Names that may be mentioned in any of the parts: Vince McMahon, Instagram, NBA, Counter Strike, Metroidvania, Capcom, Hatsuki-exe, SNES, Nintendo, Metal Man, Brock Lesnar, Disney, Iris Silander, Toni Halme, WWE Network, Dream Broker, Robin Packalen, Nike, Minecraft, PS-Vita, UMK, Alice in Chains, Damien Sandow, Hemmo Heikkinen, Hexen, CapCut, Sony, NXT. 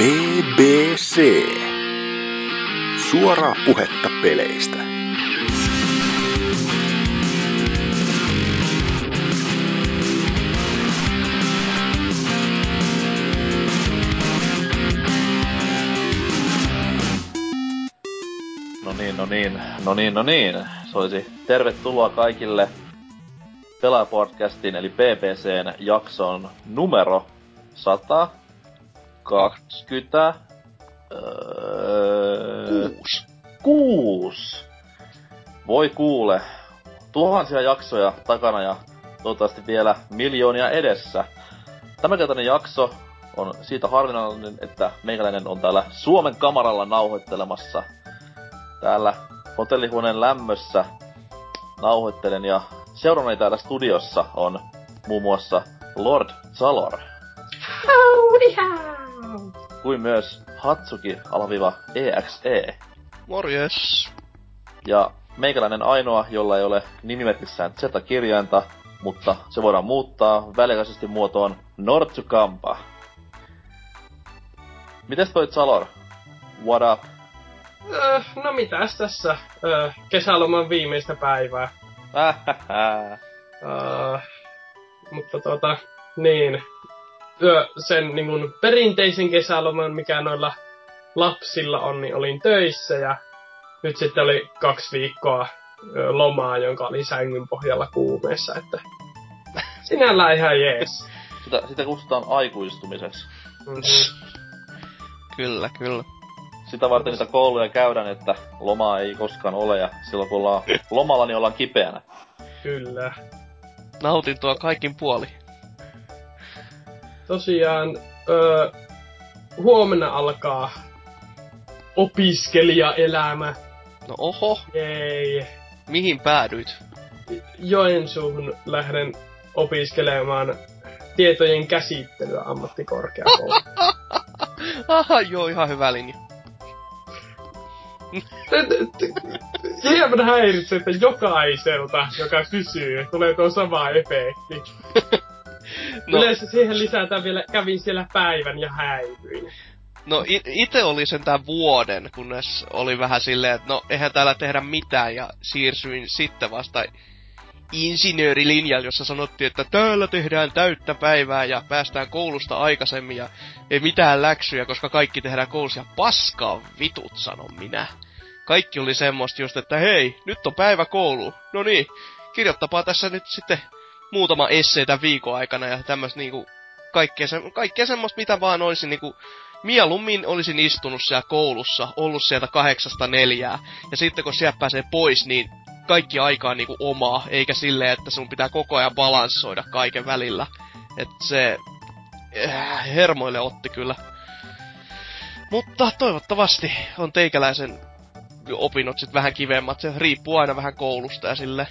PBC. Suoraa puhetta peleistä. No niin. Soisi tervetuloa kaikille Pelaajapodcastin eli PBCn jakson numero 126. Voi kuule, tuhansia jaksoja takana ja toivottavasti vielä miljoonia edessä. Tämänkertainen jakso on siitä harvinainen, että meikäläinen on täällä Suomen kamaralla nauhoittelemassa. Täällä hotellihuoneen lämmössä nauhoittelen ja seurani täällä studiossa on muun muassa Lord Zalor. Howdy how! Kuin myös Hatsuki-exe. Morjes! Ja meikäläinen ainoa, jolla ei ole nimimerkissään Z-kirjainta, mutta se voidaan muuttaa väliaikaisesti muotoon Norotsukampa. Mites toi Zalor? What up? No mitäs tässä? Kesäloman viimeistä päivää. Mutta niin. Sen niin kun perinteisen kesäloman, mikä noilla lapsilla on, niin olin töissä ja nyt sitten oli 2 viikkoa lomaa, jonka oli sängyn pohjalla kuumeessa, että sinällään ihan jees. Sitä kutsutaan aikuistumiseksi. Mm-hmm. Kyllä. Sitä varten niitä kouluja käydään, että lomaa ei koskaan ole ja silloin kun ollaan lomalla, niin ollaan kipeänä. Kyllä. Nautintoa kaikin puoli. Tosiaan, huomenna alkaa opiskelijaelämä. No oho. Jei. Mihin päädyit? Joensuuhun lähden opiskelemaan tietojen käsittelyä ammattikorkeakouluun. Aha, joo, ihan hyvä linja. Hieman häiritsee, että jokaiselta, joka kysyy, tulee tuo sama efekti. No. Yleensä siihen lisätään vielä, kävin siellä päivän ja häivyin. No ite oli sentään vuoden, kunnes oli vähän silleen, että no eihän täällä tehdä mitään ja siirryin sitten vasta insinöörilinjalle, jossa sanottiin, että täällä tehdään täyttä päivää ja päästään koulusta aikaisemmin ja ei mitään läksyjä, koska kaikki tehdään koulussa ja paskaa vitut, sanon minä. Kaikki oli semmoista just, että hei, nyt on päivä kouluun. No niin, kirjoittapaa tässä nyt sitten muutama esseitä viikon aikana ja tämmöistä niinku kaikkea semmoista, mitä vaan olisin niinku mieluummin olisin istunut siellä koulussa, ollut sieltä 8-4 ja sitten kun sieltä pääsee pois, niin kaikki aika on niinku omaa, eikä silleen, että sun pitää koko ajan balanssoida kaiken välillä. Että se hermoille otti kyllä. Mutta toivottavasti on teikäläisen opinnot sit vähän kivemmät. Se riippuu aina vähän koulusta ja silleen.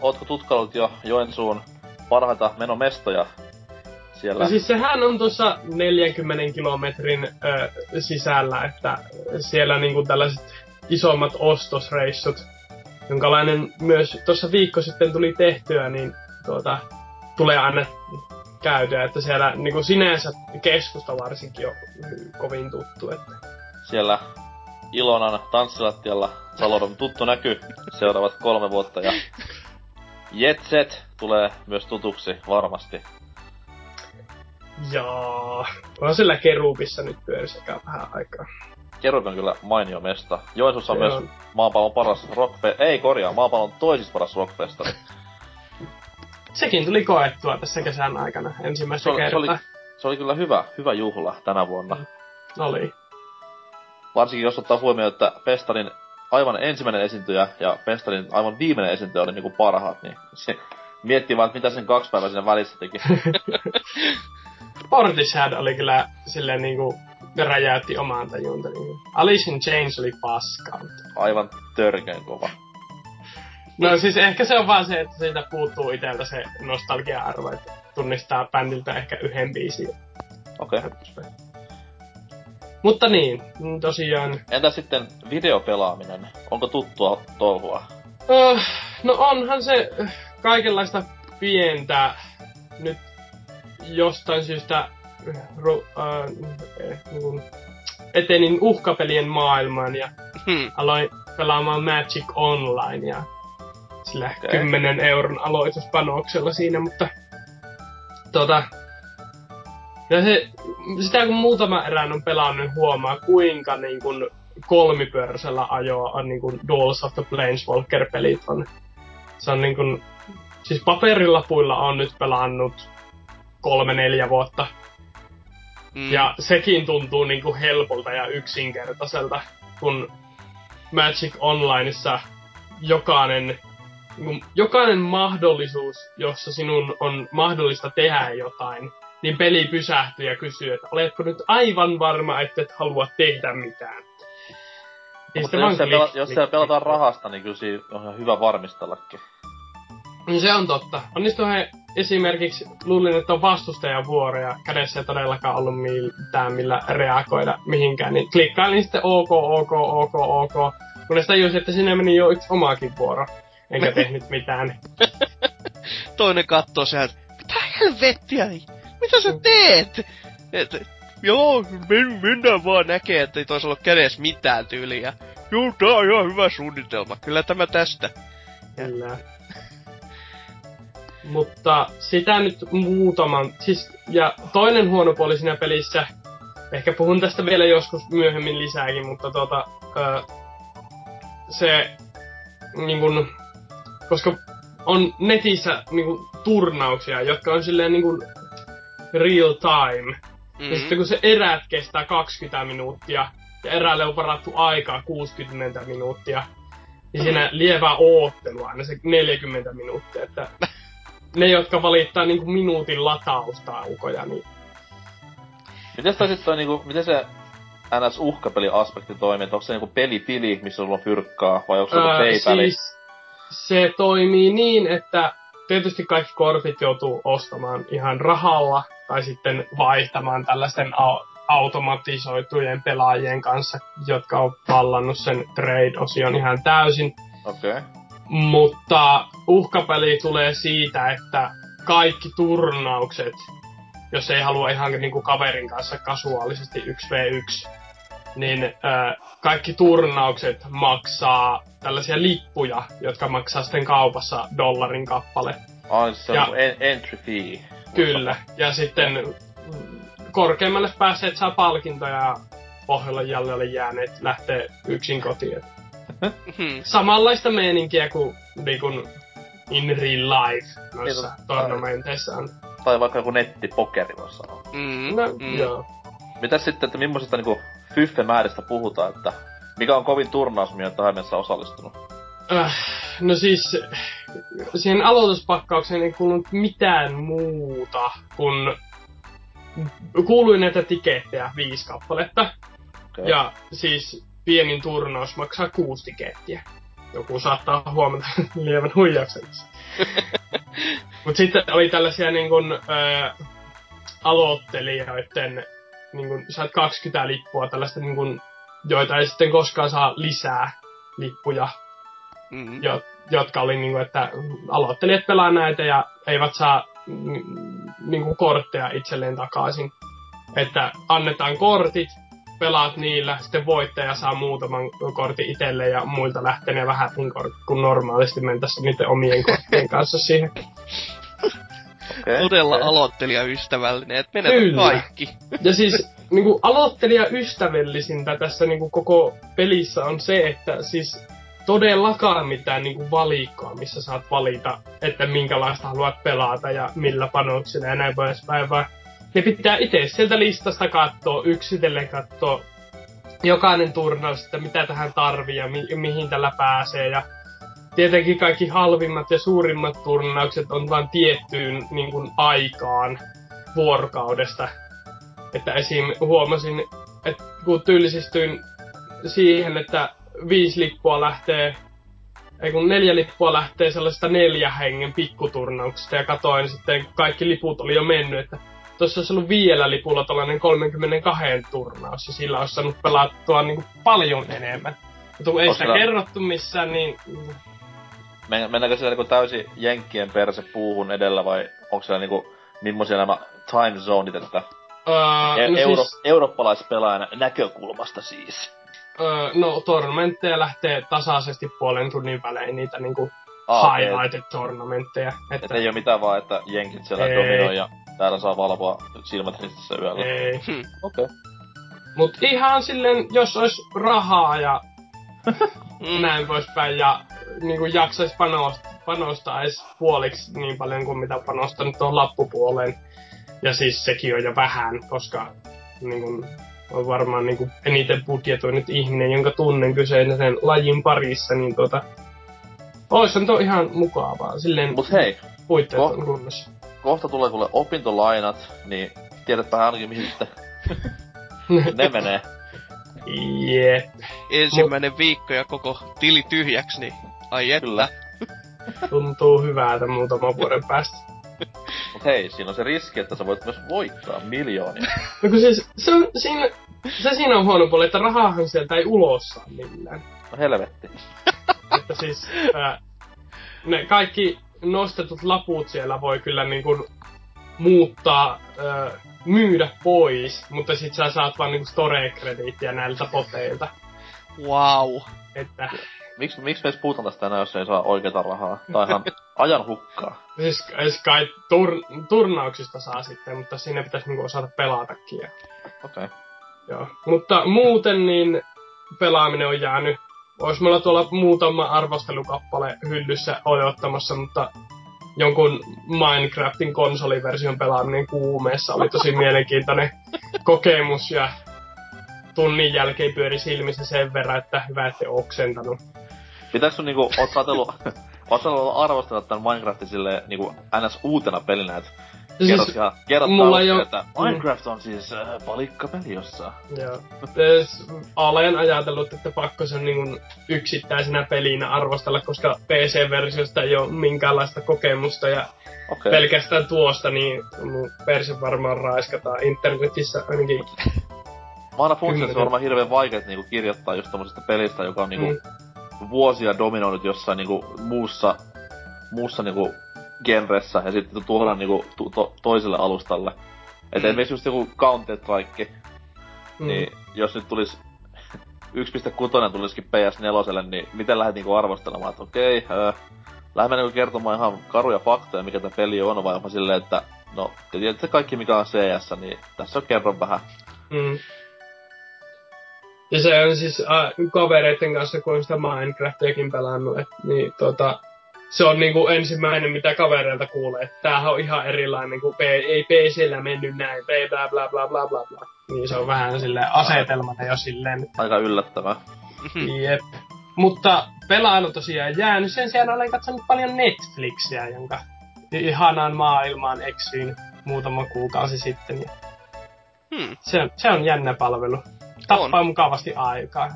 Ootko tutkaillut jo Joensuun parhaita menomestoja siellä? No siis sehän on tuossa 40 kilometrin sisällä, että siellä niinku tällaiset isommat ostosreissut, jonkalainen myös tuossa viikko sitten tuli tehtyä, niin tulee aina käytyä, että siellä niinku sinänsä keskusta varsinkin on kovin tuttu, että siellä Ilonan tanssilattialla Salodon tuttu näky seuraavat 3 vuotta ja Jetset tulee myös tutuksi varmasti. Jaa, on sillä Kerubissa nyt pyörisikään vähän aikaa. Kerubi on kyllä mainio mesta. Joensuussa on myös maapallon paras rockfest... maapallon toisista paras rockfestari. Sekin tuli koettua tässä kesän aikana ensimmäistä kertaa. Se oli kyllä hyvä juhla tänä vuonna. Oli. Varsinkin jos ottaa huomioon, että festarin aivan ensimmäinen esiintyjä ja festarin aivan viimeinen esiintyjä oli niinku parhaat, niin se miettii vaan, mitä sen 2 päivää siinä välissä teki. Portishead oli kyllä silleen niinku... Ne räjäytti omaan tajunta. Alice in Chains oli paskaa. Aivan törkeän kova. No siis ehkä se on vaan se, että siitä puuttuu iteltä se nostalgia-arvo, että tunnistaa bändiltä ehkä yhden biisin. Okei. Mutta niin, tosiaan. Entä sitten videopelaaminen? Onko tuttua touhua? No onhan se kaikenlaista pientä. Nyt jostain syystä etenin uhkapelien maailmaan ja aloin pelaamaan Magic Online ja sillä 10 euron aloituspanoksella siinä, mutta ja sitä kun muutama erään on pelannut, huomaa kuinka niin kun kolmipyöräisellä ajoa on niin kun Duels of the Planeswalker pelit on. Se on niin kun, siis paperilapuilla on nyt pelannut 3-4 vuotta. Ja sekin tuntuu niin kun helpolta ja yksinkertaiselta, kun Magic Onlineissa jokainen mahdollisuus, jossa sinun on mahdollista tehdä jotain, niin peli pysähtyy ja kysyy, että oletko nyt aivan varma, että et halua tehdä mitään. Mutta jos siellä pelataan rahasta, niin kyllä siinä on hyvä varmistellakin. Se on totta. Onnistuihan esimerkiksi, luulin, että on vastustajavuoroja kädessä ei todellakaan ollut mitään, millä reagoida mihinkään. Niin klikkailin sitten OK. Kunnes tajusin, että sinne meni jo yksi omaakin vuoro, enkä tehnyt mitään. Toinen kattoo sehän, mitä helvettiä, mitä sä teet? Joo, mennään vaan näkee, että ei toisella ole kädessä mitään tyyliä. Joo, tää on ihan hyvä suunnitelma, kyllä tämä tästä. Kyllä. Mutta sitä nyt muutaman, siis, ja toinen huono puoli siinä pelissä, ehkä puhun tästä vielä joskus myöhemmin lisääkin, mutta se, niin kun, koska on netissä niin kun, turnauksia, jotka on silleen niin kun, real time. Mm-hmm. Ja sitten kun se erät kestää 20 minuuttia, ja eräälle on varattu aikaa 60 minuuttia, niin siinä lievää oottelua aina se 40 minuuttia. Että ne, jotka valittaa niin kun, minuutin lataustaukoja, niin... Miten toi sit toi niinku, miten se... NS-uhkapeli-aspekti toimii, onko se niinku pelipili, missä sulla on fyrkkaa, vai onko se peipeli? Siis se toimii niin, että tietysti kaikki kortit joutuu ostamaan ihan rahalla, tai sitten vaihtamaan tällaisten automatisoitujen pelaajien kanssa, jotka on pallannut sen trade-osion ihan täysin. Okei. Okay. Mutta uhkapeli tulee siitä, että kaikki turnaukset, jos ei halua ihan niinku kaverin kanssa kasuaalisesti 1v1, niin kaikki turnaukset maksaa tällaisia lippuja, jotka maksaa sitten kaupassa $1 kappale. Ai, se on entry fee. Kyllä, ja sitten korkeammalle päässeet saa palkintoja ja pohjalle jäljelle jääneet lähtee yksin kotiin. Samanlaista meininkiä kuin niinku in real life noissa tornamenteissa on. Tai vaikka joku nettipokeri, voisi sanoa. Joo. Mitäs sitten, että millaisista niinku fyffemääristä puhutaan, että mikä on kovin turnaus, mihin on tähän mennessä osallistunut? No siis, siihen aloituspakkaukseen ei kuulunut mitään muuta, kun kuului näitä tikettejä 5 kappaletta. Okay. Ja siis pienin turnaus maksaa 6 tikettiä. Joku saattaa huomata lievän huijauksellisen. Mut sitten oli tällaisia niinkun aloittelijoiden, niinkun saat 20 lippua tällaista niinkun, joita ei sitten koskaan saa lisää lippuja. Mm-hmm. Jotka oli niinkun, että aloittelijat pelaa näitä ja eivät saa niinkun kortteja itselleen takaisin. Että annetaan kortit, pelaat niillä, sitten voittaja saa muutaman kortin itselleen ja muilta lähtee ne vähän niin kun normaalisti mentäisi niiden omien korttien kanssa siihen. Todella aloittelijaystävällinen, että menetään kaikki. Ja siis niinku aloittelijaystävällisintä tässä niinku koko pelissä on se, että siis todellakaan mitään niinku valikkoa, missä saat valita, että minkälaista haluat pelata ja millä panoksilla ja näin poispäin. Ne pitää itse sieltä listasta katsoa, yksitellen katsoa jokainen turnaus, että mitä tähän tarvii ja mihin tällä pääsee. Ja tietenkin kaikki halvimmat ja suurimmat turnaukset on vain tiettyyn niin kuin, aikaan vuorokaudesta. Että esim. Huomasin, että kun tylsistyin siihen, että 4 lippua lähtee sellaista 4 hengen pikkuturnauksesta ja katoin sitten, kun kaikki liput oli jo mennyt, että tuossa olisi ollut vielä lipulla tollainen 32 turnaus, ja sillä olisi saanut pelattua niinku paljon enemmän. Mutta kun ei sitä kerrottu missään, niin... Mennäänkö siellä niinku täysin jenkkien perse puuhun edellä, vai onko siellä niinku millaisia nämä time zoneit, että No siis, eurooppalaispelaajan näkökulmasta siis. No tournamentteja lähtee tasaisesti puolen tunnin välein niitä niinku highlighted tournamentteja. Että ei oo mitään vaan, että jenkit siellä dominoi ja täällä saa valvoa silmät ristissä yöllä. Ei. Okei. Okay. Mut ihan silleen, jos ois rahaa ja näin poispäin ja niinku jaksais panostaa edes puoliksi niin paljon kuin mitä panostanut tuohon lappupuoleen. Ja siis sekin on jo vähän, koska niinkun on varmaan niinku eniten budjetoinut ihminen, jonka tunnen kyseisen lajin parissa, niin ois on ihan mukavaa, silleen mut hei, puitteet on kunnossa. Kohta tulee kuule opintolainat, niin tiedätpä ainakin mistä ne menee. Jep. Ensimmäinen viikko ja koko tili tyhjäks, niin ai että. Tuntuu hyvältä muutaman vuoden päästä. Mut hei, siinä on se riski, että sä voit myös voittaa miljoonia. No kun siis, se siinä on huono puoli, että rahaahan sieltä ei ulos saa millään. No helvetti. Että siis, ne kaikki nostetut laput siellä voi kyllä niinku muuttaa, myydä pois, mutta sit sä saat vaan niinku store-krediittiä näiltä poteilta. Wow. Että... Miksi me edes puhutaan tästä enää, jos ei saa oikeeta rahaa? Taihan ajan hukkaa. Siis kai turnauksista saa sitten, mutta siinä pitäisi niinku osata pelaatakin. Okei. Okay. Joo. Mutta muuten niin pelaaminen on jäänyt. Ois meillä tuolla muutama arvostelukappale hyllyssä odottamassa, mutta jonkun Minecraftin konsoliversion pelaaminen kuumeessa oli tosi mielenkiintoinen kokemus ja tunnin jälkeen pyöri silmissä sen verran, että hyvä ette oksentanut. Pitääks sun niinku, oot saatellut arvostella tän Minecraftin silleen niinku ns uutena pelinä, et siis kerrot että Minecraft on siis palikkapeli jossain. Joo. Olen ajatellut, että pakko sen niinku yksittäisenä pelinä arvostella, koska PC-versiosta ei oo minkäänlaista kokemusta ja okay. Pelkästään tuosta, niin mun perse varmaan raiskataan internetissä ainakin. Maana funktioissa se on varmaan hirveen vaikeet niinku kirjoittaa just tommosesta pelistä, joka on niinku vuosia dominoinut jossain niinku muussa niinku genressä ja sitten tuodaan niinku toiselle alustalle. Et esimerkiksi just joku Counter Strike, niin jos nyt tulis 1.6 tulisikin PS4, niin miten lähdet niinku arvostelemaan, että okei, lähdemme niinku kertomaan ihan karuja faktoja, mikä tää peli on, vai onpa silleen, että no, te tiedätte kaikki mikä on CS, niin tässä on kerran vähän. Ja se on siis kavereiden kanssa, kun on sitä Minecraftiakin pelannut, niin se on niinku ensimmäinen, mitä kavereilta kuulee, että tämähän on ihan erilainen, kun ei PC:llä mennyt näin, bla bla bla bla bla bla. Niin se on vähän silleen asetelmana jo silleen. Aika yllättävää. Jep. Mutta pelailu tosiaan jäänyt, sen sijaan olen katsonut paljon Netflixiä, jonka ihanaan maailmaan eksyin muutama kuukausi sitten. Ja se on jännä palvelu. Tappaa mukavasti aikaa.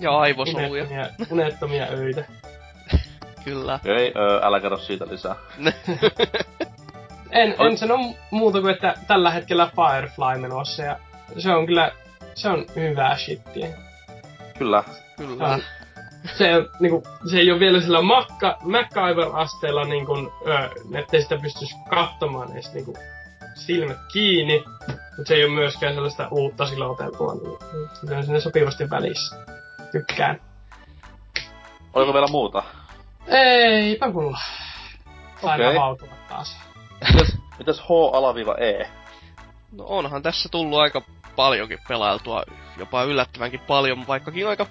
Ja aivosoluja. Unettomia öitä. Kyllä. Ei, älä kerro siitä lisää. en sano muuta kuin, että tällä hetkellä Firefly menossa ja se on kyllä, se on hyvää shittiä. Kyllä. Se ei oo vielä sillä MacGyver-asteella niinku, ettei sitä pystyis katsomaan edes niinku silmät kiinni, mut se ei oo myöskään sellaista uutta siloteltua, niin se on sinne sopivasti välissä. Tykkään. Oliko vielä muuta? Eipä mulla. Sain avautua taas. Mitäs H-E? No onhan tässä tullut aika paljonkin pelailtua, jopa yllättävänkin paljon, vaikkakin aika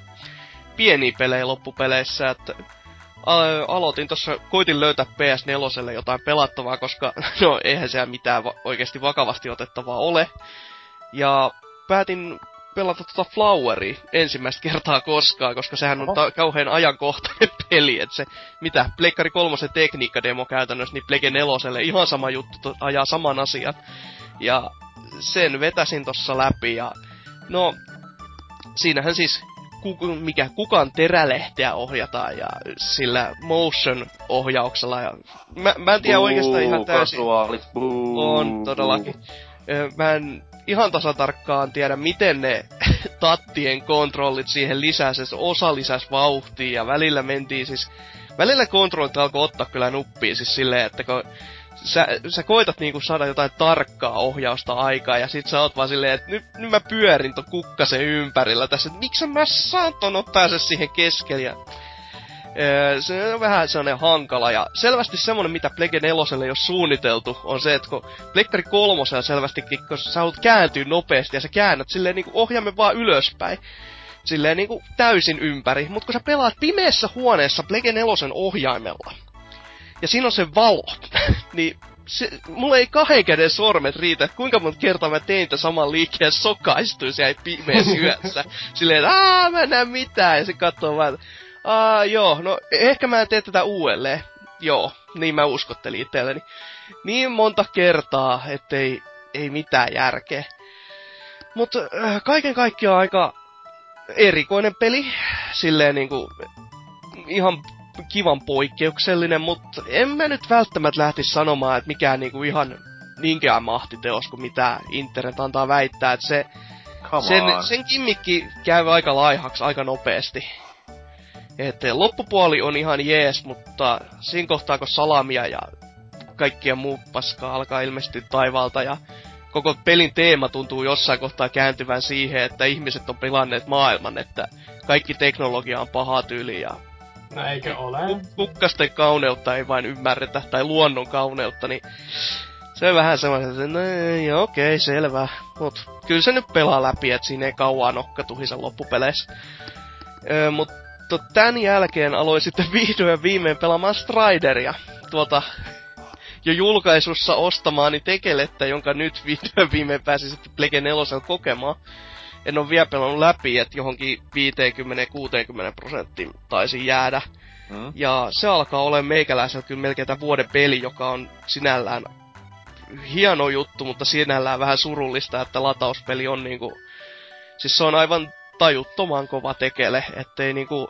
pieniä pelejä loppupeleissä, että aloitin tossa, koitin löytää PS4:lle jotain pelattavaa, koska no eihän se mitään oikeesti vakavasti otettavaa ole. Ja päätin pelata Floweria ensimmäistä kertaa koskaan, koska sehän on kauhean ajankohtainen peli, että se, mitä, Pleikkari 3:n tekniikka-demo käytännössä, niin Pleikki 4:lle ihan sama juttu, ajaa saman asian. Ja sen vetäsin tossa läpi, ja no, siinähän siis kukan terälehteä ohjataan ja sillä motion-ohjauksella. Ja mä en tiedä oikeastaan ihan täysin. On todellakin. Mä en ihan tasatarkkaan tiedä, miten ne tattien kontrollit siihen lisäsi, osa lisäsi vauhtia ja välillä mentiin siis... Välillä kontrollit alkoi ottaa kyllä nuppia siis silleen, että kun sä koitat niinku saada jotain tarkkaa ohjausta aikaa, ja sit sä oot vaan silleen, että nyt mä pyörin ton kukkasen ympärillä tässä, että miksi mä saan ton ottaa se siihen keskelle, ja se on vähän sellainen hankala, ja selvästi semmonen, mitä Plege 4:lle ei oo suunniteltu, on se, että kun Plekkari 3:lla selvästikin, kun sä haluat kääntyä nopeasti, ja sä käännät silleen niinku ohjaamme vaan ylöspäin, silleen niinku täysin ympäri, mut kun sä pelaat pimeässä huoneessa Plege 4:n ohjaimella, ja siinä on se valo, niin mulla ei kahden käden sormet riitä, kuinka monta kertaa mä tein tämän saman liikkeen, sokaistuin siellä pimeässä yössä. Silleen, mä en näe mitään, ja se katsoo vaan, joo, no ehkä mä en tee tätä uudelleen. Joo, niin mä uskottelin itselleni. Niin monta kertaa, ettei ei mitään järkeä. Mut kaiken kaikkiaan aika erikoinen peli, silleen niinku ihan kivan poikkeuksellinen, mutta en mä nyt välttämättä lähtisi sanomaan, että mikään niinku ihan niinkään mahtiteos kuin mitä internet antaa väittää, että se sen kimmikki käy aika laihaksi aika nopeasti. Et loppupuoli on ihan jees, mutta siinä kohtaa kun salamia ja kaikkia muu paskaa alkaa ilmestyä taivaalta ja koko pelin teema tuntuu jossain kohtaa kääntyvän siihen, että ihmiset on pelanneet maailman, että kaikki teknologia on pahaa tyyli ja no eikö ole? Kukkasten kauneutta ei vain ymmärretä, tai luonnon kauneutta, niin se on vähän semmoinen, että no okei, selvä. Mut kyllä se nyt pelaa läpi, et siinä ei kauaa nokka tuhisen loppupeleissä. Mutta tän jälkeen aloin sitten vihdoin viimein pelaamaan Strideria, jo julkaisussa ostamaani tekelettä, jonka nyt vihdoin viimein pääsin sitten Plege 4:lla kokemaan. En ole vielä pelannut läpi, että johonkin 50-60% taisi jäädä. Mm. Ja se alkaa olemaan meikäläisellä kyllä melkein tämän vuoden peli, joka on sinällään hieno juttu, mutta sinällään vähän surullista, että latauspeli on niinku... Siis se on aivan tajuttoman kova tekele, ettei niinku...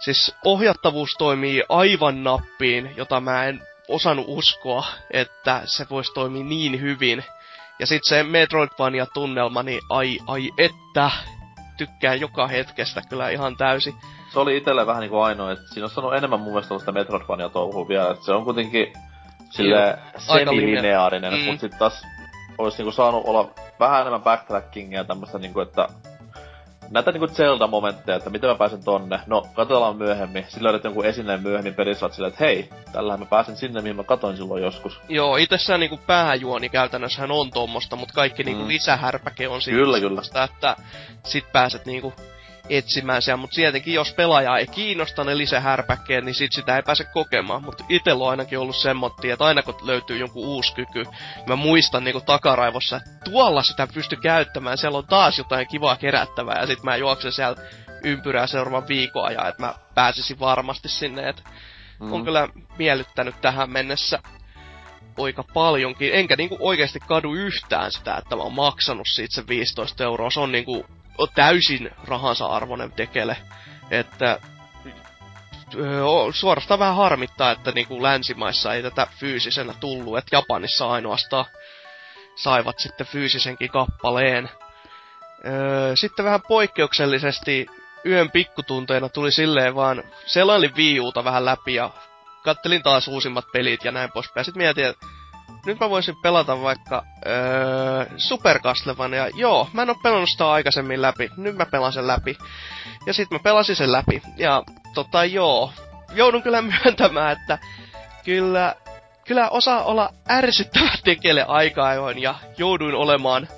Siis ohjattavuus toimii aivan nappiin, jota mä en osannut uskoa, että se voisi toimia niin hyvin. Ja sit se Metroidvania-tunnelma, niin ai että, tykkään joka hetkestä kyllä ihan täysin. Se oli itelle vähän niinku ainoa, että siinä on saanut enemmän mun mielestä sitä Metroidvania-touhua vielä, että se on kuitenkin silleen semilineaarinen, mut sit taas olis niinku saanut olla vähän enemmän backtrackingia tämmöstä niinku, että näitä niinku Zelda-momentteja, että miten mä pääsen tonne, no katsotaan myöhemmin. Sillä löydät jonkun esineen myöhemmin pelissä, oot silleen, että hei, tällähän mä pääsen sinne, mihin mä katoin silloin joskus. Joo, itsessään niinku pääjuoni käytännössähän on tommosta, mut kaikki niinku lisähärpäke on siitä semmoista, että sit pääset niinku etsimään siellä. Mut tietenkin jos pelaaja ei kiinnosta ne lisähärpäkkeet, niin sit sitä ei pääse kokemaan. Mut itellä on ainakin ollut semmoinen, että aina kun löytyy jonkun uusi kyky, mä muistan niinku takaraivossa, että tuolla sitä pysty käyttämään, siellä on taas jotain kivaa kerättävää, ja sit mä juoksen siellä ympyrää seuraavan viikon ajan, että mä pääsisin varmasti sinne, että on kyllä miellyttänyt tähän mennessä aika paljonkin. Enkä niinku oikeesti kadu yhtään sitä, että mä oon maksanut siitä sen 15€, se on niinku täysin rahansa arvoinen tekele, että suorastaan vähän harmittaa, että niinku länsimaissa ei tätä fyysisenä tullu, että Japanissa ainoastaan saivat sitten fyysisenkin kappaleen. Sitten vähän poikkeuksellisesti yön pikkutunteina tuli silleen vaan, selailin Wii U:ta vähän läpi ja kattelin taas uusimmat pelit ja näin poispäin. Sitten mietin, että nyt mä voisin pelata vaikka Super Castlevania. Joo, mä en oo pelannut sitä aikaisemmin läpi. Nyt mä pelaan sen läpi. Ja sit mä pelasin sen läpi. Ja joo, joudun kyllä myöntämään, että kyllä osaa olla ärsyttävä tekele aika-ajoin. Ja jouduin olemaan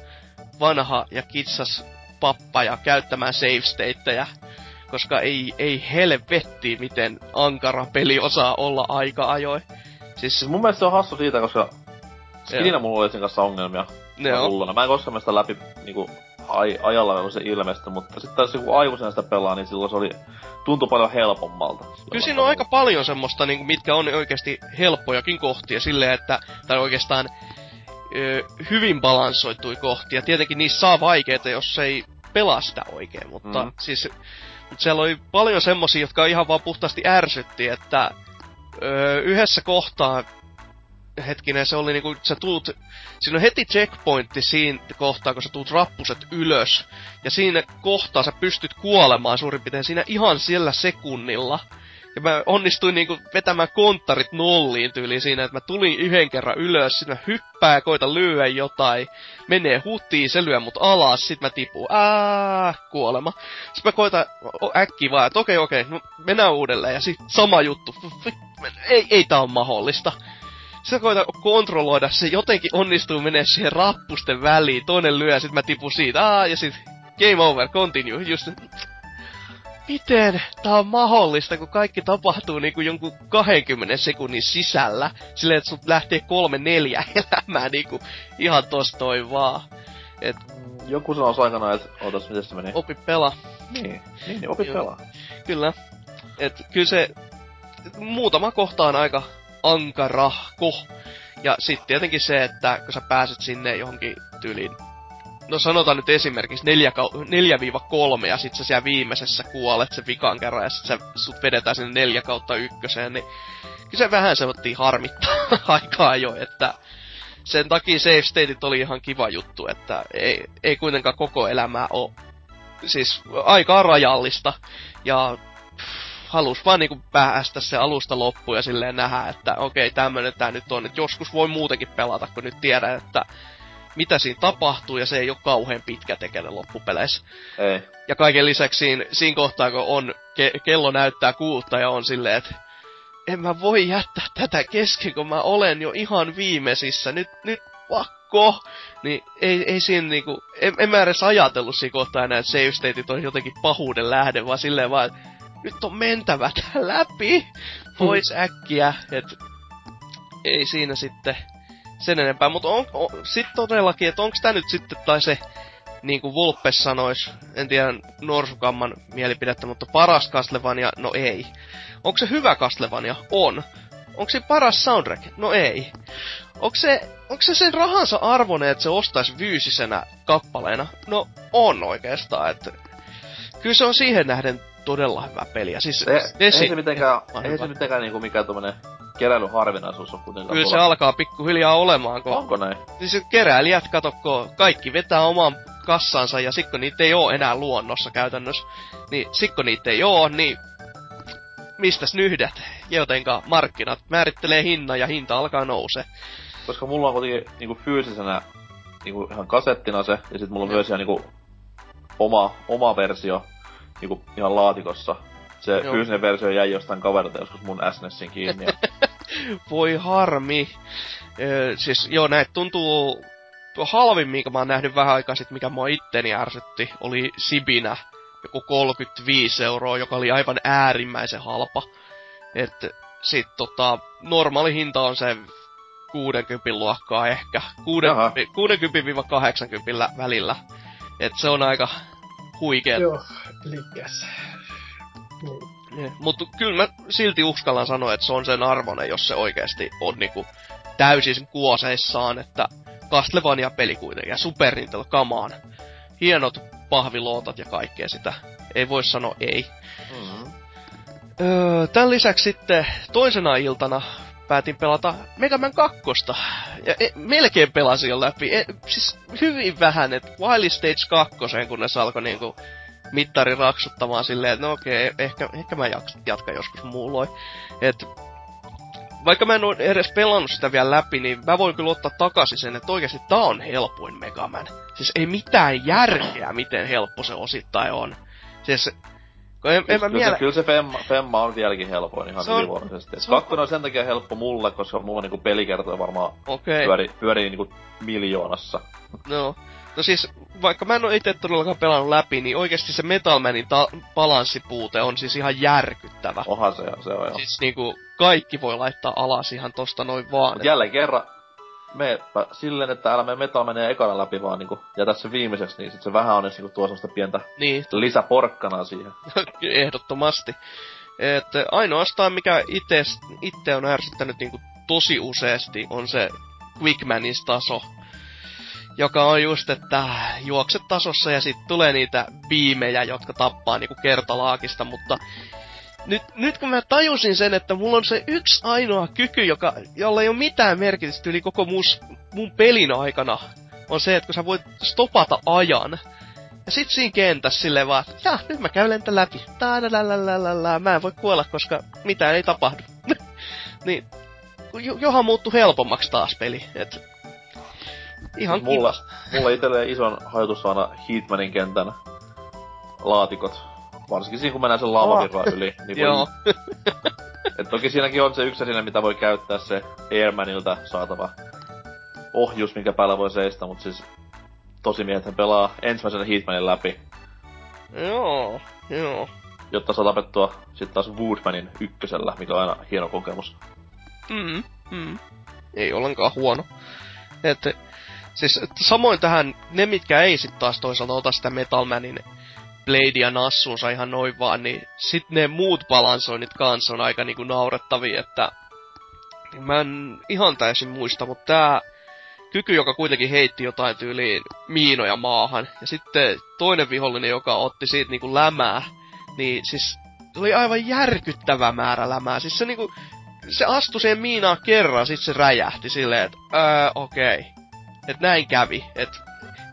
vanha ja kitsas pappa ja käyttämään save-stateja. Koska ei helvetti, miten ankara peli osaa olla aika-ajoin. Siis mun mielestä se on hassu siitä, koska skinina mulla oli sen kanssa ongelmia. Mä en koskaan sitä läpi niinku ajalla se ilmeisesti, mutta sitten taas joku aikuisena sitä pelaa, niin silloin se oli tuntui paljon helpommalta. Kyllä siinä on aika paljon semmoista, niinku, mitkä on oikeesti helppojakin kohtia silleen, että tai oikeastaan hyvin balanssoitui kohtia. Tietenkin niissä saa vaikeita, jos ei pelaa sitä oikein, mutta siis siellä oli paljon semmosia, jotka ihan vaan puhtaasti ärsytti, että yhdessä kohtaa, hetkinen, se oli niinku, sä tuut, siinä on heti checkpointti siinä kohtaa, kun sä tuut rappuset ylös, ja siinä kohtaa sä pystyt kuolemaan suurin piirtein siinä ihan sillä sekunnilla, Ja mä onnistuin niinku vetämään konttarit nolliin tyyliin siinä, että mä tulin yhden kerran ylös, sit mä hyppää, koitan lyödä jotain, menee hutiin, se lyö mut alas, sit mä tipuun, kuolema. Sit mä koitan äkkiä vaan, että okei, no mennään uudelleen, ja sit sama juttu, ei tää on mahdollista. Sitten koitan kontrolloida, se jotenkin onnistuu menee siihen rappusten väliin, toinen lyö, sit mä tipun siitä, ja sit game over, continue, just. Miten tää on mahdollista, kun kaikki tapahtuu niinku jonkun 20 sekunnin sisällä, silleen et sut lähtee 3-4 elämää niinku ihan tostoin vaan. Et joku sanois aikanaan, et ootas mites se meni. Opi pelaa. Niin, opi pelaa. Kyllä. Et kyl se muutama kohta on aika ankarahko. Ja sit tietenkin se, että kun sä pääset sinne johonkin tyyliin, no sanotaan nyt esimerkiksi 4-3 ja sit sä siellä viimeisessä kuolet sen vikan kerran ja sit sut vedetään sinne 4/1, niin kyllä se vähän semmoittiin harmittaa aikaa jo, että sen takia save stateit oli ihan kiva juttu, että ei kuitenkaan koko elämää oo. Siis aikaa rajallista ja halus vaan niinku päästä se alusta loppuun ja silleen nähdä, että okei tämmönen tää nyt on, että joskus voi muutenkin pelata, kun nyt tiedän, että mitä siinä tapahtuu, ja se ei oo kauhean pitkä tekele loppupeleissä. Ei. Ja kaiken lisäksi siinä kohtaa, kun on kello näyttää 6 ja on silleen, että en mä voi jättää tätä kesken, kun mä olen jo ihan viimeisissä, nyt pakko! Niin ei siinä niinku, en mä edes ajatellut siinä kohtaa enää, että save stateit on jotenkin pahuuden lähde, vaan silleen vaan, että nyt on mentävä tää läpi! Pois äkkiä, että ei siinä sitten sen enempää, mutta on sit todellakin, että onks tää nyt sitten, tai se, niinku Vulpes sanois, en tiedä Norsukamman mielipidettä, mutta paras Castlevania, no ei. Onko se hyvä Castlevania? On. Onko se paras soundtrack? No ei. Onko se sen rahansa arvoinen, että se ostais fyysisenä kappaleena? No on oikeastaan, että kyllä se on siihen nähden todella hyvä peli, ja siis Ei se mitenkään niinku mikään tommonen keräilyharvinaisuus on kuitenkaan. Kyllä se alkaa pikkuhiljaa olemaan, kun onko näin? Siis keräilijät, katokko, kaikki vetää oman kassansa, ja sikko niitä ei oo enää luonnossa käytännössä. Niin sikko niitä ei oo, niin mistäs nyhdät? Jotenka markkinat määrittelee hinnan, ja hinta alkaa nousee. Koska mulla on kuitenkin niinku fyysisenä niinku ihan kasettina se, ja sit mulla on myös ihan niinku oma versio niinku ihan laatikossa. Se fyysinen versio jäi jostain kaverilta joskus mun SNESin kiinni. Voi harmi. Siis joo, näet tuntuu halvin, minkä mä oon nähnyt vähän aikaa sit, mikä mua itteni ärsytti, oli Sibinä. Joku 35 €, joka oli aivan äärimmäisen halpa. Et sit normaali hinta on se 60 luokkaa ehkä. 60-80 välillä. Et se on aika huikea. Joo, liikäs. Niin. Mutta kyllä mä silti uskallan sanoa, että se on sen arvoinen, jos se oikeesti on niinku täysin kuoseissaan, että Castlevania-peli kuitenkin, ja Super Nintendo, come on. Hienot pahvilootat ja kaikkea sitä. Ei voi sanoa ei. Mm-hmm. Tän lisäksi sitten toisena iltana päätin pelata Mega Man 2. Ja melkein pelasin jo läpi. Siis hyvin vähän, että Wily Stage 2, kun ne alkoi niinku mittari raksuttamaan silleen, että no okei, ehkä mä jatkan joskus muulloin. Et vaikka mä en oo edes pelannut sitä vielä läpi, niin mä voin kyllä ottaa takaisin sen, että oikeesti tää on helpoin Mega Man. Siis ei mitään järkeä, miten helppo se osittain on. Siis kyllä se Femma on vieläkin helpoin ihan ylivuoroisesti. Kakkonen on sen takia helppo mulle, koska mulla niinku pelikertoja varmaan pyörii niinku miljoonassa. No. No siis, vaikka mä en oo ite todellakaan pelannut läpi, niin oikeesti se Metal Manin balanssipuute on siis ihan järkyttävä. Oha se on joo. Siis niinku, kaikki voi laittaa alas ihan tosta noin vaan. Mut jälleen kerran, meepä silleen, että älä mene Metal Mania ekana läpi, vaan niinku jätä se viimeiseksi, niin sit se vähän on niinku tuo semmoista pientä lisäporkkanaa siihen. Ehdottomasti. Et ainoastaan mikä itte on ärsyttänyt niinku tosi useesti on se Quickmanin taso. Joka on just, että juokset tasossa ja sit tulee niitä biimejä, jotka tappaa niinku kertalaakista, mutta nyt kun mä tajusin sen, että mulla on se yksi ainoa kyky, jolla ei oo mitään merkitystä yli koko mun pelin aikana, on se, että kun sä voit stopata ajan, Ja sit siinä kentässä silleen vaan, ja nyt mä käyn lentä läpi. Mä en voi kuolla, koska mitään ei tapahdu. Niin, johan muuttui helpommaksi taas peli. Et, ihan kiva. Mulla itselleen ison hajotusvana Hitmanin kentän laatikot. Varsinkin siinä, kun mä näen sen laavavirran yli. Niin joo. Et toki siinäkin on se yksi siinä, mitä voi käyttää se Airmanilta saatava ohjus, minkä päällä voi seistä, mut siis tosimiehethän pelaa ensimmäisenä Hitmanin läpi. Joo, joo. Jotta saa tapettua sit taas Woodmanin ykkösellä, mikä on aina hieno kokemus. Ei ollenkaan huono. Et, siis samoin tähän, ne mitkä ei sit taas toisaalta ota sitä Metalmanin Bladea nassuunsa ihan noin vaan, niin sit ne muut balansoinnit kanssa on aika niinku naurettavia, että mä en ihan täysin muista, mutta tää kyky, joka kuitenkin heitti jotain tyyliin miinoja maahan, ja sitten toinen vihollinen, joka otti siitä niinku lämää, niin siis se oli aivan järkyttävä määrä lämää, siis se niinku, se astui siihen miinaan kerran, sit se räjähti silleen, että okei. Et näin kävi, että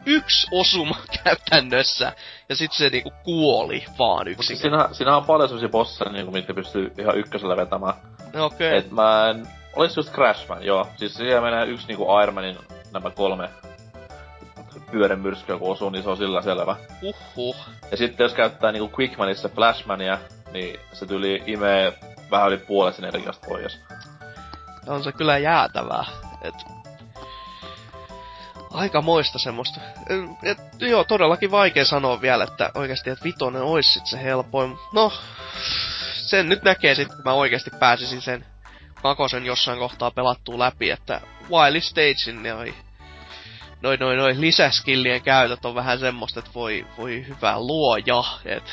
yksi osuma käytännössä, ja sit se niinku kuoli vaan yksin. Siinä on paljon semmosia bosseja, niinku, mitkä pystyy ihan ykkösellä vetämään. Okei. Et mä en... Olis just Crashman, joo. Siis siellä menee yksi niinku Ironmanin nämä kolme pyörämyrskyä, kun osuu, niin se on sillä selvä. Uhuh. Ja sitten jos käyttää niinku Quickmanissa Flashmania, niin se tyyli imee vähän yli puolet sen energiasta pois. On se kyllä jäätävää, et... Aikamoista semmoista. Et, joo, todellakin vaikea sanoa vielä, että oikeesti, että vitonen ois sit se helpoin. No, sen nyt näkee sit, kun mä oikeesti pääsisin sen kakosen jossain kohtaa pelattuu läpi, että Wily Stagein noi lisäskillien käytöt on vähän semmoista, että voi hyvä luoja, että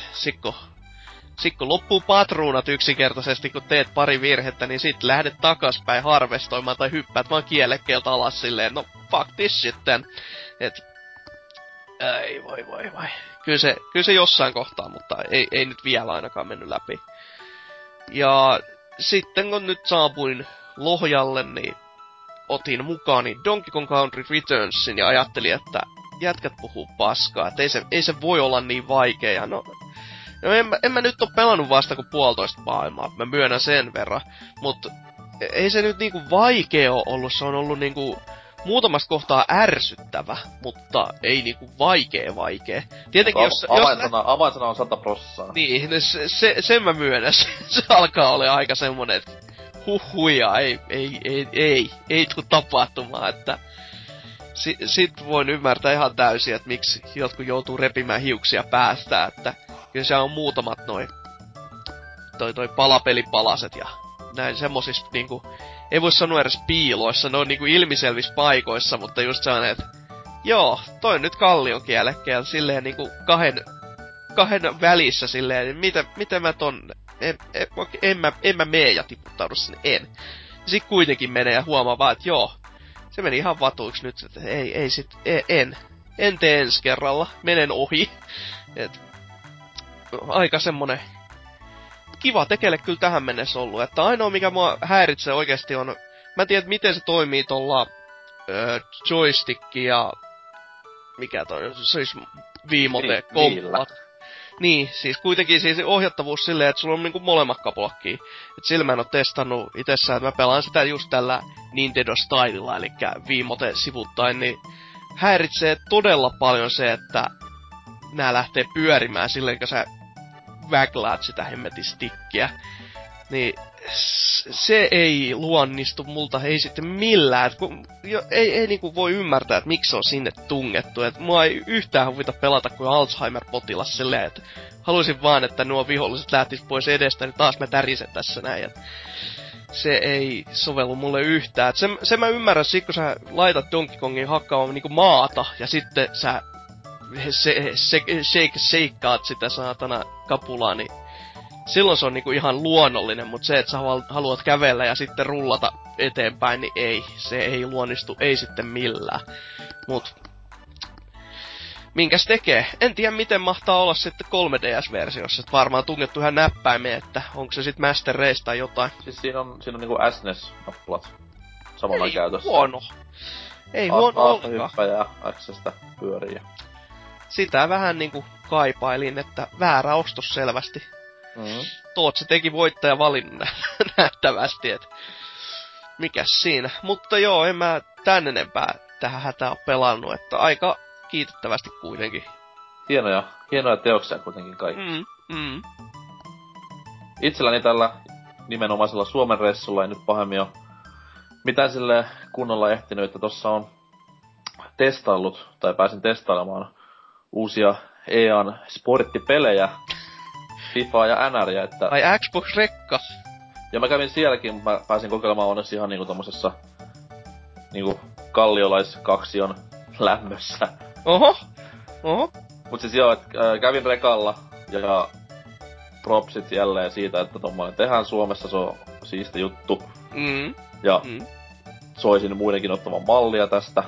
sikko loppuu patruunat yksinkertaisesti, kun teet pari virhettä, niin sit lähdet takaspäin harvestoimaan tai hyppäät vaan kielekkeeltä alas silleen, no fuck this sitten, et ei voi. Kyllä se jossain kohtaa, mutta ei nyt vielä ainakaan mennyt läpi. Ja sitten kun nyt saapuin Lohjalle, niin otin mukaani Donkey Kong Country Returnsin ja ajattelin, että jätkät puhuu paskaa, että ei se voi olla niin vaikea. No en mä nyt oo pelannut vasta kuin 1,5 maailmaa, mä myönnän sen verran, mut ei se nyt niinku vaikea oo ollut, se on ollut niinku muutamasta kohtaa ärsyttävä, mutta ei niinku vaikee. Tietenkin jos avainsana on 100%. Niin, sen mä myönnän. Se alkaa olla aika semmonen, että huhuja, ei tuu tapahtumaan, että sit voin ymmärtää ihan täysin, että miksi jotkut joutuu repimään hiuksia päästä, että kyllä se on muutamat toi palapelipalaset ja näin semmosis niinku, ei voi sanoa edes piiloissa, ne on niinku ilmiselvissä paikoissa, mutta just sellainen, että joo, toi nyt kallion kielekkeellä, silleen niinku kahden välissä silleen, niin miten mä tonne, en mä mee ja tiputtaudu sinne, en. Sit kuitenkin menee ja huomaa vaan, että joo, se meni ihan vatuiksi nyt, että en tee ensi kerralla, menen ohi, et aika semmonen kiva tekele kyllä tähän mennessä ollut, että ainoa mikä mua häiritsee oikeesti on, mä en tiedä miten se toimii tolla joystick ja mikä toi, siis Viimote kompat. Niin, siis kuitenkin siis ohjattavuus silleen, että sulla on niinku molemmat kapulakkiin. Et sillä mä en oo testannut itsessään, että mä pelaan sitä just tällä Nintendo Stylella, elikkä Viimote sivuttain, niin häiritsee todella paljon se, että nää lähtee pyörimään silleen, kun sä väglaat sitä hemmetistikkiä. Niin se ei luonnistu multa, ei sitten millään. Ei niinku voi ymmärtää, että miksi se on sinne tungettu. Et mua ei yhtään huvita pelata kuin Alzheimer-potilas silleen, että haluaisin vaan, että nuo viholliset lähtis pois edestä, niin taas mä tärisen tässä näin. Et se ei sovellu mulle yhtään. Et se mä ymmärrän, sit kun sä laitat Donkey Kongin hakkaamaan niinku maata, ja sitten sä seikkaat sitä saatana kapulaa, niin silloin se on niinku ihan luonnollinen, mutta se, että sä haluat kävellä ja sitten rullata eteenpäin, niin ei. Se ei luonnistu, ei sitten millään. Mut minkäs tekee? En tiedä, miten mahtaa olla sitten 3DS-versiossa. Et varmaan tungettu ihan näppäimeen, että onko se sitten Master Race tai jotain. Siis siinä on niinku SNES-nappulat samalla ei käytössä. Huono. Ei huono ollenkaan. Hyppäjää, X-stä pyörii. sitä vähän niinku kaipailin, että väärä ostos selvästi. Mm-hmm. Tootsi teki voittajavalinnan nähtävästi, et mikäs siinä. Mutta joo, en mä tän enempää tähän hätää ole pelannut, että aika kiitettävästi kuitenkin. Hienoja teoksia kuitenkin kaikki. Mm. Itselläni tällä nimenomaisella Suomen reissulla ei nyt pahemmin ole mitään silleen kunnolla ehtinyt, että tossa on testaillut, tai pääsin testailemaan uusia EA:n sporttipelejä, FIFAa ja NR:ää, että... Ai Xbox-rekka! Ja mä kävin sielläkin, mä pääsin kokeilemaan onneksi ihan niinku tommosessa niinku kalliolaiskaksion lämmössä. Oho! Mut siis joo, kävin rekalla ja propsit jälleen siitä, että tommoinen tehdään Suomessa, se on siisti juttu. Ja soisin muidenkin ottamaan mallia tästä.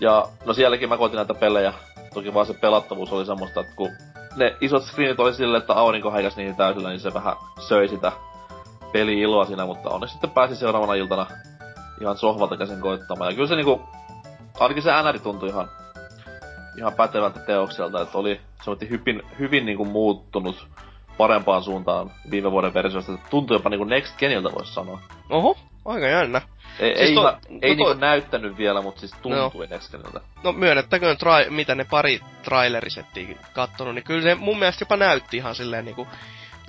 Ja no sielläkin mä koitin näitä pelejä. Toki vaan se pelattavuus oli semmoista, että kun ne isot screenit oli silleen, että aurinko häikäs niihin täysillä, niin se vähän söi sitä peli-iloa siinä, mutta onneksi sitten pääsi seuraavana iltana ihan sohvalta käsin koittamaan. Ja kyllä se niinku, ainakin se NR tuntui ihan pätevältä teokselta, että oli semmoinen hyvin niinku muuttunut parempaan suuntaan viime vuoden versiosta. Se tuntui jopa niinku Next Geniltä voisi sanoa. Oho, aika jännä. Ei näyttänyt vielä, mut siis tuntui Next Geniltä. No myönnettäköön, mitä ne pari trailerisettiikin kattonut, niin kyllä se mun mielestä jopa näytti ihan silleen niinku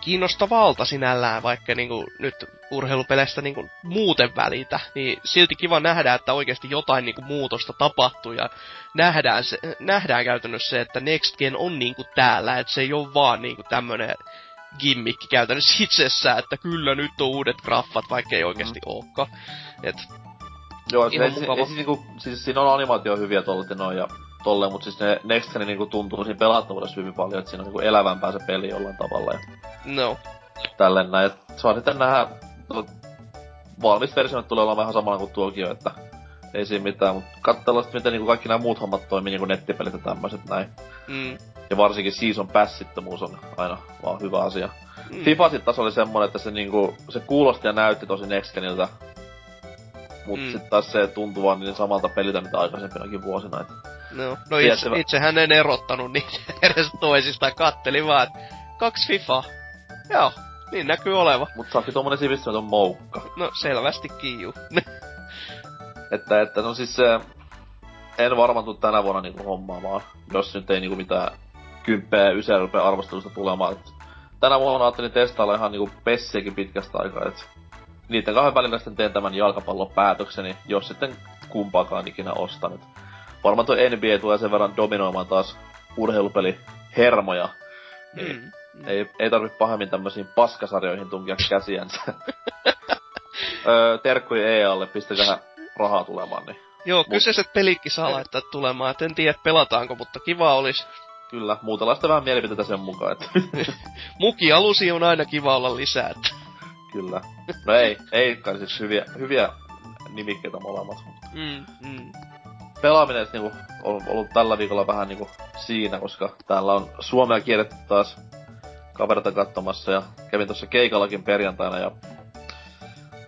kiinnostavalta sinällään, vaikka niinku nyt urheilupeleistä niinku muuten välitä, niin silti kiva nähdä, että oikeesti jotain niinku muutosta tapahtuu ja nähdään käytännössä se, että Next Gen on niinku täällä, että se ei oo vaan niinku tämmönen gimmikki käytännössä itsessään, että kyllä nyt on uudet graffat, vaikka ei oikeesti ookaan. Et joo, siis siinä on animaatio hyviä tolle noin ja tolleen, mut siis ne Next Gen niinku tuntuu siinä pelattavuudessa hyvin paljon, että siinä on niinku elävämpää se peli jollain tavalla ja... No. Tälleen näin, et saa sitten nähdä... Valmis versionat tulee olla vähän samalla kuin tuokio, että... Ei siinä mitään, mut kattellaan sit miten niinku kaikki nää muut hommat toimii, niinku nettipelit ja tämmöset näin. Ja varsinkin season passittomuus on aina vaan hyvä asia. FIFA sit taas oli semmonen, että se niinku... Se kuulosti ja näytti tosi Next Geniltä. Mut sit taas se tuntuu vaan niin samalta peliltä mitä aikaisempinakin vuosina, et... No itsehän en erottanut niitä edes toisistaan, kattelin vaan, että 2 FIFA. Joo, niin näkyy oleva. Mut sä ootkin tommonen sivistymätön moukka. No selvästikin juu. Että no siis en varmaan tuu tänä vuonna niinku hommaamaan, jos nyt ei niinku mitään 10 ja 9 rupee arvostelusta tulemaan. Et tänä vuonna ajattelin testailla ihan niinku pessiäkin pitkästä aikaa, et niitten kahden välillä sitten teen tämän jalkapallon päätökseni, jos sitten kumpaakaan ikinä ostan. Et varmaan tuo NBA tulee sen verran dominoimaan taas urheilupelihermoja. Ei tarvi pahemmin tämmösiin paskasarjoihin tunkia käsiänsä. Terkkuja EAlle, pistäköhän rahaa tulemaan. Niin. Joo, kyseiset pelitkin saa laittaa tulemaan. Et en tiedä pelataanko, mutta kiva olisi. Kyllä, muutella sitä vähän mielipiteitä sen mukaan. Mukialusia on aina kiva olla lisää. Kyllä. No ei kai siis hyviä nimikkeitä molemmat. Pelaaminen niinku on ollut tällä viikolla vähän niinku siinä, koska täällä on Suomea kierretty taas kavereita katsomassa ja kävin tuossa keikallakin perjantaina ja...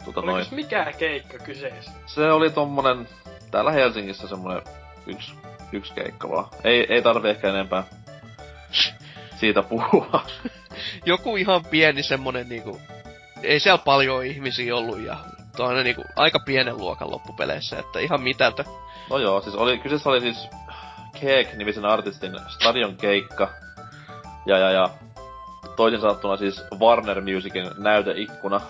Oliko mikään keikka kyseessä? Se oli tommonen täällä Helsingissä semmonen yksi keikka vaan. Ei tarvi ehkä enempää siitä puhua. Joku ihan pieni semmonen niinku... Ei siellä paljon ihmisiä ollut ja... Tuollainen niinku aika pienen luokan loppupeleissä, että ihan mitältä. No joo, siis kyseessä oli siis Cheek-nimisen artistin stadion keikka. Ja toisin sanottuna siis Warner Musicin näyteikkuna.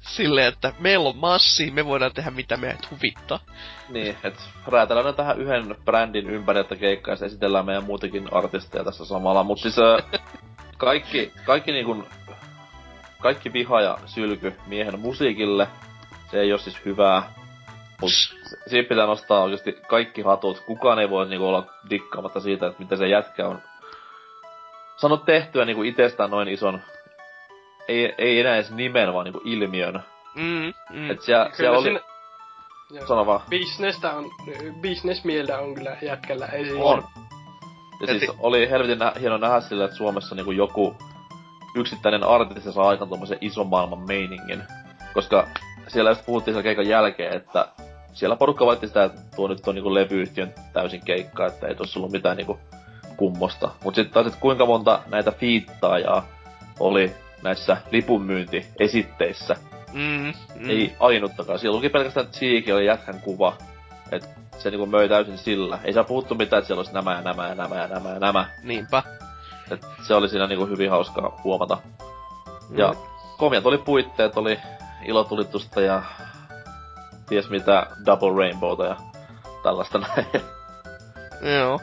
Silleen, että meillä on massia, me voidaan tehdä mitä meitä huvittaa. Niin, et räätälöidään tähän yhden brändin ympäriltä keikkaa, ja esitellään meidän muutenkin artisteja tässä samalla. Mut siis kaikki niinkun... Kaikki viha ja sylky miehen musiikille. Se ei oo siis hyvää. Mut siitä pitää nostaa oikeesti kaikki hatut. Kukaan ei voi niinku olla dikkaamatta siitä, että mitä se jätkä on saanut tehtyä niinku itestään noin ison... Ei enää edes nimen, vaan niinku ilmiön. Et siellä oli... Sano vaan. Businessmieltä on kyllä jätkällä esiin. On. Ja siis oli helvetin hieno nähdä sillä, että Suomessa niinku joku... yksittäinen artisti saa aikaan tommosen ison maailman meiningin. Koska siellä just puhuttiin sen keikan jälkeen, että siellä porukka valitti sitä, että tuo nyt on niinku levyyhtiön täysin keikkaa, että ei tossa ollut mitään niinku kummosta. Mut sit taas, että kuinka monta näitä fiittaajaa oli näissä lipunmyyntiesitteissä. Ei ainuttakaan. Siellä luki pelkästään Cheekin oli jätkän kuva. Et se niinku möi täysin sillä. Ei saa puhuttu mitään, että siellä olisi nämä ja nämä ja nämä ja nämä ja nämä. Niinpä. Et se oli siinä niinku hyvin hauskaa huomata. Ja komiat oli puitteet, oli ilotulitusta ja ties mitä Double Rainbowta ja tällaista näin. Joo.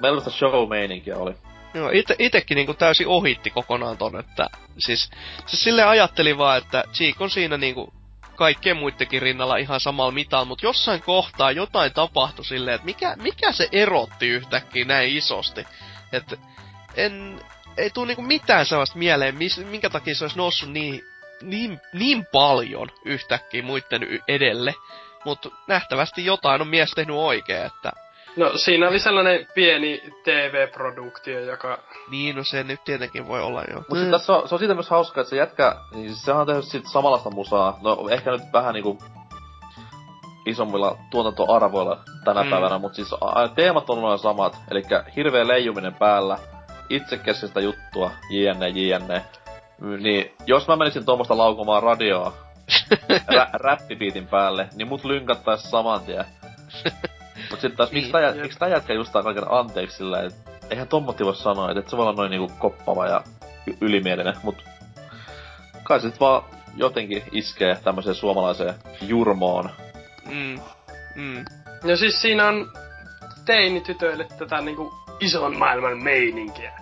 Melkoista show-meininkiä oli. Joo, itekin niinku täysin ohitti kokonaan ton, että siis silleen ajattelin vaan, että Cheek on siinä niinku kaikkien muittenkin rinnalla ihan samalla mitalla, mut jossain kohtaa jotain tapahtui silleen, että mikä se erotti yhtäkkiä näin isosti. Et ei tuu niinku mitään sellaista mieleen, minkä takia se olisi noussut niin paljon yhtäkkiä muitten edelle, mut nähtävästi jotain on mies tehnyt oikein, että... No siinä oli sellainen pieni TV-produktio, joka... Niin, no se nyt tietenkin voi olla jo. Mut tässä on, se on siitä myös hauskaa, että se jätkä, niin sehän on tehnyt sit samanlaista musaa. No ehkä nyt vähän niinku isommilla tuotantoarvoilla tänä päivänä, mut siis teemat on noin samat. Elikkä hirveä leijuminen päällä, itsekeskeistä juttua, jne. Niin, jos mä menisin tuommoista laukomaan radioa räppibiitin päälle, niin mut lynkattais saman tien. Mut sit taas, miksi tää jätkä just tää kaiken anteeksi sillä, et eihän tommotti voi sanoa, et se voi olla noin niinku koppava ja ylimielinen, mut kai se sit vaan jotenkin iskee tämmöseen suomalaiseen jurmoon. No siis siinä on teinitytöille tätä niinku ison maailman meininkiä.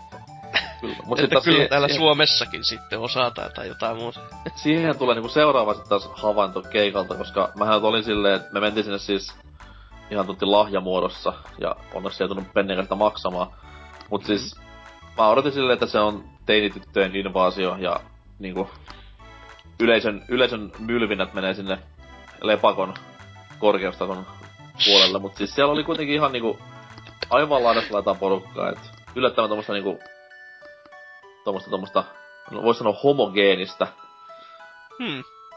Kyllä, mut sit taas kyllä täällä Suomessakin sitten osataan tai jotain muuta. Siihen tulee niinku seuraava sit taas havainto keikalta, koska mähän olin silleen, että me mentiin sinne siis ihan tunti lahjamuodossa, ja onneksi ei tullut penniäkästä maksamaan. Mut siis, mä odotin silleen, että se on teinityttöjen invaasio, ja niinku yleisön mylvinät menee sinne lepakon korkeustason puolelle. Mut siis siellä oli kuitenkin ihan niinku aivan laidasta laitaan porukkaa, et yllättävän tommosta niinku tommosta, no vois sanoa homogeenistä.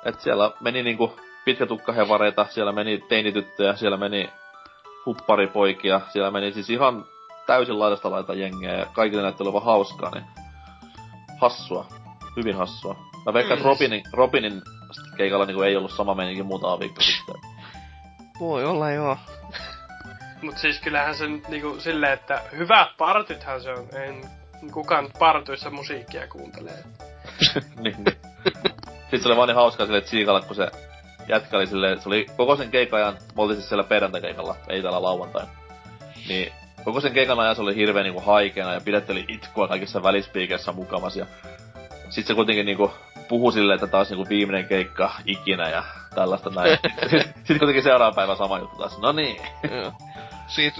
Et siellä meni niinku pitkätukkahevareita, siellä meni teinityttöjä, siellä meni hupparipoikia, siellä meni siis ihan täysin laidasta laita jengeä ja kaikille näytti olevan hauskaa, niin hassua. Hyvin hassua. Mä veikkaan, että Robinin keikalla niinku ei ollut sama meininki muutama viikko sitten. Voi olla joo. Mut siis kyllähän se nyt niinku silleen, että hyvät partythän se on. En kukaan partyissa musiikkia kuuntelee. Niin. Sit se oli vaan niin hauskaa silleen Cheekalla, kun se jätkä oli silleen, se oli koko sen keikan ajan, me oltiin siis siellä perjantakeikalla, ei täällä lauantain. Niin, koko sen keikan ajan se oli hirveen niinku haikeena ja pidetteli itkua kaikissa välispiikeissä mukamas ja... Sit se kuitenkin niinku puhu silleen, että taas niinku viimeinen keikka ikinä ja tällaista näin. Sit kuitenkin seuraavan päivän sama juttu taas, no niin.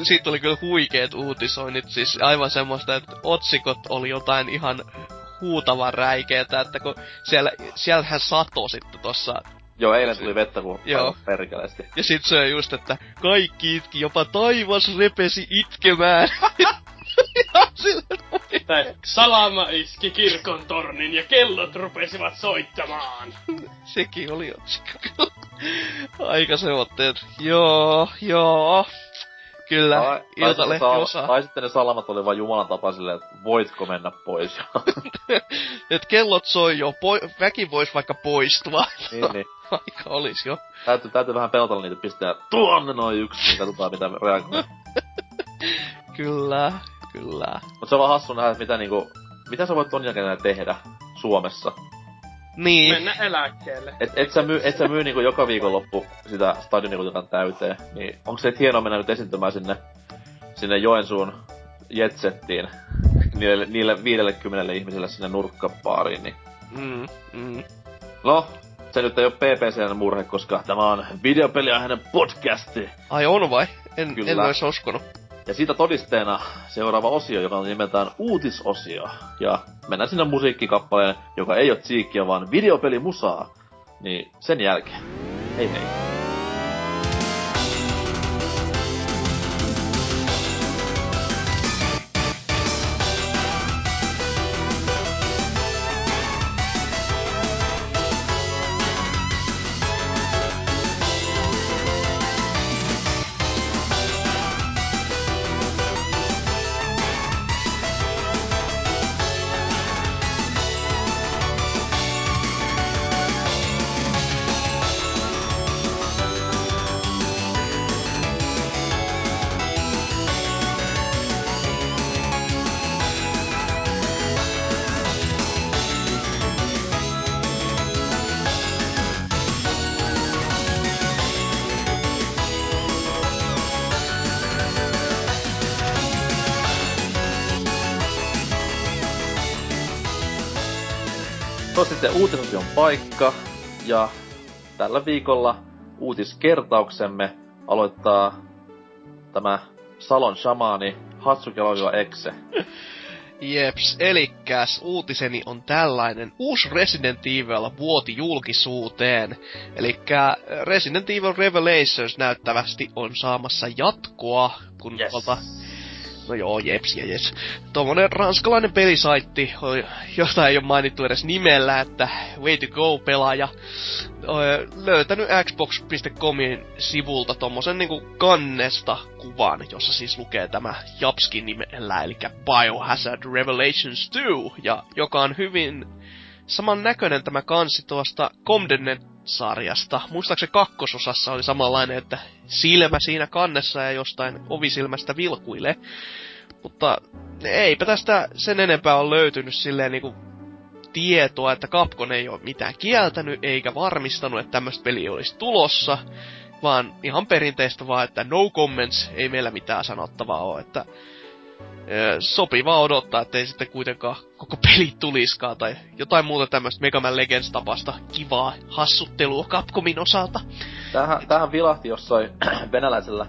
Siitä oli kyllä huikeet uutisoinnit, siis aivan semmoista, että otsikot oli jotain ihan huutavan räikeetä, että kun siellähän sato sitten tossa... Joo, eilen tuli vettä, kun perkeleesti. Ja sit se on just, että kaikki itki, jopa taivas repesi itkemään. Tai salama iski kirkon tornin ja kellot rupesivat soittamaan. Sekin oli otsikko. Aika semmoitteet. Joo. Kyllä, Iltalehti osaa. Tai sitten ne salamat oli vaan Jumalan tapa silleen, että voitko mennä pois. Et kellot soi jo, väki vois vaikka poistua. Niin. Aika olis jo. Täytyy vähän pelotella niitä pistää tuonne noin yksi, niin katsotaan mitä reagoidaan. Kyllä. Mut se on vaan hassu nähdä, että mitä sä voit ton jälkeen tehdä Suomessa. Niin. Mennä eläkkeelle. Et sä myy niinku joka viikonloppu sitä stadionia täyteen, niin onko se hienoa mennä nyt esiintymään sinne Joensuun Jetsettiin niille 50 ihmiselle sinne nurkkapaariin, niin... No, se nyt ei oo PBCn murhe, koska tämä on videopeliaiheinen podcasti. Ai on vai? En ois uskonut. Ja siitä todisteena seuraava osio, joka on nimeltään uutisosio. Ja mennään sinne musiikkikappaleen, joka ei oo Cheekia, vaan videopelimusaa. Niin sen jälkeen. Hei. Tervetuloa sitten uutisosion paikka, ja tällä viikolla uutiskertauksemme aloittaa tämä Salon shamaani Hatsuki-exe. Jeps, elikkäs uutiseni on tällainen. Uusi Resident Evil vuoti julkisuuteen. Elikkä Resident Evil Revelations näyttävästi on saamassa jatkoa, kun no joo, jeps. Tommonen ranskalainen pelisaitti, jota ei ole mainittu edes nimellä, että way to go pelaaja, löytänyt Xbox.comin sivulta tommosen niinku kannesta kuvan, jossa siis lukee tämä japskin nimellä, eli Biohazard Revelations 2, ja joka on hyvin samannäköinen tämä kansi tuosta Comdenet-sarjasta. Muistaakseni kakkososassa oli samanlainen, että silmä siinä kannessa ja jostain ovisilmästä vilkuilee. Mutta eipä tästä sen enempää ole löytynyt silleen niinku tietoa, että Capcom ei ole mitään kieltänyt eikä varmistanut, että tämmöistä peliä olisi tulossa. Vaan ihan perinteistä vaan, että no comments, ei meillä mitään sanottavaa ole, että sopivaa odottaa, ettei sitten kuitenkaan koko peli tuliskaan tai jotain muuta tämmöstä Mega Man Legends-tapasta kivaa hassuttelua Capcomin osalta. Tämähän vilahti jossain venäläisellä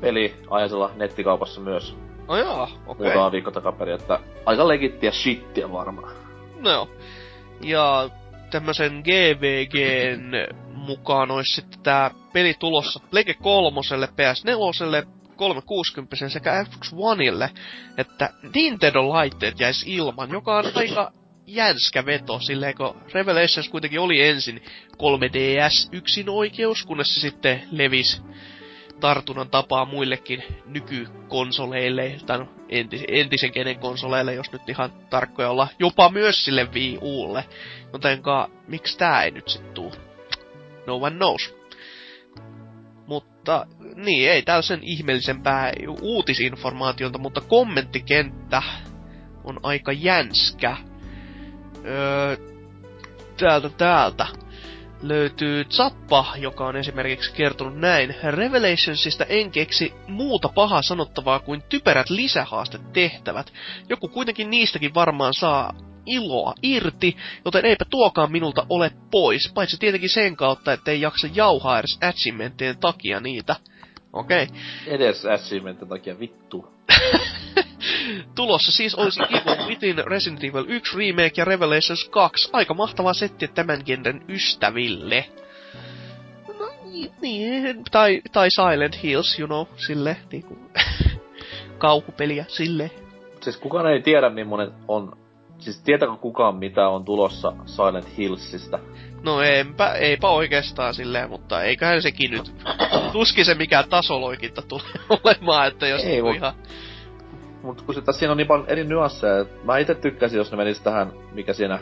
peliajaisella nettikaupassa myös. No joo, okei. Okay. Muutama viikko takaperi, että aika legittiä shittiä varmaan. No joo. Ja tämmösen GVGn mukaan olisi sitten tää peli tulossa Plege 3:lle, PS4:lle, 360 sekä Xbox Oneille, että Nintendo-laitteet jäis ilman, joka on aika jänskä veto, silleen kun Revelations kuitenkin oli ensin 3DS yksinoikeus, kunnes se sitten levisi tartunnan tapaa muillekin nykykonsoleille, tai entisen kenen konsoleille, jos nyt ihan tarkkoja olla, jopa myös sille Wii U:lle. Jotenka, miksi tää ei nyt sit tuu? No one knows. Mutta niin, ei täällä sen ihmeellisempää uutisinformaatiota, mutta kommenttikenttä on aika jänskä. Täältä löytyy Zappa, joka on esimerkiksi kertonut näin. Revelationsista en keksi muuta pahaa sanottavaa kuin typerät lisähaastetehtävät. Joku kuitenkin niistäkin varmaan saa iloa irti, joten eipä tuokaan minulta ole pois, paitsi tietenkin sen kautta, ettei jaksa jauhaa edes achievementtien takia niitä. Okei. Okay. Edes achievementtien takia, vittu. Tulossa siis olisi Evil Within, Resident Evil 1 Remake ja Revelations 2. Aika mahtavaa settiä tämän genren ystäville. No niin, tai Silent Hills, you know, sille, niinku, kauhupeliä, sille. Siis kukaan ei tiedä, millainen on. Siis tietääkö kukaan mitä on tulossa Silent Hillsistä? No eipä oikeastaan silleen, mutta eiköhän sekin nyt. Tuskin se mikään tasoloikinta tulee olemaan, että jos ei ole ihan. Mut kun se siinä on niin paljon eri nyansseja, että mä itse tykkäsin, jos ne menis tähän, mikä siinä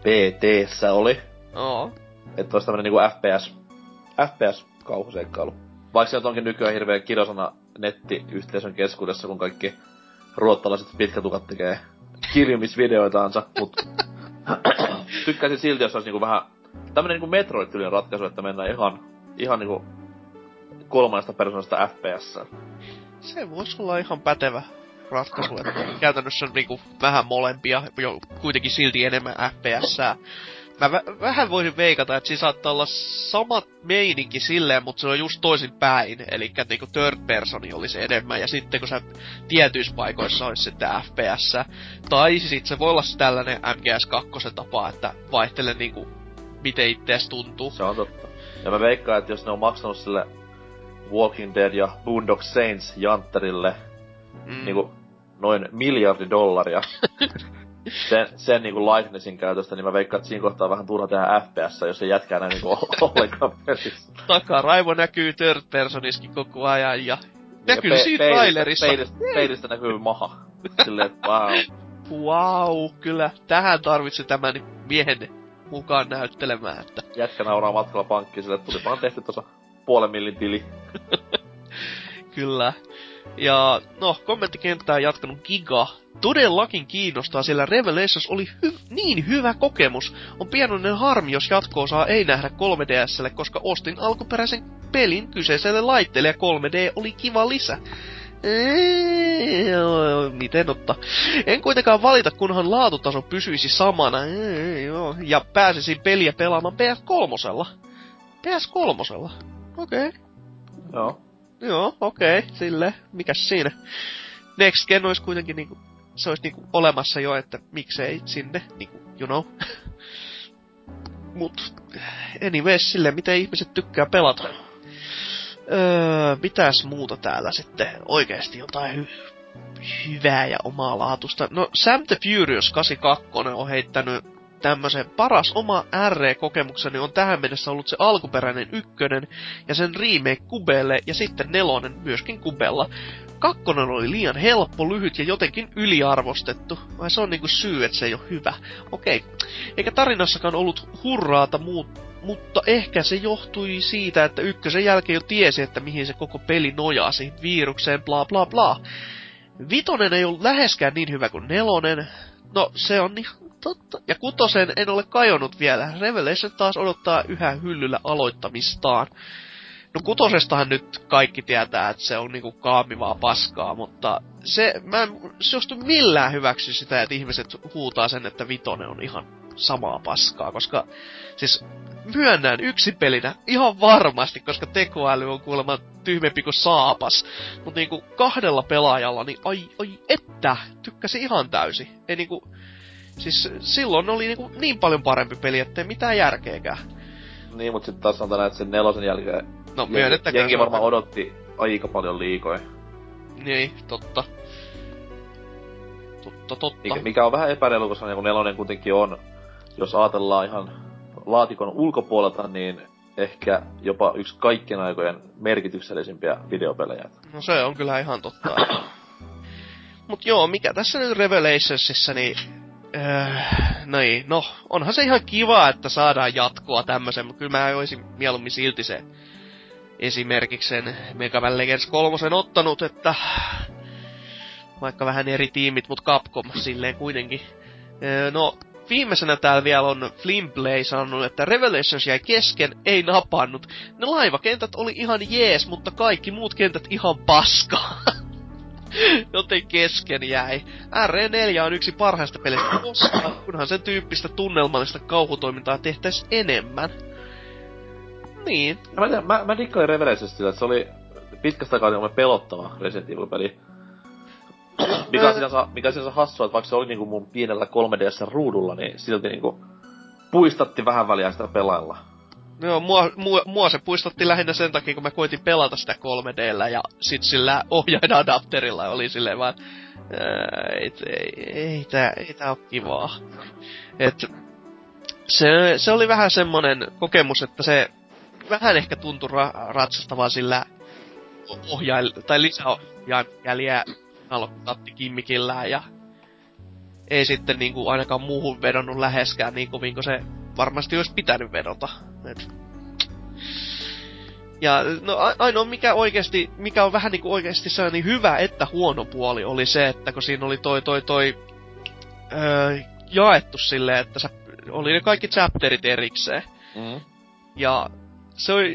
PT-ssä oli. Oo. Että olis tämmönen niinku FPS-kauhuseikkailu. Vaikka se onkin nykyään hirveen kirosana nettiyhteisön keskuudessa, kun kaikki ruottalaiset pitkätukat tekee kirjumisvideoitaansa, mut tykkäsin silti, jos olis niinku vähän tämmönen niinku Metroid-tyylinen ratkaisu, että mennään ihan niinku kolmannesta persoonasta FPS. Se vois olla ihan pätevä ratkaisu, että käytännössä on niinku vähän molempia, kuitenkin silti enemmän FPS-sää. Mä vähän voisin veikata, että siinä saattaa olla sama meininki silleen, mutta se on just toisin päin. Elikkä niinku third personi olisi enemmän, ja sitten kun sä tietyissä paikoissa olisi sitä FPS. Tai sit se voi olla tällainen MGS2 tapa, että vaihtele niinku miten ittees tuntuu. Se on totta. Ja mä veikkaan, että jos ne on maksanut sille Walking Dead ja Boondock Saints jantterille niinku noin $1 billion sen niinku lightnessin käytöstä, niin mä veikkaan, että siinä kohtaa vähän turha tehdä FPS, jos ei jätkää näin niinku ollenkaan pelissä. Takaraivo näkyy third personiskin koko ajan, ja näkyy siinä trailerissa. Peilistä näkyy maha. Silleen, että wow, kyllä. Tähän tarvitsi tämän miehen mukaan näyttelemään, että jätkä nauraa matkalla pankkiin, sille tulipahan tehty tuossa $0.5 million tili. Kyllä. Ja no, kommenttikenttää jatkanut Giga. Todellakin kiinnostaa, sillä Revelations oli niin hyvä kokemus. On pienoinen harmi, jos jatko-osaa ei nähdä 3DS:lle, koska ostin alkuperäisen pelin kyseiselle laitteelle ja 3D oli kiva lisä. Miten ottaa? En kuitenkaan valita, kunhan laatutaso pysyisi samana. Ja pääsisin peliä pelaamaan PS3. PS3? Okei. Okay. Joo. Joo, okei. Okay. Silleen. Mikäs siinä? Next Gen olisi kuitenkin niinku... Se olisi niinku olemassa jo, että miksei sinne. Niinku, you know. Mut... Anyways, silleen, miten ihmiset tykkää pelata. Mitäs muuta täällä sitten oikeesti jotain hyvää ja omaa laatusta. No, Sam the Furious 82 on heittänyt tämmösen. Paras oma RE-kokemukseni on tähän mennessä ollut se alkuperäinen ykkönen ja sen remake Kubelle ja sitten nelonen myöskin Kubella. Kakkonen oli liian helppo, lyhyt ja jotenkin yliarvostettu. Vai se on niinku syy, että se ei ole hyvä. Okei. Eikä tarinassakaan ollut hurraata mutta ehkä se johtui siitä, että ykkösen jälkeen jo tiesi, että mihin se koko peli nojaa siihen viirukseen, bla bla bla. Vitonen ei ollut läheskään niin hyvä kuin nelonen. No, se on ihan totta. Ja kutosen en ole kajonut vielä. Revelation taas odottaa yhä hyllyllä aloittamistaan. No kutosestahan nyt kaikki tietää, että se on niinku kaamivaa paskaa, mutta se, mä en suostu millään hyväksy sitä, että ihmiset huutaa sen, että vitonen on ihan samaa paskaa, koska siis myönnän yksi pelinä ihan varmasti, koska tekoäly on kuulemma tyhmempi kuin saapas, mut niinku kahdella pelaajalla, niin ai että, tykkäsi ihan täysi. Ei niinku, siis silloin oli niinku niin paljon parempi peli, ettei mitään järkeekään. Niin, mut sit taas sanotaan, että sen nelosen jälkeen no, jengi varmaan odotti aika paljon liikoja. Niin, totta. Totta. Mikä on vähän epäreilu, koska niin kun nelonen kuitenkin on, jos ajatellaan ihan laatikon ulkopuolelta, niin ehkä jopa yksi kaikkien aikojen merkityksellisimpiä videopelejä. No se on kyllä ihan totta. Mut joo, mikä tässä nyt Revelationsissa, niin... No, onhan se ihan kiva, että saadaan jatkoa tämmösen, mutta kyllä mä olisin mieluummin silti se esimerkiksi sen Mega Man Legends 3 ottanut, että vaikka vähän eri tiimit, mut Capcom silleen kuitenkin. No, viimeisenä täällä vielä on Flimplay sanonut, että Revelations jäi kesken, ei napannut. Ne laivakentät oli ihan jees, mutta kaikki muut kentät ihan paskaa. Joten kesken jäi. RE4 on yksi parhaista peleistä koskaan, kunhan sen tyyppistä tunnelmallista kauhutoimintaa tehtäis enemmän. Niin. Mä dikkailin Revelations sillä, että se oli pitkästä aikaa pelottava Resident Evil-peli. Mikä sinänsä hassua, että vaikka se oli niinku mun pienellä 3DS-ruudulla, niin silti niinku puistatti vähän väliä sitä pelailla. Joo, mua se puistatti lähinnä sen takia, kun mä koitin pelata sitä 3D:llä ja sit sillä ohjainadapterilla oli silleen vaan... Ei tää oo kivaa. Et... Se oli vähän semmonen kokemus, että se... Vähän ehkä tuntui ratsastavaa sillä... tai lisäohjainjäljää... Aloitti kimmikillään ja... Ei sitten niinku ainakaan muuhun vedonnut läheskään niin kovin kuin se... Varmasti olisi pitänyt vedota. Ja no ainoa mikä on vähän niinku oikeesti sellainen niin hyvä että huono puoli oli se, että kun siinä oli jaettu silleen, että oli ne kaikki chapterit erikseen. Mm. Ja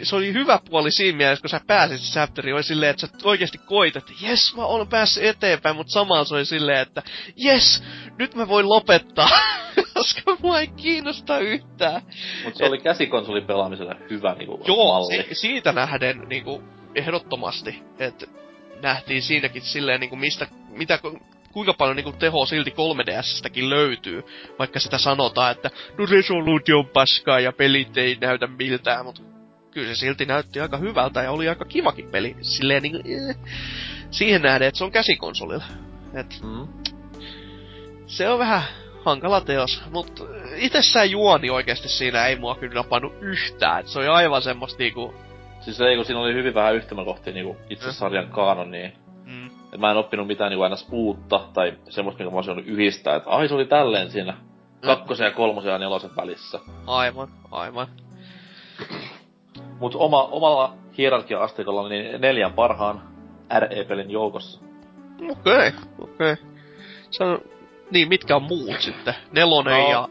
se oli hyvä puoli siinä mielessä, kun sä pääsit se chapteriin, oli silleen, että sä oikeesti koit, että jes, mä olen päässyt eteenpäin, mutta samalla se oli silleen, että jes, nyt mä voin lopettaa, koska mua ei kiinnosta yhtään. Mutta se oli käsikonsolin pelaamisella hyvä niinku, malli. Joo, siitä nähden niinku, ehdottomasti, että nähtiin siinäkin silleen, niinku, kuinka paljon niinku tehoa silti 3DS:stäkin löytyy, vaikka sitä sanotaan, että no resoluutio on paskaa ja pelit ei näytä miltään, mutta kyllä se silti näytti aika hyvältä ja oli aika kivakin peli. Silleen niinku... Siihen nähden, että se on käsikonsolilla. Et, se on vähän hankala teos, mutta itsessään juoni oikeesti siinä ei mua kyllä napannut yhtään. Et se oli aivan semmoista niinku... Siis ei, kun siinä oli hyvin vähän yhtymäkohtia niinku itse sarjan kaanon, niin... Mä en oppinut mitään niinku aina uutta tai semmoista, mikä mä olisin ollut yhdistää. Että ai, se oli tälleen siinä kakkosen ja kolmosen ja nelosen välissä. Aivan. Mut omalla hierarkia-asteikolla niin 4 parhaan RE-pelin joukossa. Okei. Sano, niin, mitkä on muut sitten? Nelonen no, ja...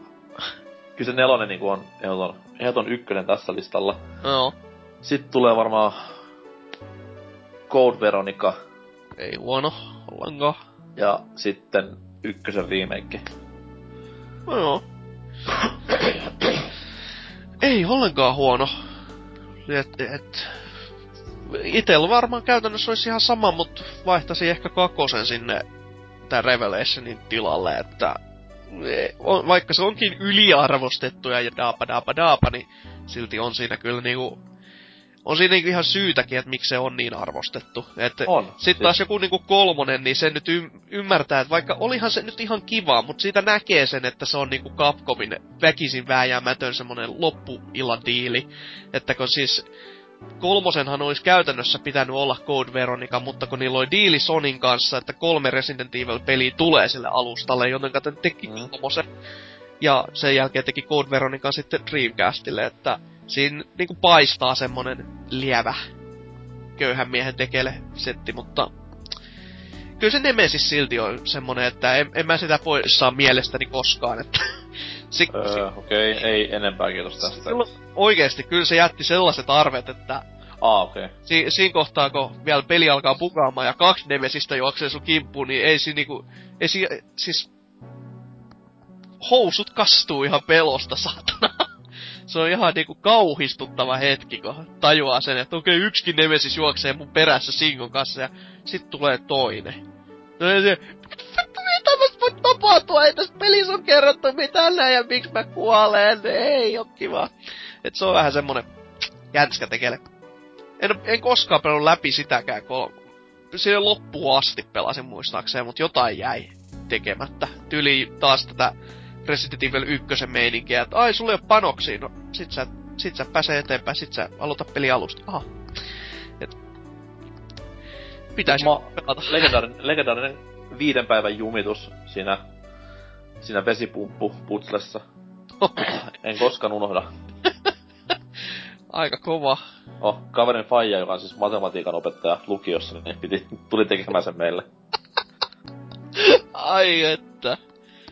Kyllä se nelonen niinku on ehdoton ykkönen tässä listalla. Joo. No. Sitten tulee varmaan Code Veronica. Ei huono, ollenkaan. Ja sitten ykkösen remake. No joo. Ei ollenkaan huono. Itellä varmaan käytännössä olisi ihan sama, mutta vaihtaisin ehkä kakosen sinne tämän Revelationin tilalle, että vaikka se onkin yliarvostettu ja daapa, niin silti on siinä kyllä niinku... On siinä ihan syytäkin, että miksi se on niin arvostettu. Sitten taas joku niinku kolmonen, niin se nyt ymmärtää, että vaikka olihan se nyt ihan kiva, mutta siitä näkee sen, että se on niinku Capcomin väkisin vääjäämätön semmonen loppuilladiili. Että kun siis kolmosenhan olisi käytännössä pitänyt olla Code Veronica, mutta kun niillä oli diili Sonin kanssa, että 3 Resident Evil-peliä tulee sille alustalle, jotenka ne teki kolmosen. Ja sen jälkeen teki Code Veronica sitten Dreamcastille, että... Siinä niinku paistaa semmonen lievä köyhän miehen tekele setti, mutta kyllä se Nemesis silti on semmonen, että en mä sitä pois saa mielestäni koskaan, että... Okei, ei enempää kiitos tästä. Silloin, oikeesti, kyllä se jätti sellaiset arvet, että... Okei. Siinä kohtaa, kun vielä peli alkaa pukaamaan ja 2 Nemesistä juoksee sun kimppuun, niin ei siinä niinku... Housut kastuu ihan pelosta, satana. Se on ihan niinku kauhistuttava hetki, kun tajuaa sen, että okei, yksikin Nemesis juoksee mun perässä Singon kanssa ja sit tulee toinen. No ei se, mitä tämmöstä voi tapahtua, ei tässä pelissä on kerrottu mitään näin ja miksi mä kuolen, ei oo kiva. Et se on vähän semmonen jänskä tekele. En koskaan pelannut läpi sitäkään, kun siihen loppuun asti pelasin muistaakseen, mut jotain jäi tekemättä. Tyli taas tätä... Resident Evil 1 meininkiä, että ai sulla ei oo panoksia, no sit sä pääsee eteenpäin, sit sä aloita peli alusta, aha. Et pitäisi pelata. Legendaarinen 5 päivän jumitus siinä vesipumppu-putslessa. En koskaan unohda. Aika kova. Kaverin faija, joka on siis matematiikan opettaja lukiossa, niin tuli tekemään sen meille. Ai että.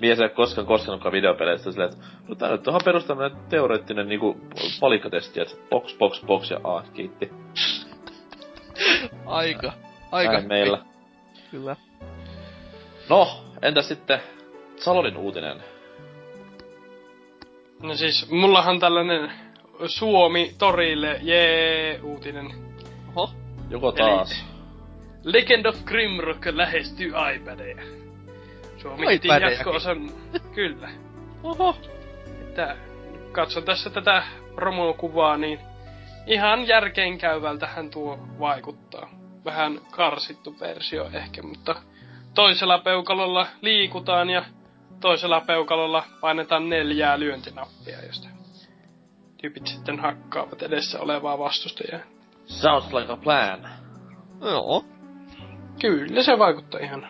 Mies ei ole koskaan koskenutkaan videopeleistä silleen, että no tää nyt onhan perus tämmönen teoreettinen niinku palikkatesti, että box ja A, kiitti. Aika. Näin meillä. Kyllä. No, entä sitten Zalorin uutinen? No siis, mullahan tällainen Suomi torille, jee, uutinen. Oho. Joko taas. Eli Legend of Grimrock lähestyy iPadeja. Suomittiin jatko-osan, kyllä. Oho. Että katson tässä tätä promokuvaa, niin ihan järkeenkäyvältähän tuo vaikuttaa. Vähän karsittu versio ehkä, mutta toisella peukalolla liikutaan ja toisella peukalolla painetaan 4 lyöntinappia, josta tyypit sitten hakkaavat edessä olevaa vastustajaa. Sounds like a plan. Joo. Kyllä se vaikuttaa ihan.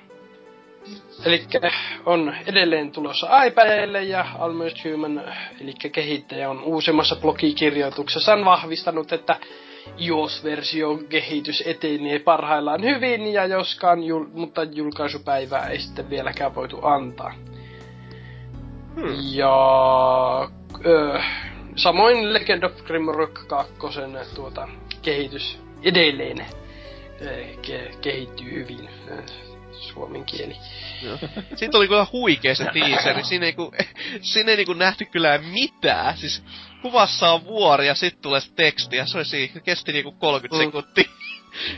Elikkä on edelleen tulossa iPadille ja Almost Human, elikkä kehittäjä on uusimmassa blogikirjoituksessaan vahvistanut, että iOS-version kehitys etenee parhaillaan hyvin ja mutta julkaisupäivää ei sitten vieläkään voitu antaa. Ja samoin Legend of Grimrock 2 kehitys edelleen kehittyy hyvin. Suomen kieli. Siitä oli kyllä huikea se tiiseri. Siinä ei nähty kyllä mitään. Siis kuvassa on vuori ja sit tulee teksti ja se kesti niinku 30 sekuntia.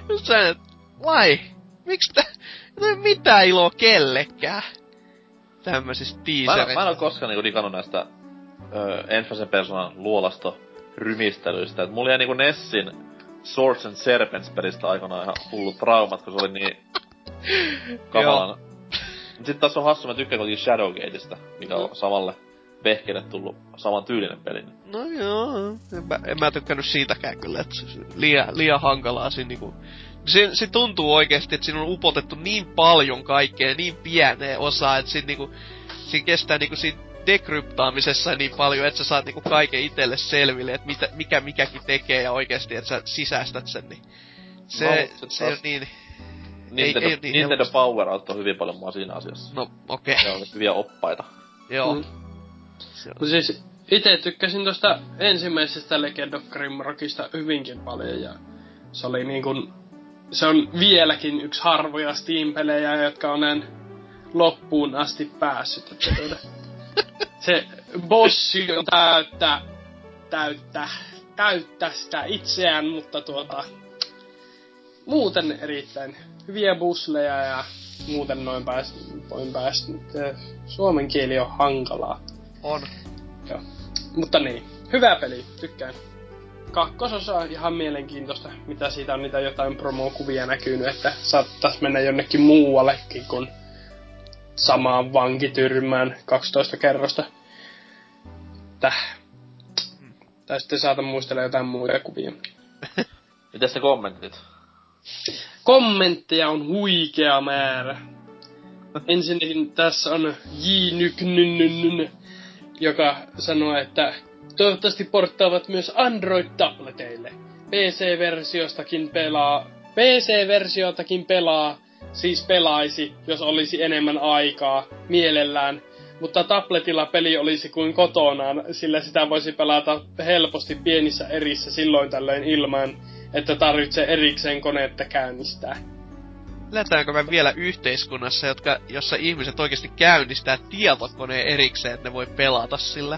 Just sain, että vai? Miksi ei ole mitään iloa kellekään? Tämmöisistä tiisereistä. Mä en ole koskaan niinku digannut näistä ensimmäisen persoonan luolasto-rymistelyistä. Et mulla jäi niinku Nessin Swords and Serpents -pelistä aikanaan ihan hullut traumat, kun se oli niin... Kamalan. Sitten taas on hassu, mä tykkään kuitenkin Shadowgateista, mikä on samalle vehkelle tullut saman tyylinen peli. No joo, en mä tykkännyt siitäkään kyllä, että liian hankalaa siinä niinku... Se tuntuu oikeesti, että siinä on upotettu niin paljon kaikkea, niin pieneen osaan, että siinä kestää niinku siinä dekryptaamisessa niin paljon, että sä saat niinku kaiken itselle selville, että mikä mikäkin tekee ja oikeesti, että sä sisäistät sen, niin... Se on niin... Nintendo Power auttoi hyvin paljon mua siinä asiassa. No, okei. Okay. Ne on hyviä oppaita. Joo. No siis, ite tykkäsin tosta ensimmäisestä Legend of Grimrockista hyvinkin paljon ja se oli niinkun se on vieläkin yksi harvoja Steam-pelejä, jotka on näin loppuun asti päässyt. Se bossi on täyttää sitä itseään, mutta muuten erittäin hyviä busleja ja muuten noin päästä. Suomen kieli on hankalaa. On. Joo. Mutta niin, hyvä peli, tykkään. Kakkososa on ihan mielenkiintoista, mitä siitä on niitä jotain promokuvia näkynyt, että saattais mennä jonnekin muuallekin kuin samaan vankityrmään 12 kerrosta. Tai sitten saata muistella jotain muita kuvia. Mitäs ne kommentit? Kommentteja on huikea määrä. Ensinnäkin tässä on J-Nyk-Nyn, joka sanoo, että toivottavasti porttaavat myös Android-tableteille. PC-versiotakin pelaa, siis pelaisi, jos olisi enemmän aikaa, mielellään. Mutta tabletilla peli olisi kuin kotonaan, sillä sitä voisi pelata helposti pienissä erissä silloin tällöin ilman, että tarvitsee erikseen koneetta käynnistää. Eletäänkö me vielä yhteiskunnassa, jossa ihmiset oikeasti käynnistää tietokoneen erikseen, että ne voi pelata sillä?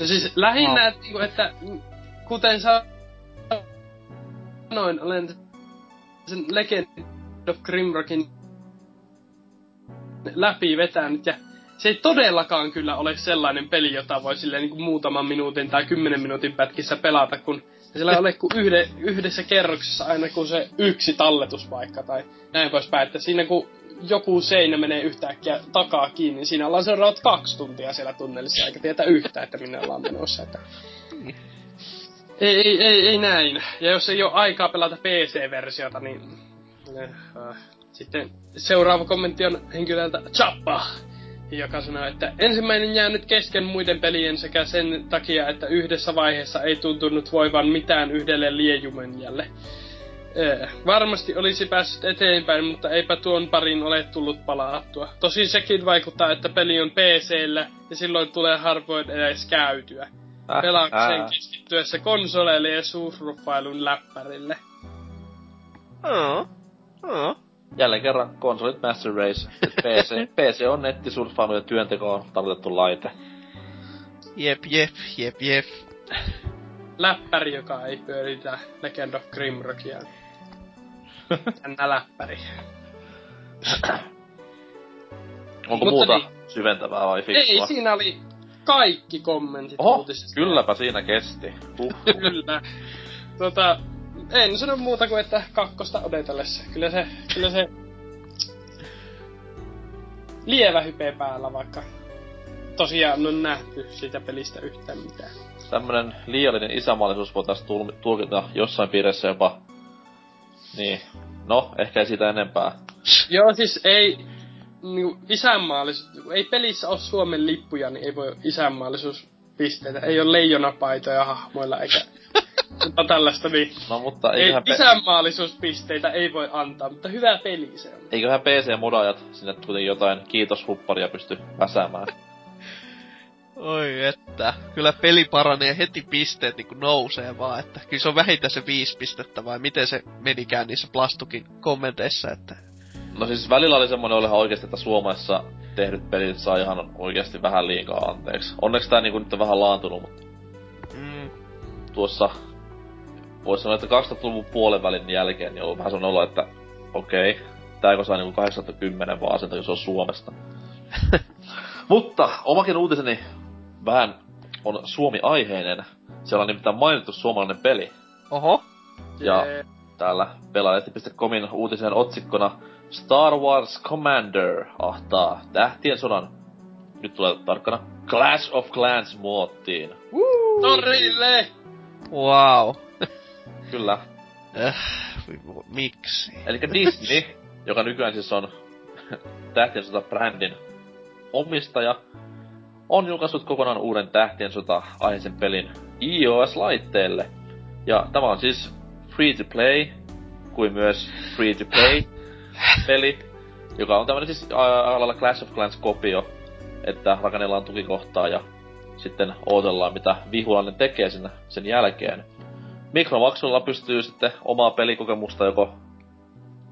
No siis lähinnä, että kuten sanoin, olen sen Legend of Grimrockin läpi vetänyt, ja se ei todellakaan kyllä ole sellainen peli, jota voi silleen niin kuin muutaman minuutin tai 10 minuutin pätkissä pelata, kun sillä ei ole kuin yhdessä kerroksessa aina kuin se yksi talletuspaikka tai näin poispäin, että siinä kun joku seinä menee yhtäkkiä takaa kiinni, niin siinä ollaan seuraavat 2 tuntia siellä tunnelissa, eikä tietä yhtään, että minne ollaan menossa. Että ei näin. Ja jos ei ole aikaa pelata PC-versiota, niin sitten seuraava kommentti on henkilöltä Chappa, joka sanoo, että ensimmäinen jää nyt kesken muiden pelien sekä sen takia, että yhdessä vaiheessa ei tuntunut voivan mitään yhdelle liejumönjälle. Varmasti olisi päässyt eteenpäin, mutta eipä tuon parin ole tullut palaattua. Tosin sekin vaikuttaa, että peli on PC:llä ja silloin tulee harvoin edes käytyä. Pelaakseen keskittyessä konsoleille ja suurrufailun läppärille. Jälleen kerran konsolit Master Race. PC on nettisurfailu ja työntekoon tarkoitettu laite. Jep. Läppäri, joka ei pyöritä Legend of Grimrockia. Tänä läppäri. Onko muuta syventävää vai fiksua? Ei, siinä oli kaikki kommentit. Oho, kylläpä siinä kesti. Kyllä. En sano muuta kuin, että kakkosta odotellessa. Kyllä se lievä hype päällä, vaikka tosiaan on nähty siitä pelistä yhtään mitään. Tämmönen liiallinen isämaallisuus voitais tulkita jossain piirissä jopa. Niin. No, ehkä ei siitä enempää. Joo, siis ei niinku isänmaallisuus, ei pelissä oo Suomen lippuja, niin ei voi isänmaallisuuspisteitä. Ei oo leijonapaitoja hahmoilla eikä tällaista, niin no, mutta ei isänmaallisuuspisteitä ei voi antaa, mutta hyvä peli se on. Eiköhän PC-modaajat sinne kuitenkin jotain kiitoshupparia pysty väsäämään. Oi että, kyllä peli paranee ja heti pisteet niinku nousee vaan, että kyllä se on vähintään se 5 pistettä, vai miten se menikään niissä Plastukin kommenteissa, että... No siis välillä oli semmonen olehan oikeesti, että Suomessa tehdyt pelit saa ihan oikeesti vähän liikaa anteeksi. Onneksi tää niinku nyt on vähän laantunut, mutta... Tuossa... Vois sanoa, että 2000-luvun puolenvälin jälkeen niin on vähän semmonen olo, että... Okei, tääkö saa niinku 810 vaan sen, jos on Suomesta. Mutta omakin uutiseni... Vähän on Suomi-aiheinen. Siellä on nimittäin mainittu suomalainen peli. Oho. Ja täällä pelaajalehti.comin uutisen otsikkona Star Wars Commander ahtaa tähtien sodan. Nyt tulee tarkkana. Clash of Clans -muottiin. Torille! Wow. Kyllä. Miksi? Elikkä Disney, joka nykyään siis on tähtien sota -brändin omistaja, on julkaissut kokonaan uuden tähtien sota-aiheisen pelin iOS-laitteelle. Ja tämä on siis free to play, kuin myös free to play peli, joka on tämmönen siis alalla Clash of Clans-kopio, että rakennellaan tukikohtaa ja sitten odotellaan, mitä vihulainen tekee sen jälkeen. Mikromaksulla pystyy sitten omaa pelikokemusta joko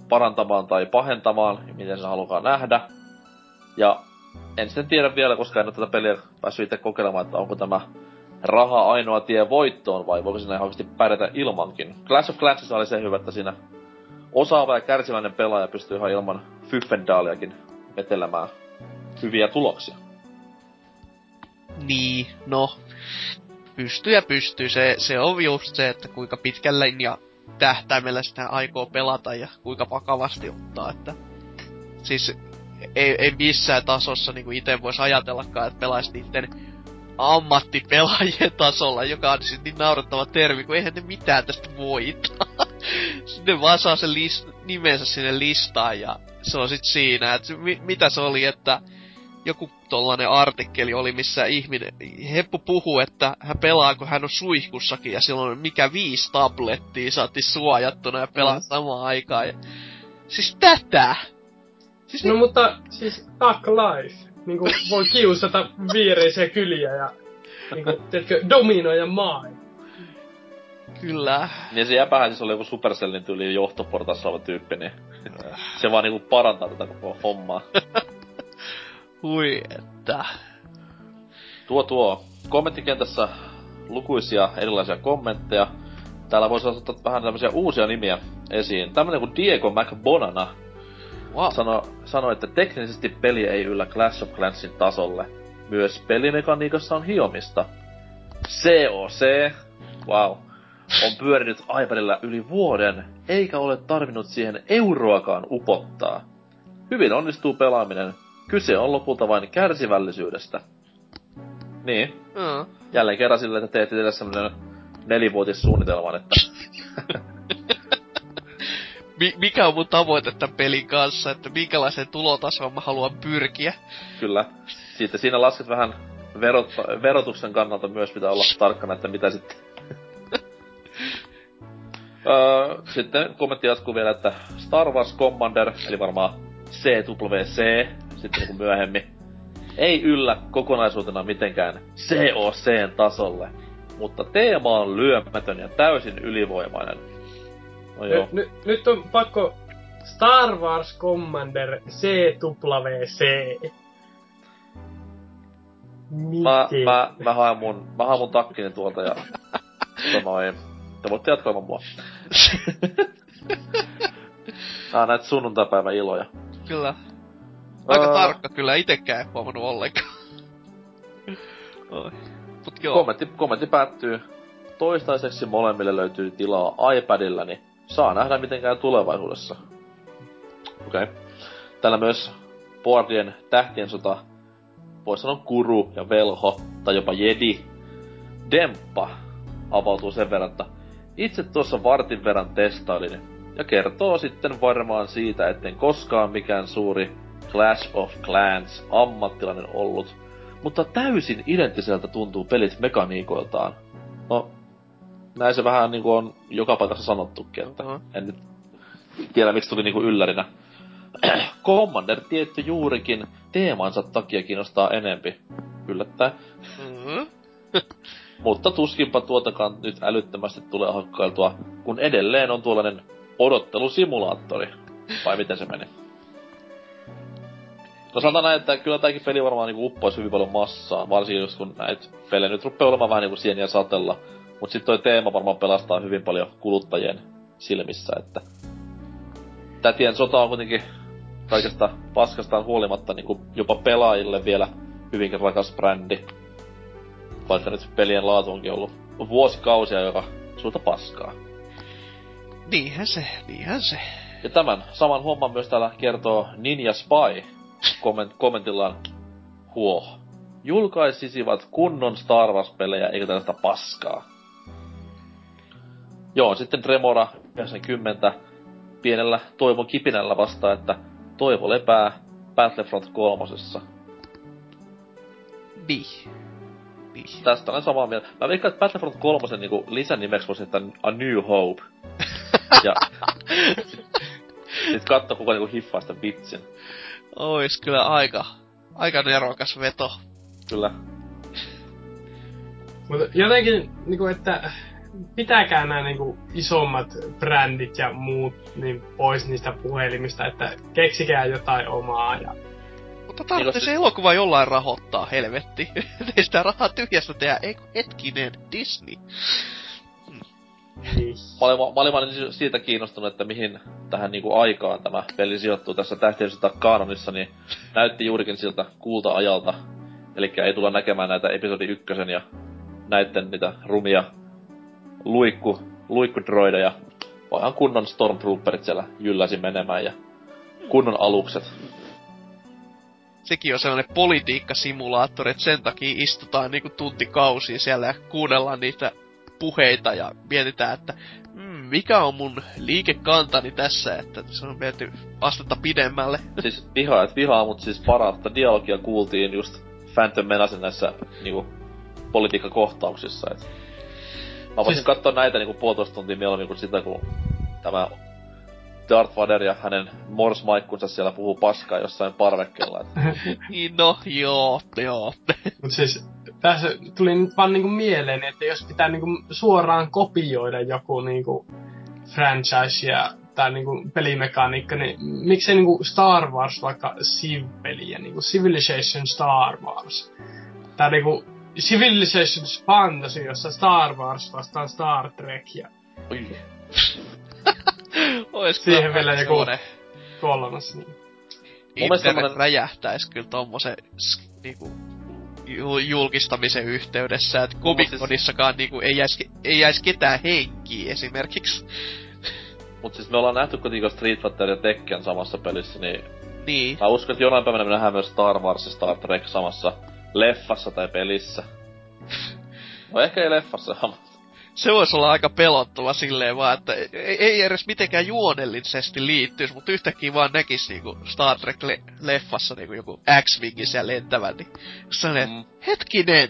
parantamaan tai pahentamaan, miten se haluaa nähdä. Ja en sitten tiedä vielä, koska en ole tätä peliä päässyt itse kokeilemaan, että onko tämä raha ainoa tie voittoon vai voiko siinä ihan oikeasti pärjätä ilmankin. Clash of Clansissa oli se hyvä, että siinä osaava ja kärsiväinen pelaaja pystyy ihan ilman Fyffendaaliakin vetelemään hyviä tuloksia. Niin, no. Pystyy. Se on just se, että kuinka pitkällä ja tähtäimellä sitä aikoo pelata ja kuinka vakavasti ottaa, että siis ei missään tasossa niinku ite vois ajatellakaan, että pelaisi niitten ammattipelaajien tasolla, joka on siis niin naurettava termi, kun eihän ne mitään tästä voita. Sitten vaan saa sen nimensä sinne listaan ja se on sit siinä, että mitä se oli, että joku tollanen artikkeli oli, missä ihminen, heppu puhuu, että hän pelaa, kun hän on suihkussakin, ja silloin mikä 5 tablettia saatti suojattuna ja pelaa samaan aikaan. Ja siis tätä! Siis no mutta, siis Duck Life. Niinku voi kiusata viereisiä kyliä ja niinku, teetkö, dominoida maailma. Kyllä. Ja se jäpähän siis oli joku Supercellin tyyli johtoportaassa oleva tyyppi, niin se vaan niinku parantaa tätä koko hommaa. Hui, että... Tuo. Kommenttikentässä lukuisia erilaisia kommentteja. Täällä voisi ottaa vähän tämmöisiä uusia nimiä esiin. Tämmönen kuin Diego McBonana. Wow. Sanoi, että teknisesti peli ei yllä Clash of Clansin tasolle. Myös pelimekaniikassa on hiomista. COC. Wow. On pyörinyt iPadilla yli vuoden, eikä ole tarvinnut siihen euroakaan upottaa. Hyvin onnistuu pelaaminen. Kyse on lopulta vain kärsivällisyydestä. Niin. Jälleen kerran silleen, että teet teille semmonen 4-vuotis suunnitelman, että... Mikä on mun tavoite tämän pelin kanssa, että minkälaiseen tulotasoon mä haluan pyrkiä? Kyllä. Sitten siinä lasket vähän verotuksen kannalta myös, pitää olla tarkkana, että mitä sitten... Sitten kommentti jatkuu vielä, että Star Wars Commander, eli varmaan CWC... sitten niin kuin myöhemmin. Ei yllä kokonaisuutena mitenkään COC:n tasolle, mutta teema on lyömätön ja täysin ylivoimainen. No joo. Nyt on pakko Star Wars Commander CWC. Mä haen mun takkini tuolta ja sanoin, te voitte jatkaa ilman mua. Nää on näitä sunnuntaipäivän iloja. Kyllä. Aika tarkka kyllä, itekään en huomannut ollenkaan. Mut joo. Kommentti päättyy. Toistaiseksi molemmille löytyy tilaa iPadilla, niin saa nähdä mitenkään tulevaisuudessa. Okei. Okay. Täällä myös Boardien tähtien sota, voisi sanoa guru ja velho, tai jopa jedi. Demppa avautuu sen verran, että itse tuossa vartin verran testailin. Ja kertoo sitten varmaan siitä, etten koskaan mikään suuri Clash of Clans ammattilainen ollut, mutta täysin identtiseltä tuntuu pelit mekaniikoiltaan. No, näin se vähän niinku on joka paikassa sanottukin, että en nyt tiedä miksi tuli niinku yllärinä. Commander tietty juurikin teemansa takia kiinnostaa enempi, yllättäen. Mm-hmm. Mutta tuskinpa tuotakaan nyt älyttömästi tulee hakkailtua, kun edelleen on tuollainen odottelusimulaattori, vai miten se meni? No sanotaan näin, että kyllä tääkin peli varmaan niinku uppois hyvin paljon massaan, varsinkin jos kun näit pelejä nyt ruppee olemaan vähän niinku sieniä satella. Mut sit toi teema varmaan pelastaa hyvin paljon kuluttajien silmissä, että... Tätien sota on kuitenkin kaikesta paskastaan huolimatta niinku jopa pelaajille vielä hyvinkin rakas brändi. Vaikka nyt pelien laatu onkin ollut vuosikausia, joka suurta paskaa. Niinhän se. Ja tämän saman homman myös täällä kertoo Ninja Spy. Kommentillaan julkaisisivat kunnon Star Wars-pelejä, eikä tällaista paskaa. Joo, sitten Remora 90 pienellä toivon kipinällä vastaa, että toivo lepää Battlefront 3:ssa. Tästä olen samaa mieltä. Mä veikkaan, että Battlefront 3:n niinku lisänimeksi voisi, että A New Hope. Ja sit katso, kuka niinku hiffaa sitä vitsin. Ois kyllä aika nerokas veto. Kyllä. Mutta jotenkin, niinku, että pitääkään nämä niinku isommat brändit ja muut niin pois niistä puhelimista, että keksikää jotain omaa. Ja... mutta tarvitsee se elokuva jollain rahoittaa, helvetti. Ei sitä rahaa tyhjästä tehdä, ei hetkinen Disney. Mä olin siitä kiinnostunut, että mihin tähän niinku aikaan tämä peli sijoittuu tässä tähtiönsota-kaanonissa, niin näytti juurikin siltä kulta-ajalta. Elikkä ei tulla näkemään näitä episodi 1 ja näitten niitä rumia luikkudroideja, vaan kunnon stormtrooperit siellä jylläsi menemään ja kunnon alukset. Sekin on sellainen politiikkasimulaattori, että sen takia istutaan niinku tuntikausia siellä ja kuunnellaan niitä puheita ja mietitään, että mikä on mun liikekantani tässä, että se on mietty astetta pidemmälle. Siis vihaa, mutta siis parasta dialogia kuultiin just Phantom Menacen näissä niinku politiikkakohtauksissa. Et mä voisin siis katsoa näitä niinku puolitoista tuntia mieluummin kuin sitä, kun tämä Darth Vader ja hänen morsmaikkunsa siellä puhuu paskaa jossain parvekkeella. No joo. Mut siis tässä tuli nyt vaan niinku mieleen, että jos pitää niinku suoraan kopioida joku niinku franchise ja tai niinku pelimekaniikka, niin miksei niinku Star Wars vaikka Civ-peliä, niinku Civilization Star Wars. Tai niinku Civilization Fantasy, jossa Star Wars vastaan Star Trek ja... siihen vielä joku kolmas. Niin. Internet räjähtäis kyllä tommosen niinku julkistamisen yhteydessä, että Comic-Conissakaan niinku ei jäis ketään henkiin esimerkiksi. Mut siis me ollaan nähty kuitenkin Street Fighter ja Tekken samassa pelissä, niin... mä uskon, että jonain päivänä me nähdään myös Star Wars ja Star Trek samassa leffassa tai pelissä. No ehkä ei leffassa samassa. Se vois olla aika pelottava silleen vaan, että ei edes mitenkään juonellisesti liittyis, mut yhtäkkiä vaan näkis niinku Star Trek leffassa niinku joku X-Wingissä lentävän, niin sellanen, hetkinen,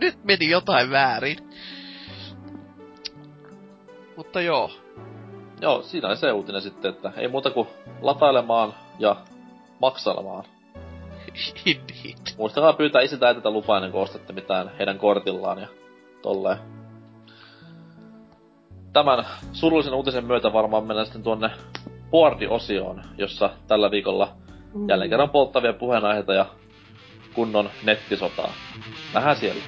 nyt meni jotain väärin. Mutta joo. Joo, siinä oli se uutinen sitten, että ei muuta kuin latailemaan ja maksailemaan. Indeed. Muistakaa pyytää isiltä äitiltä lupaa ennen kuin ostatte mitään heidän kortillaan ja tolleen. Tämän surullisen uutisen myötä varmaan mennään sitten tuonne boardi-osioon, jossa tällä viikolla jälleen kerran polttavia puheenaiheita ja kunnon nettisotaa. Nähdään siellä.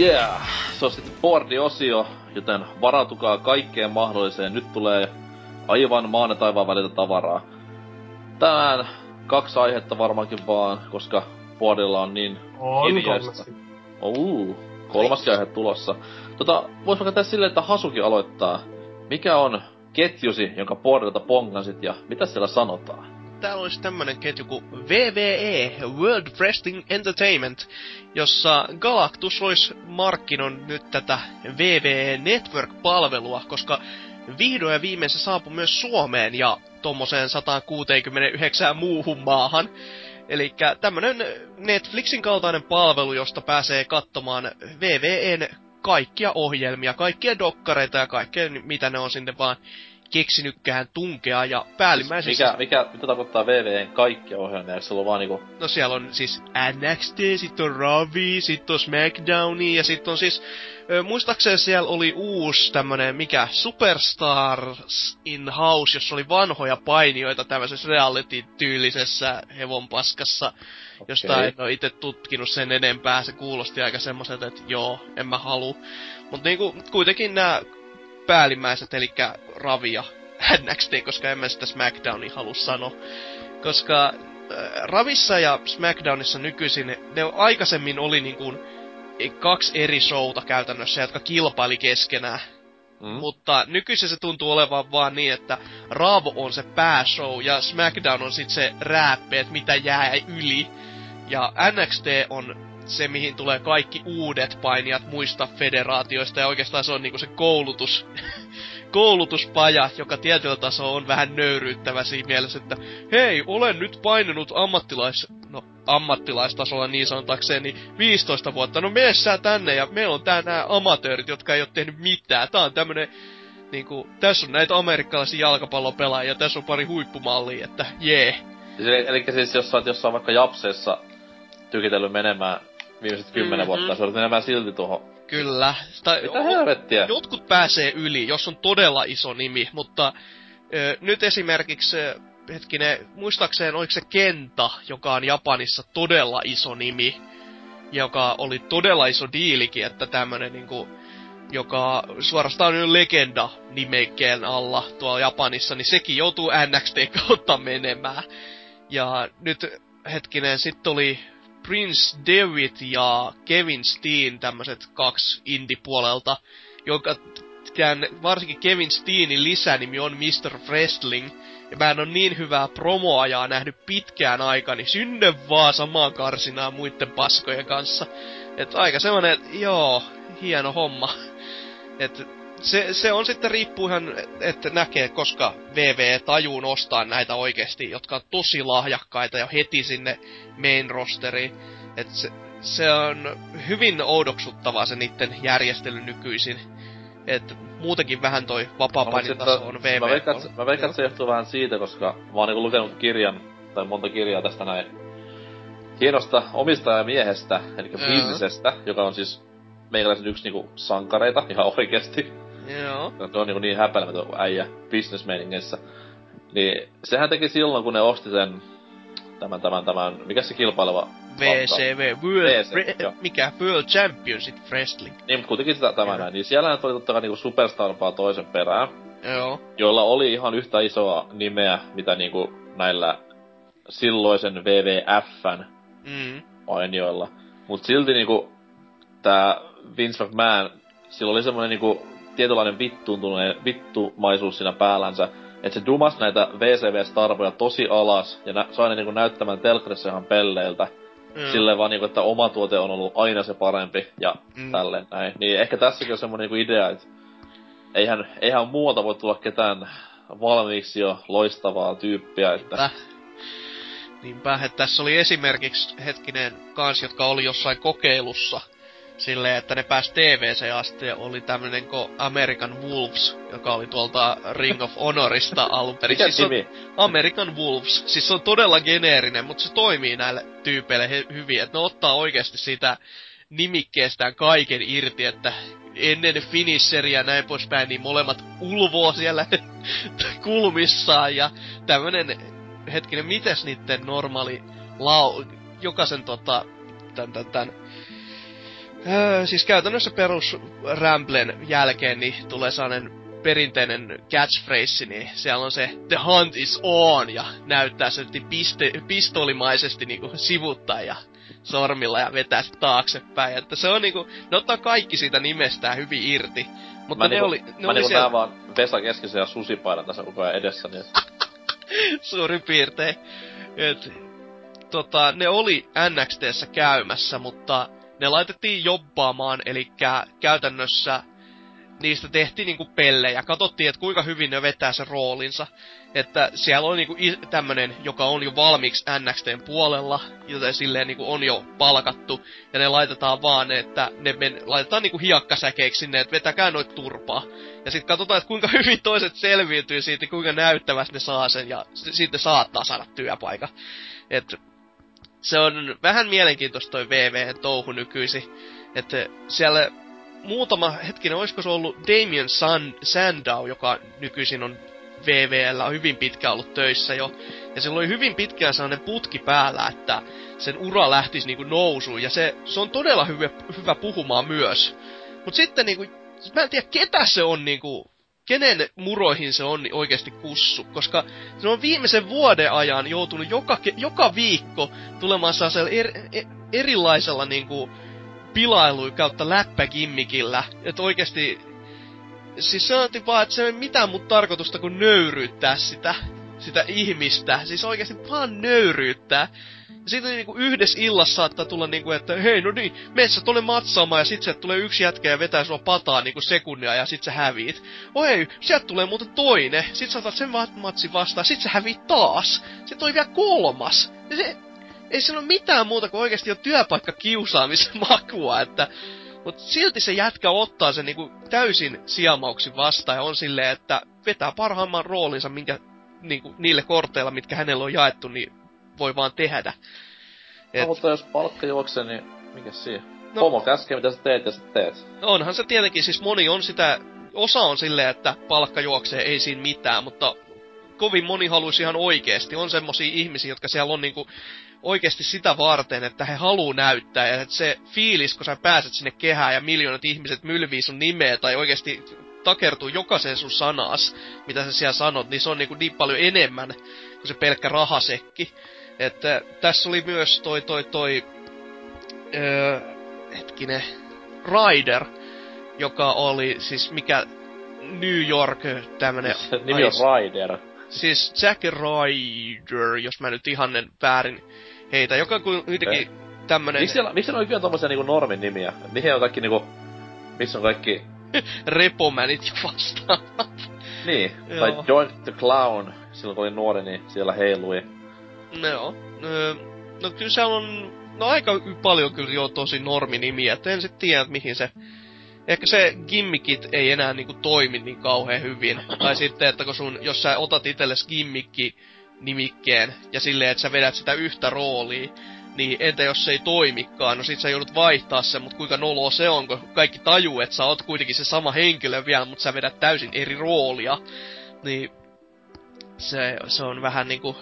Yeah. Se on sitten boardi-osio, joten varautukaa kaikkeen mahdolliseen. Nyt tulee aivan maan ja taivaan väliltä tavaraa. Tänään 2 aihetta varmaankin vaan, koska boardilla on niin hiljaista. Kolmaskin aihe tulossa. Vois vaikka tehdä silleen, että Hasuki aloittaa. Mikä on ketjusi, jonka boardilta pongasit ja mitä siellä sanotaan? Täällä olisi tämmönen ketju kuin WWE, World Wrestling Entertainment, jossa Galactus olisi markkinoinut nyt tätä WWE Network-palvelua, koska vihdoin ja viimein se saapui myös Suomeen ja tommoseen 169 muuhun maahan. Elikkä tämmönen Netflixin kaltainen palvelu, josta pääsee katsomaan WWEn kaikkia ohjelmia, kaikkia dokkareita ja kaikkea mitä ne on sinne vaan keksinykkään tunkea ja päällimmäisessä... Mitä tarkoittaa VVEn kaikkia ohjelmia, eikö siellä on vaan niinku... No siellä on siis NXT, sit on Ravi, sit on Smackdowni ja sit on siis Muistaakseni siellä oli uusi tämmönen, mikä, Superstars in House, jossa oli vanhoja painijoita tämmöisessä reality-tyylisessä hevonpaskassa, josta en ole itse tutkinut sen enempää. Se kuulosti aika semmoiselta, että joo, en mä haluu. Mut niinku, kuitenkin nämä päällimmäiset, elikkä Ravia NXT, koska en mä sitä Smackdownia halua sano. Koska Ravissa ja Smackdownissa nykyisin, ne aikaisemmin oli niinkuin kaksi eri showta käytännössä, jotka kilpaili keskenään. Mm. Mutta nykyisin se tuntuu olevan vaan niin, että Raw on se pääshow ja Smackdown on sit se rääppi, että mitä jää yli. Ja NXT on se, mihin tulee kaikki uudet painijat muista federaatioista, ja oikeastaan se on niinku se koulutuspaja, joka tietyllä tasolla on vähän nöyryyttävä siinä mielessä, että hei, olen nyt painanut ammattilaistasolla niin sanotakseni 15 vuotta. No mene sä tänne ja meillä on tää nää amatöörit, jotka ei oo tehnyt mitään. Tää on tämmönen, niinku, tässä on näitä amerikkalaisia jalkapallopelaajia, tässä on pari huippumallia, että jee. Elikkä siis jos sä oot jossain vaikka Japseessa tykitellyt menemään viimeiset 10 vuotta, sä oot menemään silti tuohon. Kyllä. Mitä helvettiä? Jotkut pääsee yli, jos on todella iso nimi, mutta nyt esimerkiksi, hetkinen, muistaakseen oliko se Kenta, joka on Japanissa todella iso nimi, joka oli todella iso diilikin, että tämmönen niinku, joka suorastaan on legenda nimekkeen alla tuolla Japanissa, niin sekin joutuu NXT kautta menemään. Ja nyt, hetkinen, sit oli Prince Devitt ja Kevin Steen, tämmöset kaksi indie-puolelta, jonka varsinkin Kevin Steenin lisänimi on Mr. Wrestling, ja mä en oo niin hyvää promoajaa nähnyt pitkään aikaa, niin synne vaan samaan karsinaan muitten paskojen kanssa. Et aika semmonen, että joo, hieno homma. Et se on sitten riippuu ihan, että näkee, koska VV tajuu nostaa näitä oikeesti, jotka on tosi lahjakkaita ja heti sinne main rosteriin. Että se on hyvin oudoksuttavaa se niitten järjestely nykyisin. Että muutenkin vähän toi vapaapainitaso on VV. Mä veikkaan, se johtuu vähän siitä, koska mä oon niinku lukenut kirjan, tai monta kirjaa tästä näin, hienosta omistajamiehestä, elikkä Businessestä, joka on siis meikäläisen yksi niinku sankareita, ihan oikeesti. Joo. Se on niinku niin häpeilemätön äijä business-meiningeissä. Niin sehän teki silloin, kun ne osti sen tämän mikä se kilpaileva? World Championship Wrestling. Niin, mut kuitenkin sitä tämä näin. Niin siellähän oli tottakai niinku superstarpaa toisen perään. Joo. Jolla oli ihan yhtä isoa nimeä, mitä niinku näillä silloisen WWFn mainioilla. Mut silti niinku tää Vince McMahon, sillä oli semmonen niinku tietynlainen vittumaisuus siinä päällänsä, että se dumas näitä VCV-starvoja tosi alas, ja sai ne niinku näyttämään telkkarissa ihan pelleiltä. Silleen vaan niinku, että oma tuote on ollut aina se parempi, ja tälleen näin. Niin ehkä tässäkin on semmonen niinku idea, että eihän muuta voi tulla ketään valmiiksi jo loistavaa tyyppiä, että niinpä, että tässä oli esimerkiksi hetkinen kans, jotka oli jossain kokeilussa, silleen, että ne pääsi TVC asti, ja oli tämmönen kuin American Wolves, joka oli tuolta Ring of Honorista alunperin. Mikä siis nimi? American Wolves. Siis se on todella geneerinen, mutta se toimii näille tyypeille hyvin, että ne ottaa oikeasti siitä nimikkeestään kaiken irti, että ennen finisheria ja näin poispäin, niin molemmat ulvoo siellä kulmissaan, ja tämmönen, hetkinen, mites niitten normaali jokaisen siis käytännössä perus Ramblen jälkeen niin tulee sellainen perinteinen catchphrase, niin siellä on se "The hunt is on" ja näyttää se pistolimaisesti niinku sivuttaa ja sormilla ja vetää sit taaksepäin. Että se on niinku, ne ottaa kaikki siitä nimestään hyvin irti. Mutta mä siellä näen vaan Vesa Keskisen ja susipaidan tässä koko ajan edessä. Niin suurin piirtein. Et, ne oli NXT:ssä käymässä, mutta ne laitettiin jobbaamaan, elikkä käytännössä niistä tehtiin niinku pellejä. Katsottiin, että kuinka hyvin ne vetää sen roolinsa. Että siellä on niinku tämmönen, joka on jo valmiiksi NXT:n puolella, joten silleen niinku on jo palkattu. Ja ne laitetaan vaan, että ne laitetaan niinku hiakkasäkeiksi sinne, että vetäkää noit turpaa. Ja sit katsotaan, että kuinka hyvin toiset selviytyy siitä, kuinka näyttävästi ne saa sen, ja sitten saattaa saada työpaikan. Se on vähän mielenkiintoista toi VV-touhu nykyisin, että siellä muutama hetkinen, olisiko se ollut Damien Sandow, joka nykyisin on VVL hyvin pitkään ollut töissä jo. Ja sillä oli hyvin pitkään sellainen putki päällä, että sen ura lähtisi niinku nousuun. Ja se on todella hyvä puhumaan myös. Mut sitten niinku, mä en tiedä ketä se on niinku, kenen muroihin se on oikeesti kussu. Koska se on viimeisen vuoden ajan joutunut joka viikko tulemaan sellaisella erilaisella niinku pilailuja kautta läppäkimmikillä. Että oikeesti, siis sanotin vaan, että se ei mitään muuta tarkoitusta kuin nöyryyttää sitä ihmistä. Siis oikeesti vaan nöyryyttää. Ja sitten niinku yhdessä illassa saattaa tulla niinku, että hei no niin, mene sä tuonne matsaamaan ja sit sieltä tulee yksi jätkä ja vetää sua pataa niinku sekunnia ja sit sä häviit. Oh hei, sieltä tulee muuten toinen, sit sä otat sen matsin vastaan, sit sä häviit taas. Sit toi vielä kolmas. Ja se, ei sillä ole mitään muuta kuin oikeesti jo työpaikka kiusaamisen makua, että... Mut silti se jätkä ottaa sen niinku täysin siamauksin vastaan ja on silleen, että vetää parhaimman roolinsa, minkä niinku niille korteilla, mitkä hänellä on jaettu, niin voi vaan tehdä. No, mutta jos palkka juoksee, niin mikä siihen? No, pomo käskee, mitä sä teet ja sä teet. Onhan se tietenkin, siis moni on sitä, osa on silleen, että palkka juoksee, ei siinä mitään, mutta kovin moni haluaisi ihan oikeesti. On semmosia ihmisiä, jotka siellä on niinku... Oikeesti sitä varten, että he haluu näyttää, ja että se fiilis, kun sä pääset sinne kehään ja miljoonat ihmiset mylvii sun nimeä, tai oikeesti takertuu jokaisen sun sanas, mitä sä siellä sanot, niin se on niinku niin paljon enemmän kuin se pelkkä rahasekki. Että tässä oli myös hetkinen, Ryder, joka oli siis mikä New York tämmönen... Nimi on Ryder. Siis Zack Ryder, jos mä nyt ihanen väärin heitä. Joka kuitenkin tämmönen... Miksi on kyllä tommosia niinku normin nimiä? Niihin on kaikki niinku... Missä on kaikki... Repomänit ja vastaavat. Niin. Tai Joint the Clown, silloin kun oli nuori, niin siellä heilui. No kyllä se on... No aika paljon kyllä jo tosi norminimiä, et en sit tiedä mihin se... Ehkä se gimmikit ei enää niinku toimi niin kauhean hyvin. Tai sitten, että kun jos sä otat itelles gimmikki-nimikkeen ja silleen, että sä vedät sitä yhtä roolia, niin entä jos se ei toimikaan? No sit sä joudut vaihtaa sen, mut kuinka noloa se on, kun kaikki tajuu, että sä oot kuitenkin se sama henkilö vielä, mut sä vedät täysin eri roolia. Niin se on vähän niinku...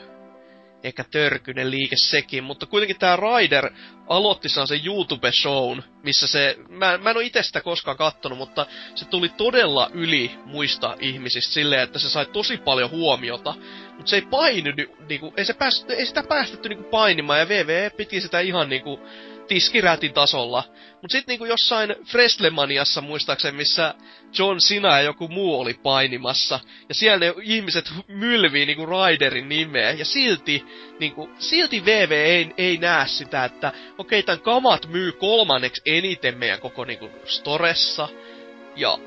Ehkä törkyinen liike sekin, mutta kuitenkin tää Ryder aloitti sen YouTube-shown, missä se... Mä en oo itse sitä koskaan kattonut, mutta se tuli todella yli muista ihmisistä silleen, että se sai tosi paljon huomiota. Mut se ei ei sitä päästetty niinku painimaan, ja WWE piti sitä ihan niinku tiskirätin tasolla. Mut sit niinku jossain Freslemaniassa muistaakseni, missä John Cena ja joku muu oli painimassa. Ja siellä ne ihmiset mylvii niinku Ryderin nimeä. Ja silti WWE ei näe sitä, että okei, tän kamat myy kolmanneksi eniten meidän koko niinku storessa. Ja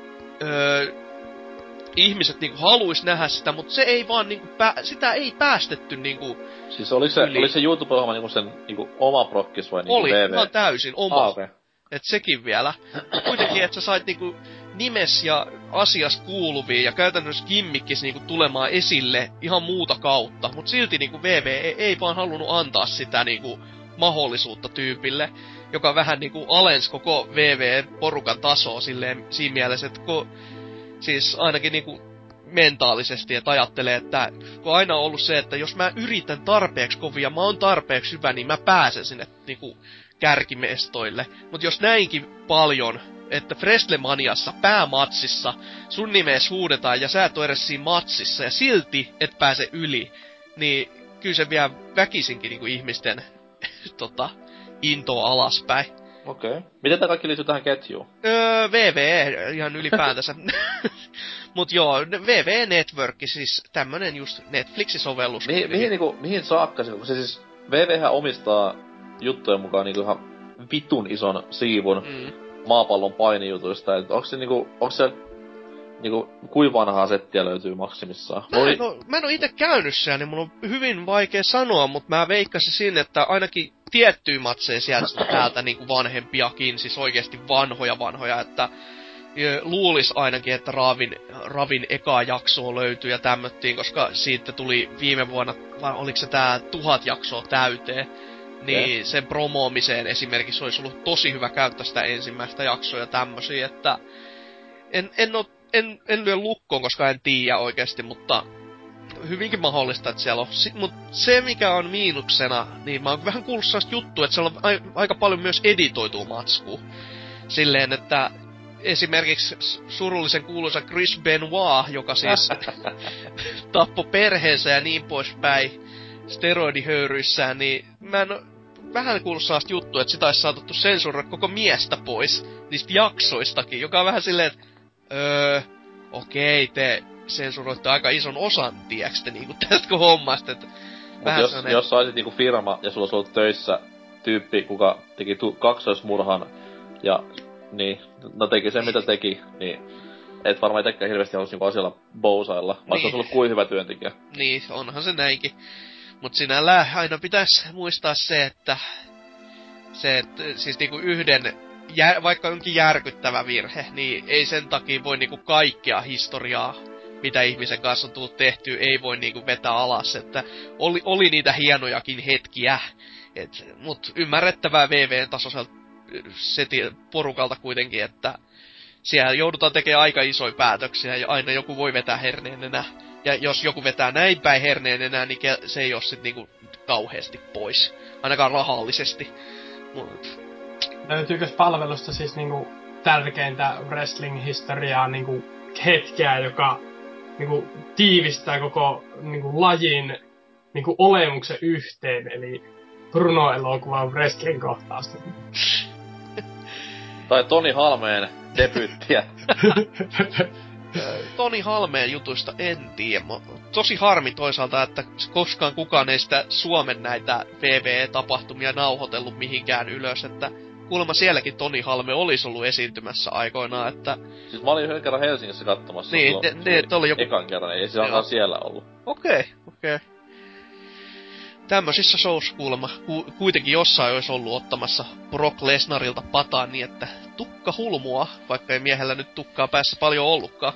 ihmiset niinku haluis nähdä sitä, mut se ei vaan niinku sitä ei päästetty niinku. Siis oli se YouTube-ohjelma niinku sen niinku oma prokkis vai niinku Oli ihan täysin oma. Okay. Et sekin vielä. Kuitenkin, että sä sait niinku nimes ja asias kuuluvia ja käytännössä gimmikkissä niinku tulemaan esille ihan muuta kautta. Mut silti niinku WWE ei vaan halunnut antaa sitä niinku mahdollisuutta tyypille, joka vähän niinku alensi koko WWE-porukan tasoa silleen siinä mielessä, että siis ainakin niinku mentaalisesti, että ajattelee, että kun aina on ollut se, että jos mä yritän tarpeeksi kovia, mä oon tarpeeksi hyvä, niin mä pääsen sinne niinku kärkimestoille. Mut jos näinkin paljon, että Freslemaniassa päämatsissa sun nimees huudetaan ja sä et oo edes siinä matsissa ja silti et pääse yli, niin kyllä se vielä väkisinkin niinku ihmisten intoa alaspäin. Okei. Miten tää kaikki liittyy tähän ketjuun? WWE ihan ylipäätänsä. Mut joo, WWE Network, siis tämmönen just Netflix-sovellus. Mihin saakka se on? Se siis, WW:hän omistaa juttujen mukaan niinku ihan vitun ison siivun maapallon painijutuista. Et onks se kuivanhaa settiä löytyy maksimissaan? Mä en oo ite käynyt siellä, niin mun on hyvin vaikea sanoa, mut mä veikkasin sinne, että ainakin tiettyjä matseja sieltä täältä niinku vanhempiakin, siis oikeesti vanhoja, että luulis ainakin, että Ravin ekaa jaksoa löytyy ja tämmöttiin, koska siitä tuli viime vuonna, vai oliko se tää 1000 jaksoa täyteen, Niin, sen promoomiseen esimerkiksi olisi ollut tosi hyvä käyttää sitä ensimmäistä jaksoa ja tämmösiä, että... En lyö lukkoon, koska en tiedä oikeesti, mutta... hyvinkin mahdollista, että siellä on... Mut se, mikä on miinuksena, niin mä oon vähän kuullut sellaista juttua, että siellä on aika paljon myös editoitua matskua. Silleen, että... esimerkiksi surullisen kuuluisa Chris Benoit, joka siis tappoi perheensä ja niin poispäin steroidihöyryissään, niin mä en vähän kuullut sellaista juttua, että sitä olisi saatettu sensuroida koko miestä pois niistä jaksoistakin, joka on vähän silleen, että okei, te sensuroitte aika ison osan, tiedäks te niinku tästä hommasta, että vähän sellainen... Jos saisit niinku firma ja sulla olisi ollut töissä tyyppi, kuka teki kaksoismurhan ja... niin, no teki sen mitä teki, niin et varmaan itekään hirveesti halus niinku asialla bousailla, vaikka niin. Se on ollut kuin hyvä työntekijä. Niin, onhan se näinkin. Mut sinällään aina pitäis muistaa se, että siis niinku yhden, vaikka onkin järkyttävä virhe, niin ei sen takia voi niinku kaikkea historiaa, mitä ihmisen kanssa on tullut tehtyä, ei voi niinku vetää alas, että oli niitä hienojakin hetkiä. Mut ymmärrettävää VV-tasoiselta porukalta kuitenkin, että siellä joudutaan tekemään aika isoja päätöksiä ja aina joku voi vetää herneen enää. Ja jos joku vetää näin päin herneen enää, niin se ei oo sit niinku kauheesti pois. Ainakaan rahallisesti. Löytyykös palvelusta siis niinku tärkeintä wrestling-historiaa niinku hetkeä, joka niinku tiivistää koko niinku lajin niinku olemuksen yhteen, eli Bruno-elokuvan wrestling-kohtausta. Tai Toni Halmeen debyyttiä. Toni Halmeen jutuista en tiedä. Tosi harmi toisaalta, että koskaan kukaan ei sitä Suomen näitä VVE-tapahtumia nauhoitellut mihinkään ylös, että kuulemma sielläkin Toni Halme olisi ollut esiintymässä aikoinaan, että... Siis mä olin yhden kerran Helsingissä katsomassa. Niin, ne oli joku... Ekan kerran, ei se ainakaan siellä ollut. Okei. Tämmöisissä shows kuulemma kuitenkin jossain olisi ollut ottamassa Brock Lesnarilta pataan niin, että tukka hulmua, vaikka ei miehellä nyt tukkaa päässä paljon ollutkaan.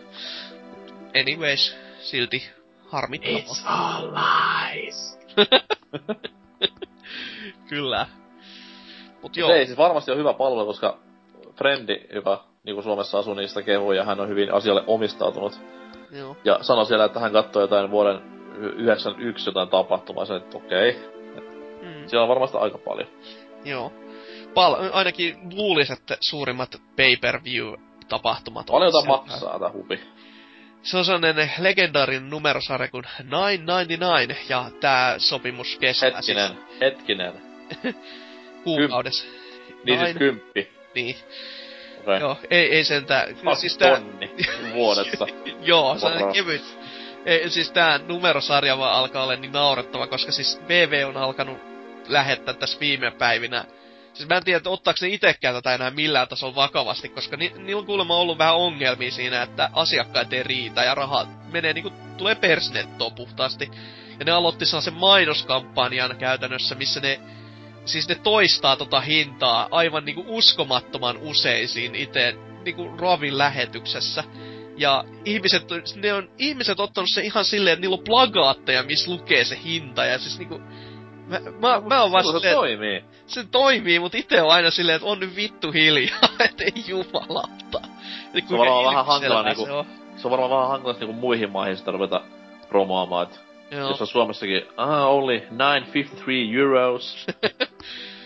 Anyways, silti harmittavaa. It's all lies! Kyllä. Mut joo. Ei, siis varmasti on hyvä palvelu, koska frendi, joka niin Suomessa asuu, niistä kehuja, hän on hyvin asialle omistautunut. Joo. Ja sanoi siellä, että hän katsoi jotain vuoden 91 jotain tapahtumaa, sen että okei. Siellä on varmasti aika paljon. Joo. Ainakin luulis, että suurimmat pay-per-view-tapahtumat... Paljon on maksaa tää hupi. Se on sellainen legendaarinen numerosarja kuin 999, ja tää sopimus kestää Hetkinen. Kuukaudessa. Niin siis 10. Niin. Okay. Joo, ei sentään... 2 tonni vuodessa. Joo, sellainen kevyt. Ei, siis tää numerosarja vaan alkaa olla niin naurettava, koska siis VV on alkanut lähettää tässä viime päivinä. Siis mä en tiedä, että ottaako ne itekään tätä enää millään tasolla vakavasti, koska niillä on kuulemma ollut vähän ongelmia siinä, että asiakkaat ei riitä ja rahat menee niinku, tulee persnettoon puhtaasti. Ja ne aloitti sellaisen mainoskampanjan käytännössä, missä ne, siis ne toistaa tota hintaa aivan niinku uskomattoman useisiin itse niinku ravin lähetyksessä. Ja ihmiset ottanut se ihan silleen, että niillä on plagaatteja, missä lukee se hinta, ja siis niinku... Mä oon vaan silleen, toimii. Se toimii, mut ite on aina silleen, että on nyt vittu hiljaa, et ei jumalauta. Se on varmaan vähän hankala niinku... Se on varmaan vähän hankalas niinku muihin maihin sitä ruveta promoamaan, et... Jos on Suomessakin, only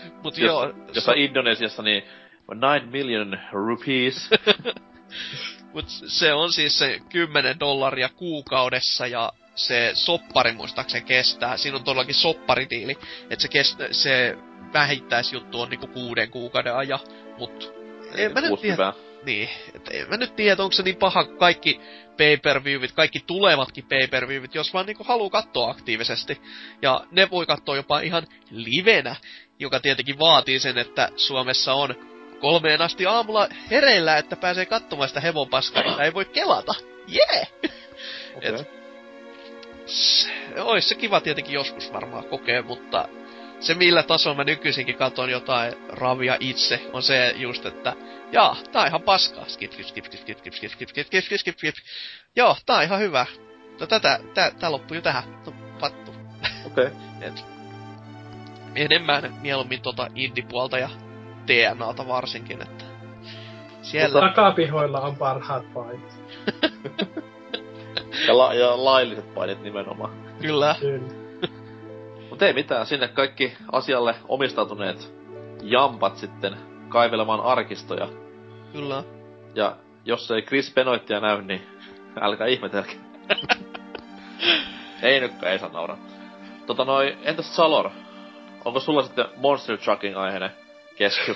9.53 €. Mut joo... Jos on Indonesiassa, niin... 9 million rupees. Mut se on siis se $10 kuukaudessa ja se soppari muistaakseni kestää. Siinä on todellakin sopparitiili, että se vähittäisjuttu on niinku 6 kuukauden ajan, mut... En mä nyt tiedä, onko se niin paha kaikki pay-per-viewit, kaikki tulevatkin pay-per-viewit, jos vaan niinku haluu katsoa aktiivisesti. Ja ne voi katsoa jopa ihan livenä, joka tietenkin vaatii sen, että Suomessa on 3:00 aamulla hereillä, että pääsee katsomaan sitä hevonpaskaa, ei voi kelata. Jee! Yeah! Okay. Ois se kiva tietenkin joskus varmaan kokea, mutta se millä tasolla mä nykyisinkin katon jotain ravia itse, on se just, että jaa, tää on ihan paskaa. Skip. Joo, tää on ihan hyvä. No tää loppuu jo tähän. No, pattu. Okei. Okay. enemmän mieluummin tota indie-puolta ja TNAta varsinkin, että siellä... Takapihoilla on parhaat painit. ja lailliset painit nimenomaan. Kyllä. Mut ei mitään, sinne kaikki asialle omistautuneet jampat sitten kaivelemaan arkistoja. Kyllä. Ja jos ei Chris Benoittia näy, niin älkää ihmetelkää. Ei nytkään, ei saa nauraa. Entäs Zalor? Onko sulla sitten Monster Trucking-aiheinen kesku?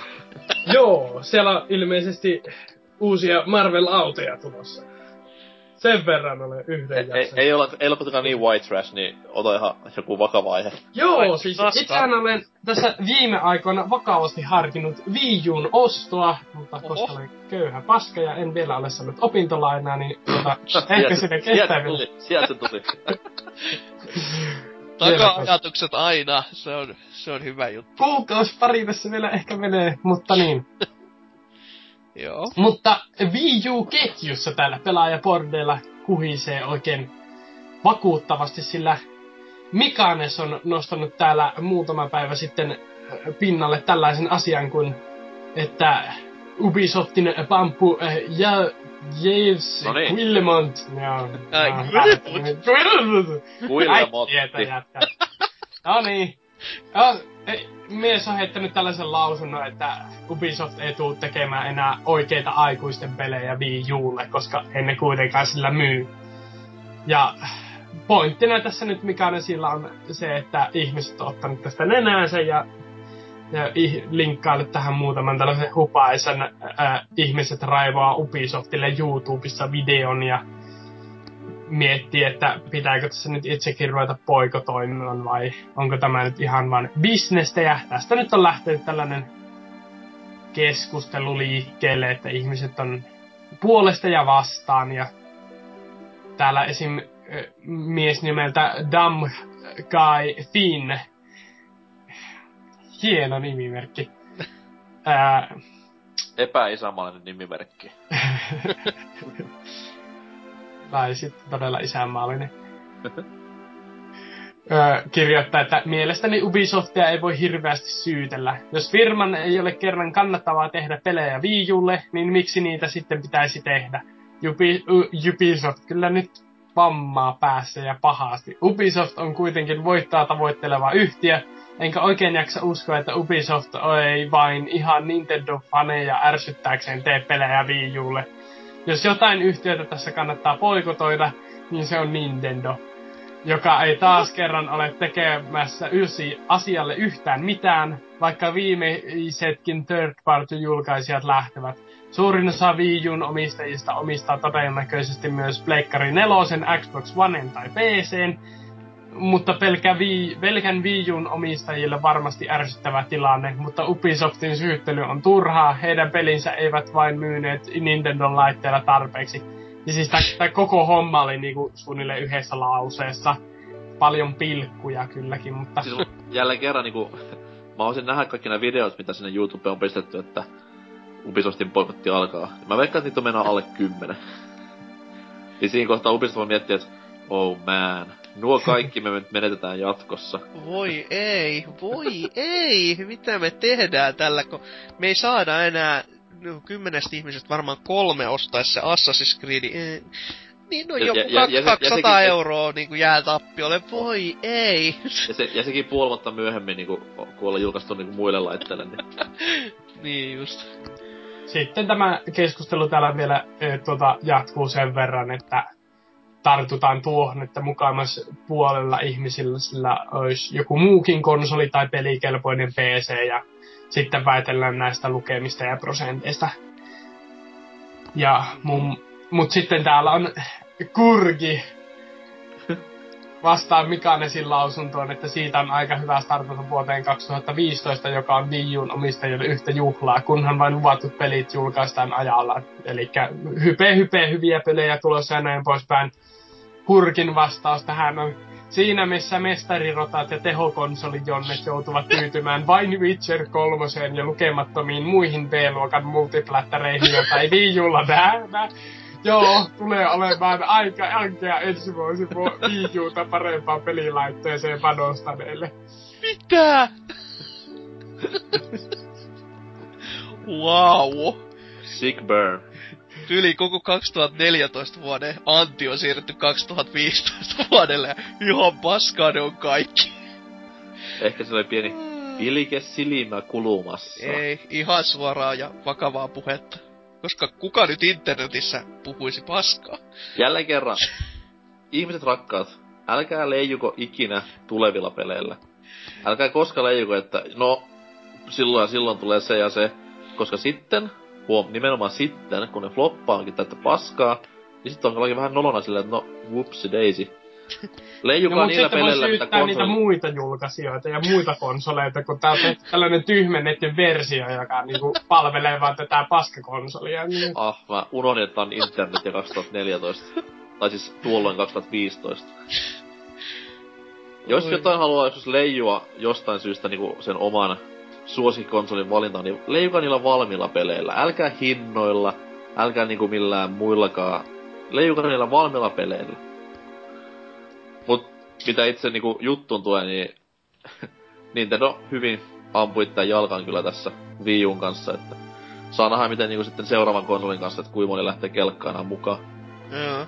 Joo, siellä on ilmeisesti uusia Marvel-autoja tulossa. Sen verran olen yhden jaksen. Ei ole kuitenkaan niin white trash, niin ota ihan joku vakava aihe. Joo, siis itsehän olen tässä viime aikoina vakavasti harkinnut Wii U:n ostoa, mutta koska olen köyhä paska ja en vielä ole saanut opintolainaa, niin ehkä sinne kestää vielä. Sieltä tuli. Taka-ajatukset aina, se on hyvä juttu. Kuukausi pari tässä vielä ehkä menee, mutta niin. Joo. Mutta Wii U-ketjussa täällä pelaajabordeilla kuhisee oikein vakuuttavasti, sillä Mikanes on nostanut täällä muutama päivä sitten pinnalle tällaisen asian kuin, että Ubisoftin pamppu James Guillemot. Guillemot. Noniin. Mies on heittänyt tällaisen lausunnon, että Ubisoft ei tule tekemään enää oikeita aikuisten pelejä Wii U:lle, koska emme kuitenkaan sillä myy. Ja pointtina tässä nyt Mikanen sillä on se, että ihmiset on ottanut tästä nenäänsä ja linkkaillut tähän muutaman tällaisen hupaisen ihmiset raivoaa Ubisoftille YouTubessa videon ja miettii, että pitääkö tässä nyt itsekin ruveta poikotoiminnan vai onko tämä nyt ihan vaan bisnestä. Ja tästä nyt on lähtenyt tällainen keskustelu liikkeelle, että ihmiset on puolesta ja vastaan. Ja täällä esim. Mies nimeltä Dumb Guy Finn. Hieno nimimerkki. Epäisämainen nimimerkki. Tai sitten todella isänmaallinen. Kirjoittaa, että mielestäni Ubisoftia ei voi hirveästi syytellä. Jos firman ei ole kerran kannattavaa tehdä pelejä Wii U:lle, niin miksi niitä sitten pitäisi tehdä? Ubisoft kyllä nyt vammaa päässä ja pahasti. Ubisoft on kuitenkin voittaa tavoitteleva yhtiö, enkä oikein jaksa uskoa, että Ubisoft ei vain ihan Nintendo-faneja ärsyttääkseen tee pelejä Wii U:lle. Jos jotain yhtiötä tässä kannattaa boikotoida, niin se on Nintendo, joka ei taas kerran ole tekemässä asialle yhtään mitään, vaikka viimeisetkin third-party-julkaisijat lähtevät. Suurin osa Wii U:n omistajista omistaa todennäköisesti myös Pleikkari 4, Xbox Oneen tai PC:n, mutta pelkän Wii U:n omistajille varmasti ärsyttävä tilanne, mutta Ubisoftin syyttely on turhaa. Heidän pelinsä eivät vain myyneet Nintendon laitteella tarpeeksi. Ja siis tämä koko homma oli niinku suunnilleen yhdessä lauseessa. Paljon pilkkuja kylläkin, mutta... Siis jälleen kerran niinku... Mä oisin nähdä kaikki nää videot, mitä sinne YouTubeen on pistetty, että Ubisoftin boikotti alkaa. Mä veikkaan, että niitä on mennä alle 10. Ja siinä kohtaa Ubisoft voi miettiä, että... Oh man... Nuo kaikki me nyt menetetään jatkossa. Voi ei, mitä me tehdään tällä, kun me ei saada enää 10 ihmiset varmaan 3 ostaisi se Assassin's Creed. Niin no joku 200 euroa niinku jää tappiolle, voi ei. Ja sekin puoli vuotta myöhemmin, niinku, kun ollaan julkaistu niinku muille laitteille. Niin. Niin just. Sitten tämä keskustelu täällä vielä jatkuu sen verran, että... Tartutaan tuohon, että mukaamassa puolella ihmisillä sillä olisi joku muukin konsoli tai pelikelpoinen PC ja sitten väitellään näistä lukemista ja prosenteista. Ja mut sitten täällä on Kurgi vastaan Mikanesin lausuntoon, että siitä on aika hyvä startata vuoteen 2015, joka on Wii U:n omistajille yhtä juhlaa, kunhan vain luvatut pelit julkaistaan ajalla. Eli hype, hyviä pelejä tulossa ja näin poispäin. Kurkin vastaus tähän on siinä, missä mestarirotat ja tehokonsolijonnet joutuvat tyytymään vain Witcher 3:een ja lukemattomiin muihin B-luokan multiplättäreihin, joita ei Wii U:lla nähdä. Joo, tulee olemaan aika ankea ensi vuosi Wii U:ta parempaan pelilaitteeseen panostaneille. Mitä? Wow. Sick burn. Yli koko 2014 vuoden anti on siirretty 2015 vuodelle. Ihan paskaa ne on kaikki. Ehkä se oli pieni pilke silmä kulumassa. Ei, ihan suoraa ja vakavaa puhetta. Koska kuka nyt internetissä puhuisi paskaa? Jälleen kerran. Ihmiset rakkaat, älkää leijuko ikinä tulevilla peleillä. Älkää koskaan leijuko, että no, silloin tulee se ja se. Koska sitten, nimenomaan sitten, kun ne floppaankin täyttä paskaa, niin sitten on kyllä vähän nolona silleen, että no, whoopsie daisy. Leijukaa no, niillä peleillä, mitä konsoleita. Niitä muita julkaisijoita ja muita konsoleita, kun tää on tällainen tyhmennetty versio, joka niinku palvelee vaan tätä paskakonsolia. Niin... Ah, mä unohdin, että on internet ja 2014. Tai siis tuolloin 2015. Jos jotain haluaa joskus leijua jostain syystä niinku sen oman suosikonsolin valintaan, niin leijukaa niillä valmiilla peleillä. Älkää hinnoilla, älkää niinku millään muillakaan. Leijukaa niillä valmiilla peleillä. Mut mitä itse niinku juttuun tulee, niin Nintendo hyvin ampui tän jalkaan kyllä tässä Wii U:n kanssa, että saa nähdä miten niinku sitten seuraavan konsolin kanssa, että kuinka moni lähtee kelkkaan mukaan. Joo,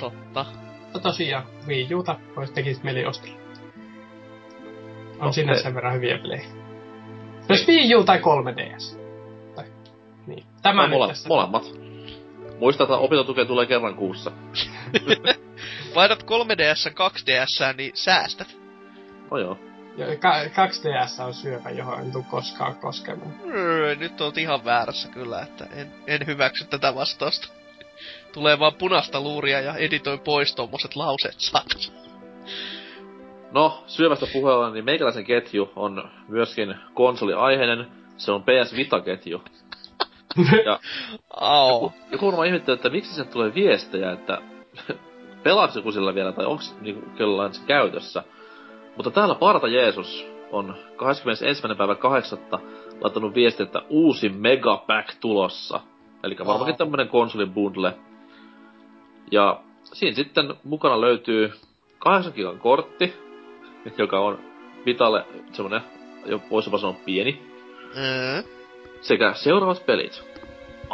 totta. No tosiaan, Wii Uta vois tekis mieli ostella. On sinänsä sen verran hyviä pelejä. Myös Wii U tai 3DS. Tai, niin. Tämä on nyt tässä. Molemmat. Muista, että opintotukea tulee kerran kuussa. Vaihdat 3DS 2DS, niin säästät. No joo. Ja 2DS on syöpä, johon en tule koskaan koskemaan. Nyt oot ihan väärässä kyllä, että en hyväksy tätä vastausta. Tulee vaan punaista luuria ja editoin pois tommoset lauseet saat. No, syövästä puheella, niin meikäläisen ketju on myöskin konsoliaiheinen. Se on PS Vita-ketju. Ja kun mä ihmettelen, että miksi sen tulee viestejä, että pelaatko joku sillä vielä tai onks niinku kellaan se käytössä. Mutta täällä Parta Jeesus on 21.8. laittanut viesti, että uusi Megapack tulossa. Elikkä varmaankin tämmönen konsolibundle. Ja siinä sitten mukana löytyy 8 gigan kortti, joka on Vitalle semmonen, voisi jopa sanoa pieni. Sekä seuraavat pelit.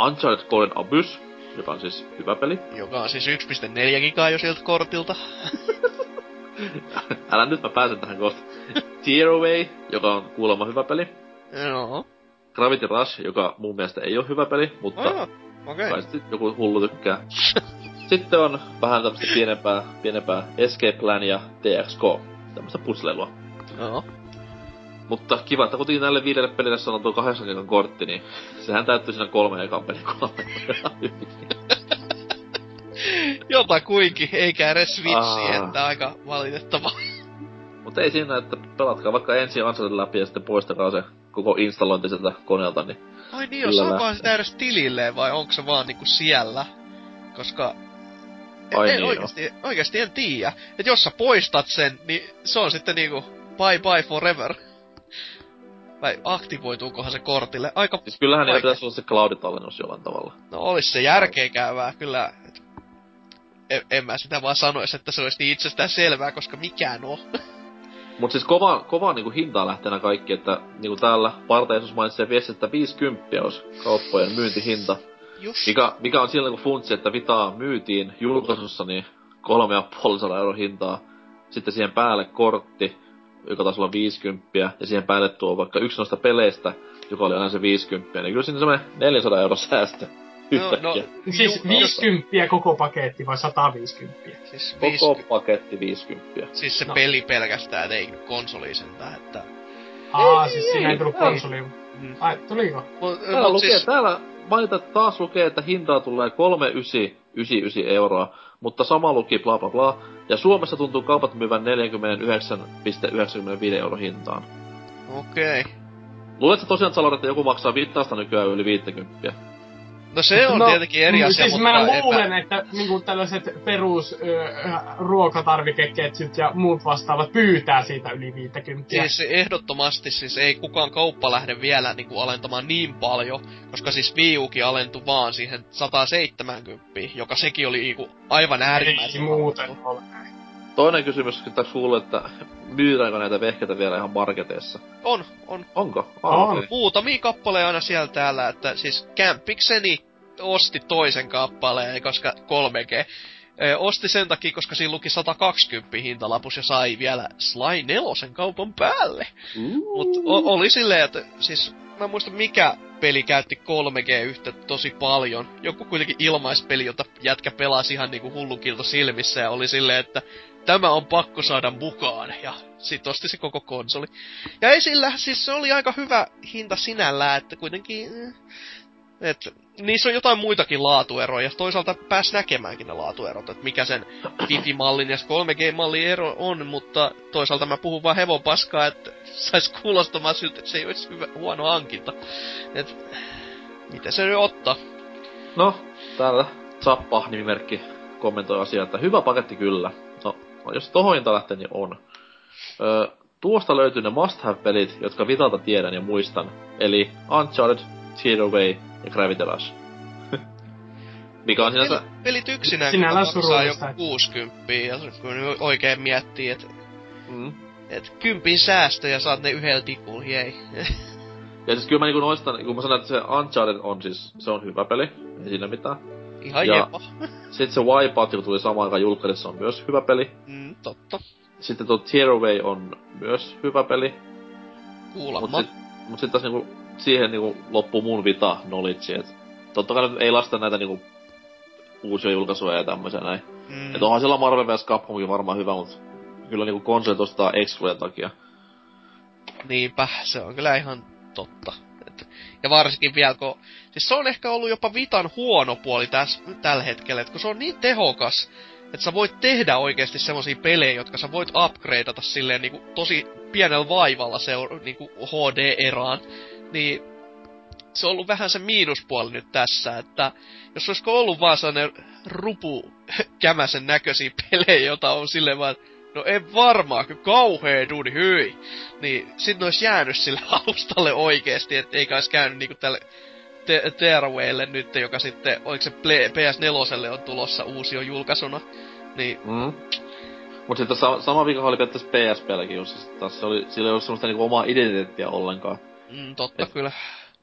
Uncharted Golden Abyss, joka on siis hyvä peli. Joka on siis 1.4 gigaa jo sieltä kortilta. Älä nyt, mä pääsen tähän kohta. Tear Away, joka on kuulemma hyvä peli. Joo. Gravity Rush, joka mun mielestä ei oo hyvä peli, mutta kai sit joku hullu tykkää. Sitten on vähän tämmöstä pienempää Escape Plan ja TXK. Tämmöstä putsleilua. Joo. Mutta kiva, että kuitenkin näille 5 pelille sanon tuo 8 gigan kortti, niin sehän täyttyy siinä 3 ekan pelin kohdalla. Jotakuinkin, eikä edes Switchi, että aika valitettavaa. Mut ei siinä, että pelatkaa vaikka ensin ansaita läpi ja sitten poistakaa se koko installointi sieltä koneelta, niin... Ai niin, jos on vaan sitä edes tililleen vai onko se vaan niinku siellä? Koska... Oikeesti en tiiä. Et jos sä poistat sen, niin se on sitten niinku bye bye forever. Vai aktivoituukohan se kortille? Aika... Siis kyllähän niillä pitäis olla se clouditallennus jollain tavalla. No olis se järkeä käyvää, kyllä. En mä sitä vaan sanois, että se olis niin itsestään selvää, koska mikään on. Mut siis kovaa niinku hintaa lähteenä kaikki, että niinku täällä Parta Jeesus mainitsee viesti, että 50 olisi kauppojen myyntihinta. Just. Mikä on silloin kun funtsi, että Vitaa myytiin julkaisussa, niin 3,5 € hintaa. Sitten siihen päälle kortti, joka taisi olla 50, ja siihen päälle tuo vaikka yksi noista peleistä, joka oli aina se 50, niin kyllä siinä semmoinen 400 € säästö. No, siis 50 koko paketti vai 150? Siis koko paketti 50. Siis se peli pelkästään, et ei konsoli sentään, että... Siis siinä ei tullut konsoliin. Ai, tuliko? Täällä mainitaan, taas lukee, että hintaa tulee 3,999 €, mutta sama luki bla bla bla. Ja Suomessa tuntuu kaupat myyvän 49,95 € hintaan. Okei. Luuletko tosiaan, Zalor, että joku maksaa Vitaasta nykyään yli 50? No se on tietenkin eri asia, siis mutta... Siis mä luulen, että niinku tällaiset perus ruokatarvikeketjut ja muut vastaavat pyytää siitä yli 50. Siis ehdottomasti siis ei kukaan kauppa lähde vielä niinku alentamaan niin paljon, koska siis Wii Ukin alentui vaan siihen 170, joka sekin oli aivan äärimmäisen. Ei muuten ole. Toinen kysymys, kun taas kuuluu, että myydäänkö näitä vehkeitä vielä ihan marketeissa? On. Onko? On. Muutamia kappaleja aina siellä täällä, että siis Kämpikseni osti toisen kappaleen, koska 3G. Osti sen takia, koska siinä luki 120 hintalapus ja sai vielä Sly 4 kaupan päälle. Mutta oli silleen, että siis mä en muista mikä peli käytti 3G-yhtä tosi paljon. Joku kuitenkin ilmaispeli, jota jätkä pelasi ihan niinku hullukilto silmissä ja oli silleen, että tämä on pakko saada mukaan. Ja sit osti se koko konsoli. Ja ei sillä, siis se oli aika hyvä hinta sinällään, että kuitenkin... Et, niissä on jotain muitakin laatueroja, ja toisaalta pääs näkemäänkin ne laatuerot, että mikä sen Fifi-mallin ja 3G-mallin ero on, mutta toisaalta mä puhun vaan hevon paskaa, että sais kuulostamaan siltä, että se ei olisi hyvä, huono hankinta. Et, mitä se nyt ottaa? No, täällä Zappa-nimimerkki kommentoi asiaa, että hyvä paketti kyllä. No jos tohon hinta lähtee, niin on. Tuosta löytyy ne must-have-pelit, jotka Vitalta tiedän ja muistan, eli Uncharted, Zero Way ja Gravity Rush. Mikä on sinänsä... Pelit yksinään, kun maksaa joku 60, ja kun oikein miettii, että... Et kympin säästö ja saat ne yhdellä tikulla, jei. Ja siis kyllä mä niinku noistan, kun mä sanon, että se Uncharted on siis... Se on hyvä peli, ei siinä mitään. Ihan jepa. Sit se Wipeout, kun tuli samaan aikaan julkkaisessa, on myös hyvä peli. Totta. Sitten tuo Zero Way on myös hyvä peli. Kuulamma. Mut sit taas niinku... Siihen niinku loppuu mun vita knowledge, et totta kai ei lasta näitä niinku uusia julkaisuja ja tämmöisiä näin. Et onhan siellä Marvel vs. Capcomkin varmaan hyvä, mut kyllä niinku konsolit ostaa exclujen takia. Niinpä, se on kyllä ihan totta. Et, ja varsinkin vielä kun... Siis se on ehkä ollut jopa Vitan huono puoli tällä hetkellä, et kun se on niin tehokas, että sä voit tehdä oikeesti semmosia pelejä, jotka sä voit upgradeata silleen niinku tosi pienellä vaivalla niinku HD-eraan. Niin se on ollut vähän se miinuspuoli nyt tässä, että jos olisiko ollut vaan sellainen rupukämäsen näköisiä pelejä, jota on silleen vaan, no en varmaan, kyllä kauhea duuni, hyi. Niin sit ne ois jäänyt sille alustalle oikeesti, et eikä ois käynyt niinku tälle Tearawaylle nyt, joka sitten, oliko se PS4 on tulossa uusio julkaisuna, niin... Mut sitten sama viikohan oli periaatteessa PSP:lläkin, jos siis taas sillä ei ollut semmoista niinku omaa identiteettiä ollenkaan. Totta et, kyllä.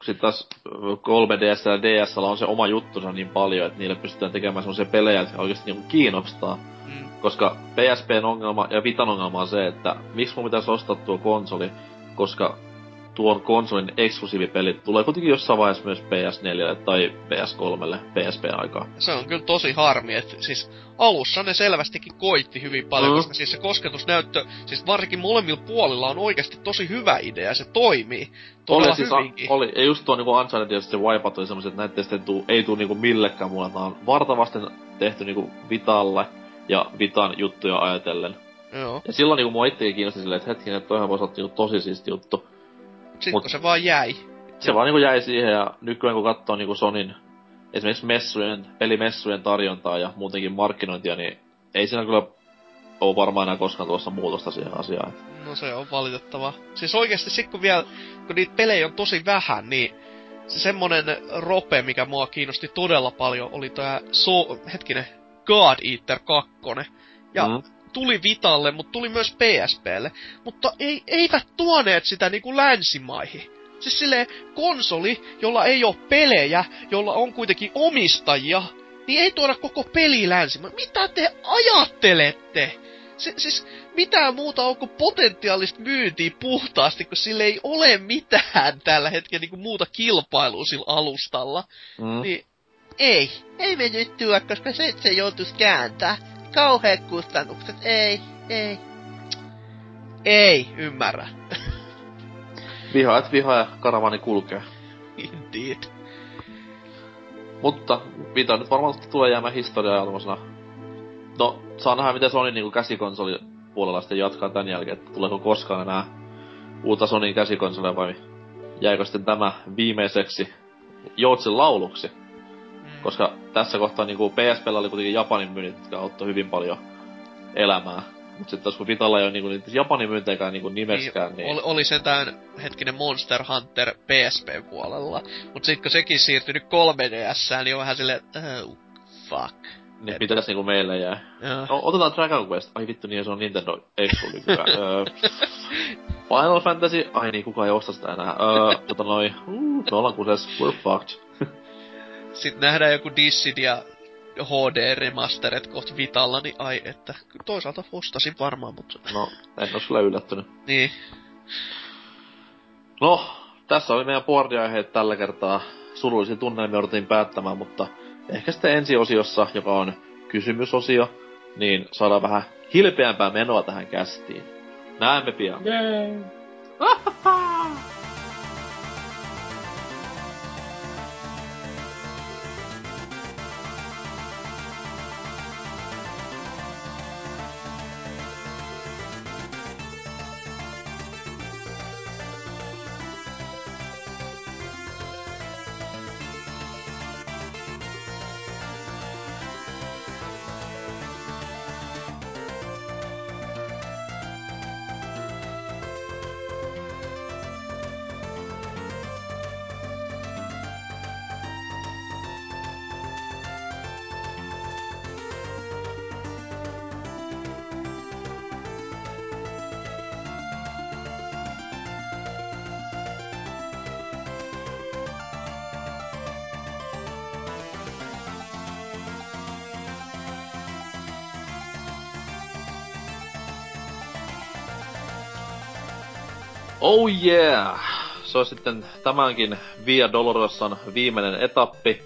Sit taas 3DS ja DS:llä on se oma juttunsa niin paljon, että niille pystytään tekemään semmoisia pelejä, jotka oikeesti niinku kiinnostaa. Koska PSPn ongelma ja Vitan ongelma on se, että miksi mun pitäisi ostaa tuo konsoli, koska tuon konsolin eksklusiivipelit tulee kuitenkin jossain vaiheessa myös PS4 tai PS3 PSP-aikaan. Se on kyllä tosi harmi, että siis alussa ne selvästikin koitti hyvin paljon, koska siis se kosketusnäyttö, siis varsinkin molemmilla puolilla on oikeasti tosi hyvä idea ja se toimii todella hyvinkin. Oli, ja just tuo niinku Uncharted ja se Wipeout oli semmoset, että näitä ei tuu niinku millekään muulla, tää on vartavasti tehty niinku Vitalle ja Vitan juttuja ajatellen. Joo. Ja silloin niinku mua itsekin kiinnosti silleen, että hetkinen, että toihan voisi olla niinku tosi siisti juttu. Sitten se vaan jäi. Se vaan niinku jäi siihen, ja nykyään kun katsoo niinku Sonin esimerkiksi pelimessujen tarjontaa ja muutenkin markkinointia, niin ei siinä kyllä oo varmaan enää koskaan tuossa muutosta siihen asiaan. No se on valitettavaa. Siis oikeesti sit kun niitä pelejä on tosi vähän, niin se semmonen rope, mikä mua kiinnosti todella paljon, oli tää God Eater 2. Ja... Tuli Vitalle, mutta tuli myös PSPlle. Mutta eivät tuoneet sitä niinku länsimaihin. Siis silleen konsoli, jolla ei oo pelejä, jolla on kuitenkin omistajia, niin ei tuoda koko peli länsimaihin. Mitä te ajattelette? Siis mitään muuta on kuin potentiaalista myyntiä puhtaasti, kun sille ei ole mitään tällä hetkellä niinku muuta kilpailua sillä alustalla. Niin ei me nyt tuoda, koska se joutuis kääntää. Kauheat kustannukset, ei ymmärrä. Vihaa ja karavani kulkee. Indeed. Mutta Vita nyt varmaan tulee jäämään historiaa tommosena. No, saa nähdä miten Sony niinku käsikonsoli puolella sitten jatkaa tän jälkeen, että tuleeko koskaan enää uutta Sonyin käsikonsolia vai jäikö sitten tämä viimeiseksi joutsen lauluksi. Koska tässä kohtaa niinku PSP:llä oli kuitenkin Japanin myynnit, jotka auttoi hyvin paljon elämää. Mut sit taas kun Vitalla ei oo niinku niitä Japanin myyntejäkään niinku nimeksikään, niin... Oli sentään hetkinen Monster Hunter PSP-puolella. Mut sit kun sekin siirtynyt 3DS:ään, niin on vähän silleen, oh, fuck. Niin pitäis niinku meille jää. No, otetaan Dragon Quest. Ai vittu, niin se on Nintendo Exclusive kyllä. Final Fantasy. Ai niin, kukaan ei osta sitä enää. Me ollaan kuses. We're fucked. Sitten nähdään joku Dissidia HD-remasterit kohta Vitalla, niin ai että. Toisaalta ostasin varmaan, mutta... No, en oo kyllä yllättynyt. Niin. No, tässä oli meidän boardiaiheet tällä kertaa. Surullisin tunnelin me odotin päättämään, mutta... Ehkä sitten ensiosiossa, joka on kysymysosio, niin saadaan vähän hilpeämpää menoa tähän kästiin. Näemme pian. Yay. Oh yeah! Se on sitten tämänkin Via Dolorosan viimeinen etappi,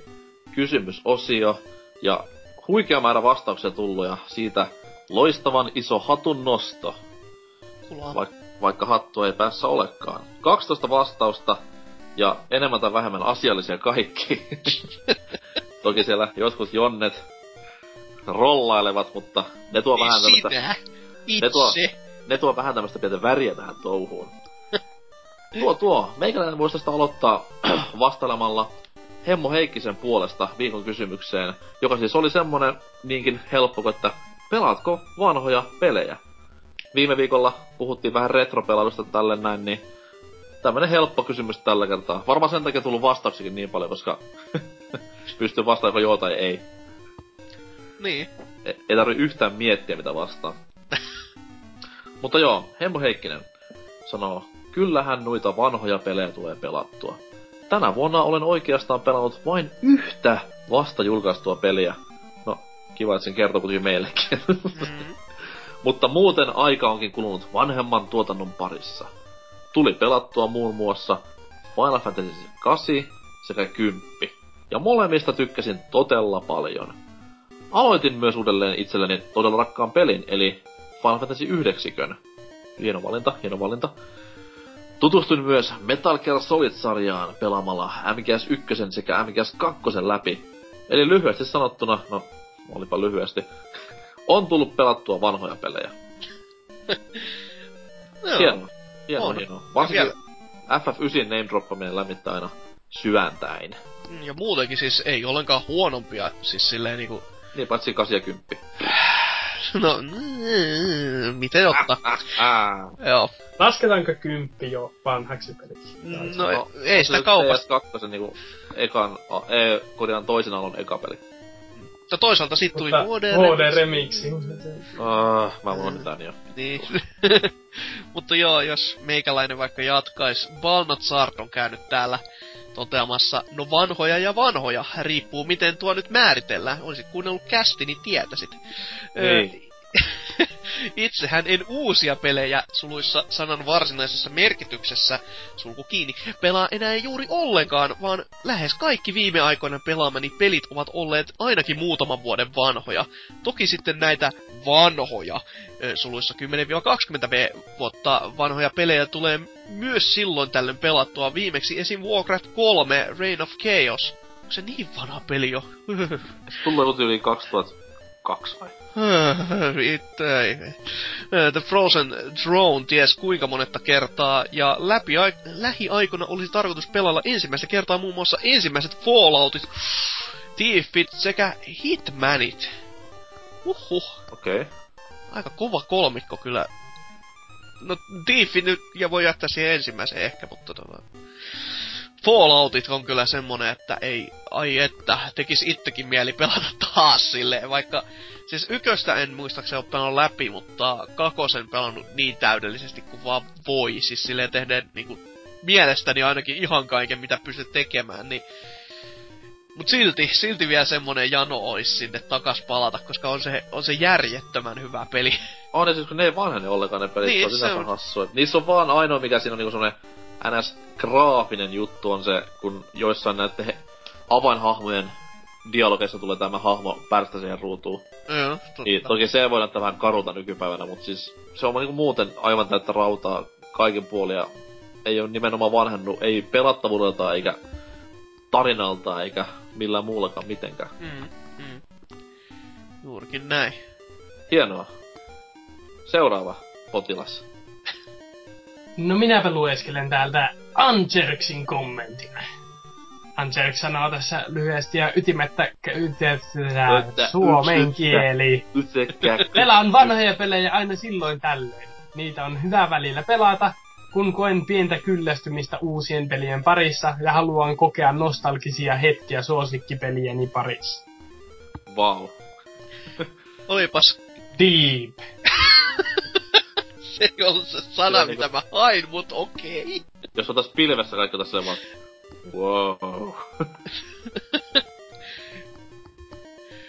kysymysosio, ja huikea määrä vastauksia tullut, ja siitä loistavan iso hatun nosto. Vaikka hattua ei päässä olekaan. 12 vastausta, ja enemmän tai vähemmän asiallisia kaikki. Toki siellä joskus jonnet rollailevat, mutta ne tuo vähän tämmöstä... Ne tuo vähän tämmöstä pientä väriä tähän touhuun. Meikäläinen voisi tästä aloittaa vastailemalla Hemmo Heikkisen puolesta viikon kysymykseen, joka siis oli semmonen niinkin helppo, että pelaatko vanhoja pelejä? Viime viikolla puhuttiin vähän retropelailusta tälle näin, niin tämmönen helppo kysymys tällä kertaa. Varmaan sen takia tullut vastauksikin niin paljon, koska pystyy vastaako joo tai ei. Niin. Ei tarvi yhtään miettiä mitä vastaa. Mutta joo, Hemmo Heikkinen sanoo... Kyllähän noita vanhoja pelejä tulee pelattua. Tänä vuonna olen oikeastaan pelannut vain yhtä vasta julkaistua peliä. No, kiva, että sen kertoo kuitenkin meillekin. Mutta muuten aika onkin kulunut vanhemman tuotannon parissa. Tuli pelattua muun muassa Final Fantasy 8 sekä 10. Ja molemmista tykkäsin todella paljon. Aloitin myös uudelleen itselleni todella rakkaan pelin, eli Final Fantasy 9. Hieno valinta, hieno valinta. Tutustuin myös Metal Gear Solid-sarjaan pelaamalla MGS 1 sekä MGS 2 läpi. Eli lyhyesti sanottuna, no olipa lyhyesti, on tullut pelattua vanhoja pelejä. No, hieno. Varsinkin FF9 name-droppaminen lämmittää aina syväntäin. Ja muutenkin siis ei ollenkaan huonompia, siis silleen niinku... Niin, paitsi 8 ja 10. No, miten ottaa? Joo. Lasketaanko 10 jo vanhaksi peliksi? No, ei sitä kaupasta. PS2 niinku kodean toisen alun eka peli. Mutta toisaalta sit tuli HD remixi. Mä unohdin tän jo. Niin. Mutta joo, jos meikäläinen vaikka jatkais, Balnatsart on käynyt täällä toteamassa, no vanhoja ja vanhoja, riippuu miten tuo nyt määritellään. Olisit kuunnellut kästi, niin tietäsit. Ei. Itsehän en uusia pelejä, suluissa sanan varsinaisessa merkityksessä, sulku kiinni, pelaa enää juuri ollenkaan, vaan lähes kaikki viime aikoina pelaamani pelit ovat olleet ainakin muutaman vuoden vanhoja. Toki sitten näitä vanhoja, suluissa 10-20 vuotta vanhoja pelejä tulee myös silloin tällöin pelattua, viimeksi esim. Warcraft 3, Reign of Chaos. Onko se niin vanha peli jo? Tullut yli 2002 vai? The Frozen Throne ties kuinka monetta kertaa, ja lähiaikoina olisi tarkoitus pelailla ensimmäistä kertaa muun muassa ensimmäiset Falloutit, Thiefit sekä Hitmanit. Okei. Aika kova kolmikko kyllä. No Thiefit nyt, ja voi jättää siihen ensimmäiseen ehkä, mutta... Falloutit on kyllä semmonen, että tekis itsekin mieli pelata taas silleen, vaikka... Siis yköstä en muistaakseni ole pelannut läpi, mutta kakosen pelannut niin täydellisesti kuin vaan voi. Siis silleen tehden niinku mielestäni ainakin ihan kaiken, mitä pystyt tekemään, niin... Mut silti vielä semmonen jano ois sinne takas palata, koska on se järjettömän hyvä peli. On ne siis, kun ne ei vanhene ollenkaan ne pelit, niin, on sinänsä hassua. Niissä on vaan ainoa, mikä siinä on niinku semmonen NS-graafinen juttu on se, kun joissain näette avainhahmojen dialogeissa tulee tämä hahmo pärstä siihen ruutuun. Joo, totta. Niin, toki se voi näyttää vähän karulta nykypäivänä, mut siis se on niinku muuten aivan täyttä rautaa kaiken puolia. Ei oo nimenomaan vanhennu, ei pelattavuudelta eikä tarinalta eikä millään muullakaan mitenkään. Juurikin näin. Hienoa. Seuraava potilas. No minäpä lueskelen täältä Angerxin kommentin. Angerx sanoo tässä lyhyesti ja ytimettä suomen kieli. Pelaan vanhoja pelejä aina silloin tällöin. Niitä on hyvä välillä pelata, kun koen pientä kyllästymistä uusien pelien parissa ja haluan kokea nostalgisia hetkiä suosikkipelieni parissa. Vau. Wow. Olipas deep. Se ei ollut se sana, kyllä, mitä mä hain, mut okei. Jos otas pilvessä kaikki otas semmoinen. Wow.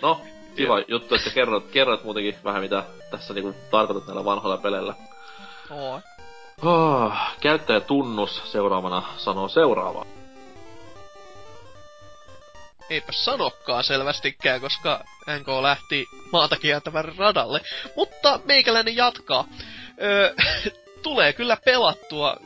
No, kiva juttu, että kerrot muutenkin vähän mitä tässä niinku tarkoitat näillä vanhoilla peleillä. Oo. Oh, käyttäjätunnus seuraavana sanoo seuraavaa. Eipä sanokkaan selvästikään, koska NK lähti maata kiertävän radalle. Mutta meikäläinen jatkaa. Tulee kyllä pelattua,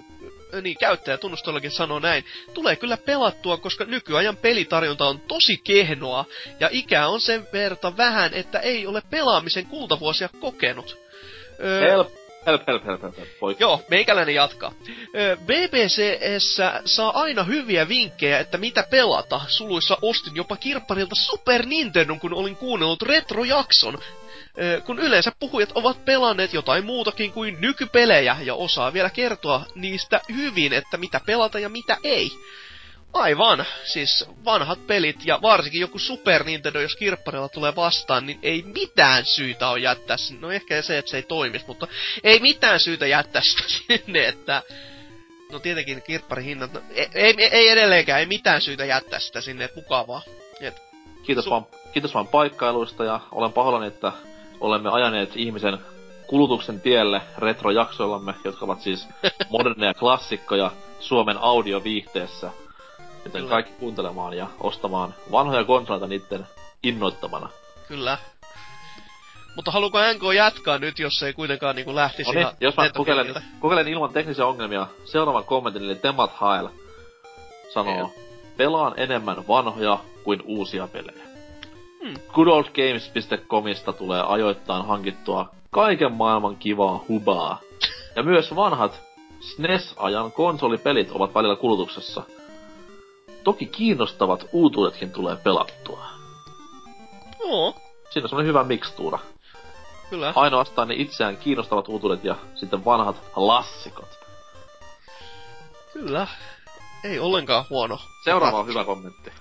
niin käyttäjätunnus todellakin sanoo näin. Tulee kyllä pelattua, koska nykyajan pelitarjonta on tosi kehnoa ja ikää on sen verta vähän, että ei ole pelaamisen kultavuosia kokenut. Help. Joo, meikäläinen jatkaa. BBC:ssä saa aina hyviä vinkkejä, että mitä pelata. Suluissa ostin jopa kirpparilta Super Nintendon, kun olin kuunnellut retrojakson. Kun yleensä puhujat ovat pelanneet jotain muutakin kuin nykypelejä ja osaa vielä kertoa niistä hyvin, että mitä pelata ja mitä ei. Aivan, siis vanhat pelit ja varsinkin joku Super Nintendo, jos kirpparilla tulee vastaan, niin ei mitään syytä ole jättää sinne. No ehkä se, että se ei toimisi, mutta ei mitään syytä jättää sinne, että... No tietenkin kirpparihinnat, no, ei edelleenkään, ei mitään syytä jättää sitä sinne, että mukavaa. Et... Kiitos vaan paikkailuista ja olen pahoillani, että olemme ajaneet ihmisen kulutuksen tielle retrojaksoillamme, jotka ovat siis moderneja klassikkoja Suomen audioviihteessä. Joten kyllä, kaikki kuuntelemaan ja ostamaan vanhoja konsoleita niitten innoittamana. Kyllä. Mutta haluuko NK jatkaa nyt, jos ei kuitenkaan niinku lähtisi... No niin, jos mä kokeilen ilman teknisiä ongelmia seuraavan kommentin, eli Temat Hael sanoo, pelaan enemmän vanhoja kuin uusia pelejä. Goodoldgames.comista tulee ajoittain hankittua kaiken maailman kivaa hubaa. Ja myös vanhat SNES-ajan konsolipelit ovat välillä kulutuksessa. Toki kiinnostavat uutuudetkin tulee pelattua. Joo. Siinä on semmonen hyvä mikstuura. Kyllä. Ainoastaan ne itseään kiinnostavat uutuudet ja sitten vanhat klassikot. Kyllä. Ei ollenkaan huono. Seuraava on hyvä kommentti.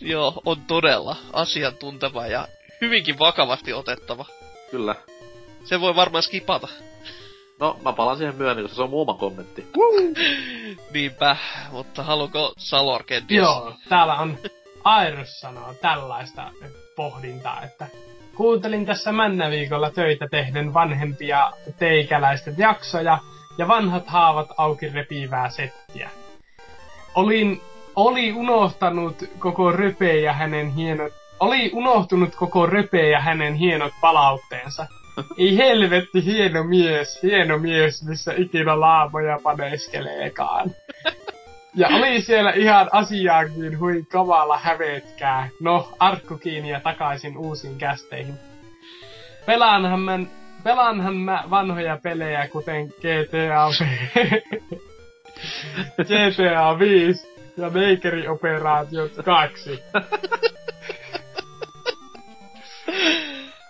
Joo, on todella asiantunteva ja hyvinkin vakavasti otettava. Kyllä. Se voi varmaan skipata. No, mä palaan siihen myöhemmin, koska se on mun oma kommentti. Niinpä, mutta haluuko Zalor kenties? Joo, täällä on Airus sanoo tällaista pohdintaa, että kuuntelin tässä männäviikolla töitä tehden vanhempia teikäläisten jaksoja ja vanhat haavat auki repivää settiä. Oli unohtunut koko röpeä ja hänen hienot palautteensa. Ei helvetti, hieno mies, missä ikinä laamoja paneskeleekaan. Ja oli siellä ihan asiaankin, hui kamala hävetkää. No, arkku kiinni ja takaisin uusiin kästeihin. Pelaanhan mä vanhoja pelejä, kuten GTA 5 ja Neikerioperaatiot 2.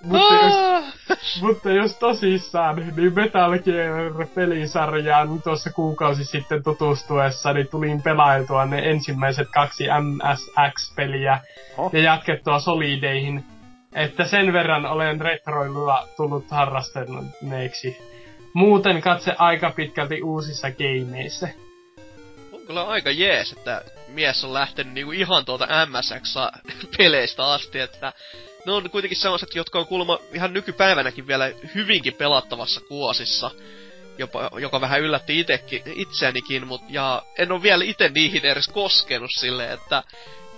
Mutta jos Mutta jos tosissaan, niin Metal Gear-pelisarjaan tuossa kuukausi sitten tutustuessa, niin tulin pelailtua ne ensimmäiset 2 MSX-peliä ja jatkettua Solideihin. Että sen verran olen retroilulla tullut harrastaneeksi. Muuten katse aika pitkälti uusissa gameissä. On kyllä aika jees, että mies on lähtenyt niinku ihan tuolta MSX-peleistä asti, että... Ne on kuitenkin sellaiset, jotka on kuulemma ihan nykypäivänäkin vielä hyvinkin pelattavassa kuosissa. Jopa, joka vähän yllätti itseänikin, ja en ole vielä itse niihin edes koskenut silleen, että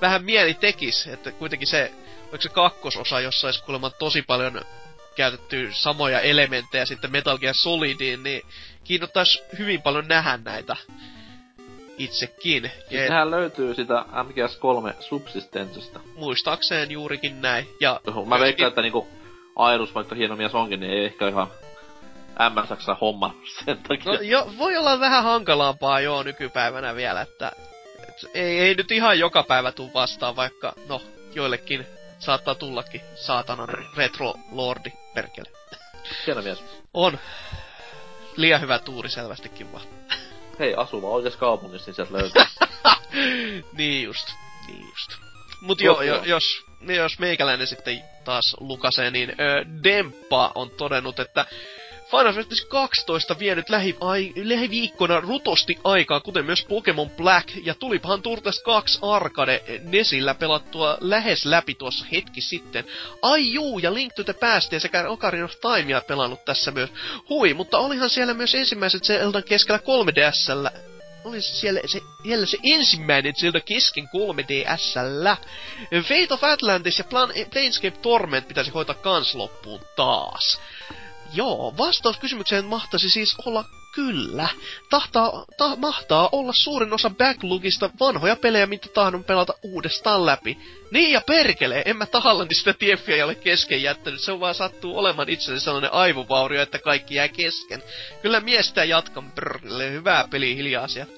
vähän mieli tekis, että kuitenkin se, oliko se kakkososa, jossa olisi kuulemma tosi paljon käytetty samoja elementtejä sitten Metal Gear Solidiin, niin kiinnostaisi hyvin paljon nähdä näitä itsekin. Nehän löytyy sitä MGS3 subsistenssista. Muistaakseen juurikin näin. Ja mä veikkaan, että niinku Airus, vaikka hieno mies onkin, niin ei ehkä ihan MSX homma sen takia. No jo, voi olla vähän hankalampaa joo nykypäivänä vielä, että et, ei nyt ihan joka päivä tuu vastaan, vaikka no joillekin saattaa tullakin saatanan retro-lordi perkele. Hieno mies. On. Liian hyvä tuuri selvästikin vaan. Hei, asuva oikeassa kaupungissa, niin sieltä löytyy. Niin just. Mut jos meikäläinen sitten taas lukasee, niin Demppa on todennut, että Final Fantasy 12 vie nyt lähiviikkona rutosti aikaa, kuten myös Pokemon Black, ja tulipahan Turtles 2 Arcade Nesillä pelattua lähes läpi tuossa hetki sitten. Ai juu, ja Link to the Pastia sekä Ocarina of Timea pelannut tässä myös. Hui, mutta olihan siellä myös ensimmäiset Zeldan keskellä 3DS:llä. Oli siellä se ensimmäinen Zelda kesken 3DS:llä. Fate of Atlantis ja Planescape Torment pitäisi hoitaa kans loppuun taas. Joo, vastaus kysymykseen mahtaisi siis olla kyllä. Mahtaa olla suurin osa backlogista vanhoja pelejä, mitä tahdon pelata uudestaan läpi. Niin ja perkelee, en mä tahallani sitä tieffiä ole kesken jättänyt. Se on vaan sattuu olemaan itselleni sellainen aivovaurio, että kaikki jää kesken. Kyllä miestä jatkan brrrille. Hyvää peliä hiljaa siellä.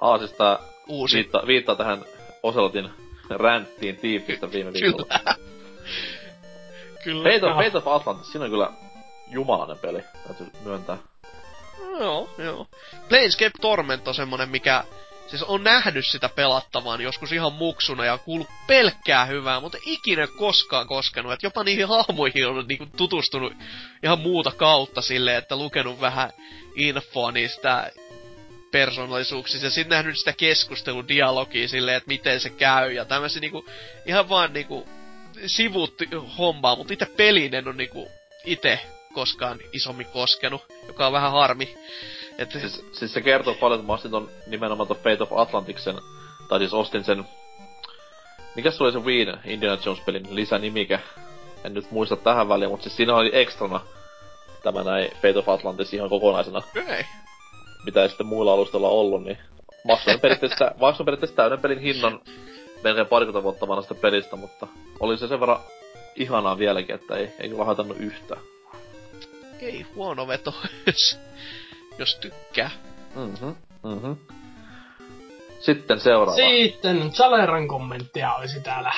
Aasista uusi. Viittaa tähän Oselotin ränttiin tiippistä viime viikolla. Kyllä. Fate of Atlantis, siinä on kyllä jumalainen peli, täytyy myöntää. Joo. Planescape Torment on semmonen, mikä... Siis on nähnyt sitä pelattavan joskus ihan muksuna ja kuullut pelkkää hyvää, mutta ikinä koskaan koskenut. Et jopa niihin hahmoihin on niinku tutustunut ihan muuta kautta silleen, että lukenut vähän infoa niistä persoonallisuuksista. Ja sit nähnyt sitä keskusteludialogia silleen, että miten se käy ja tämmösiä niinku... Ihan vaan niinku... sivut hommaa, mutta itse peliin en ole niinku itse koskaan isommin koskenut, joka on vähän harmi. Et... Siis se kertoo paljon, että mä ostin ton nimenomaan ton Fate of Atlanticsen, tai siis ostin sen... Mikäs se oli se Wii Indiana Jones-pelin lisänimikä? En nyt muista tähän väliin, mutta siis siinä oli ekstrana tämä näin Fate of Atlantis ihan kokonaisena. Ei. Mitä ei sitten muilla alustalla ollut, niin... Maksoin periaatteessa täyden pelin hinnan... melkein parikymmentä vuotta vanhasta pelistä, mutta oli se sen verran ihanaa vieläkin, että ei kyllä haitannut yhtään. Ei huono veto, jos tykkää. Mhm. Sitten seuraava. Sitten Zaleran kommenttia olisi täällä.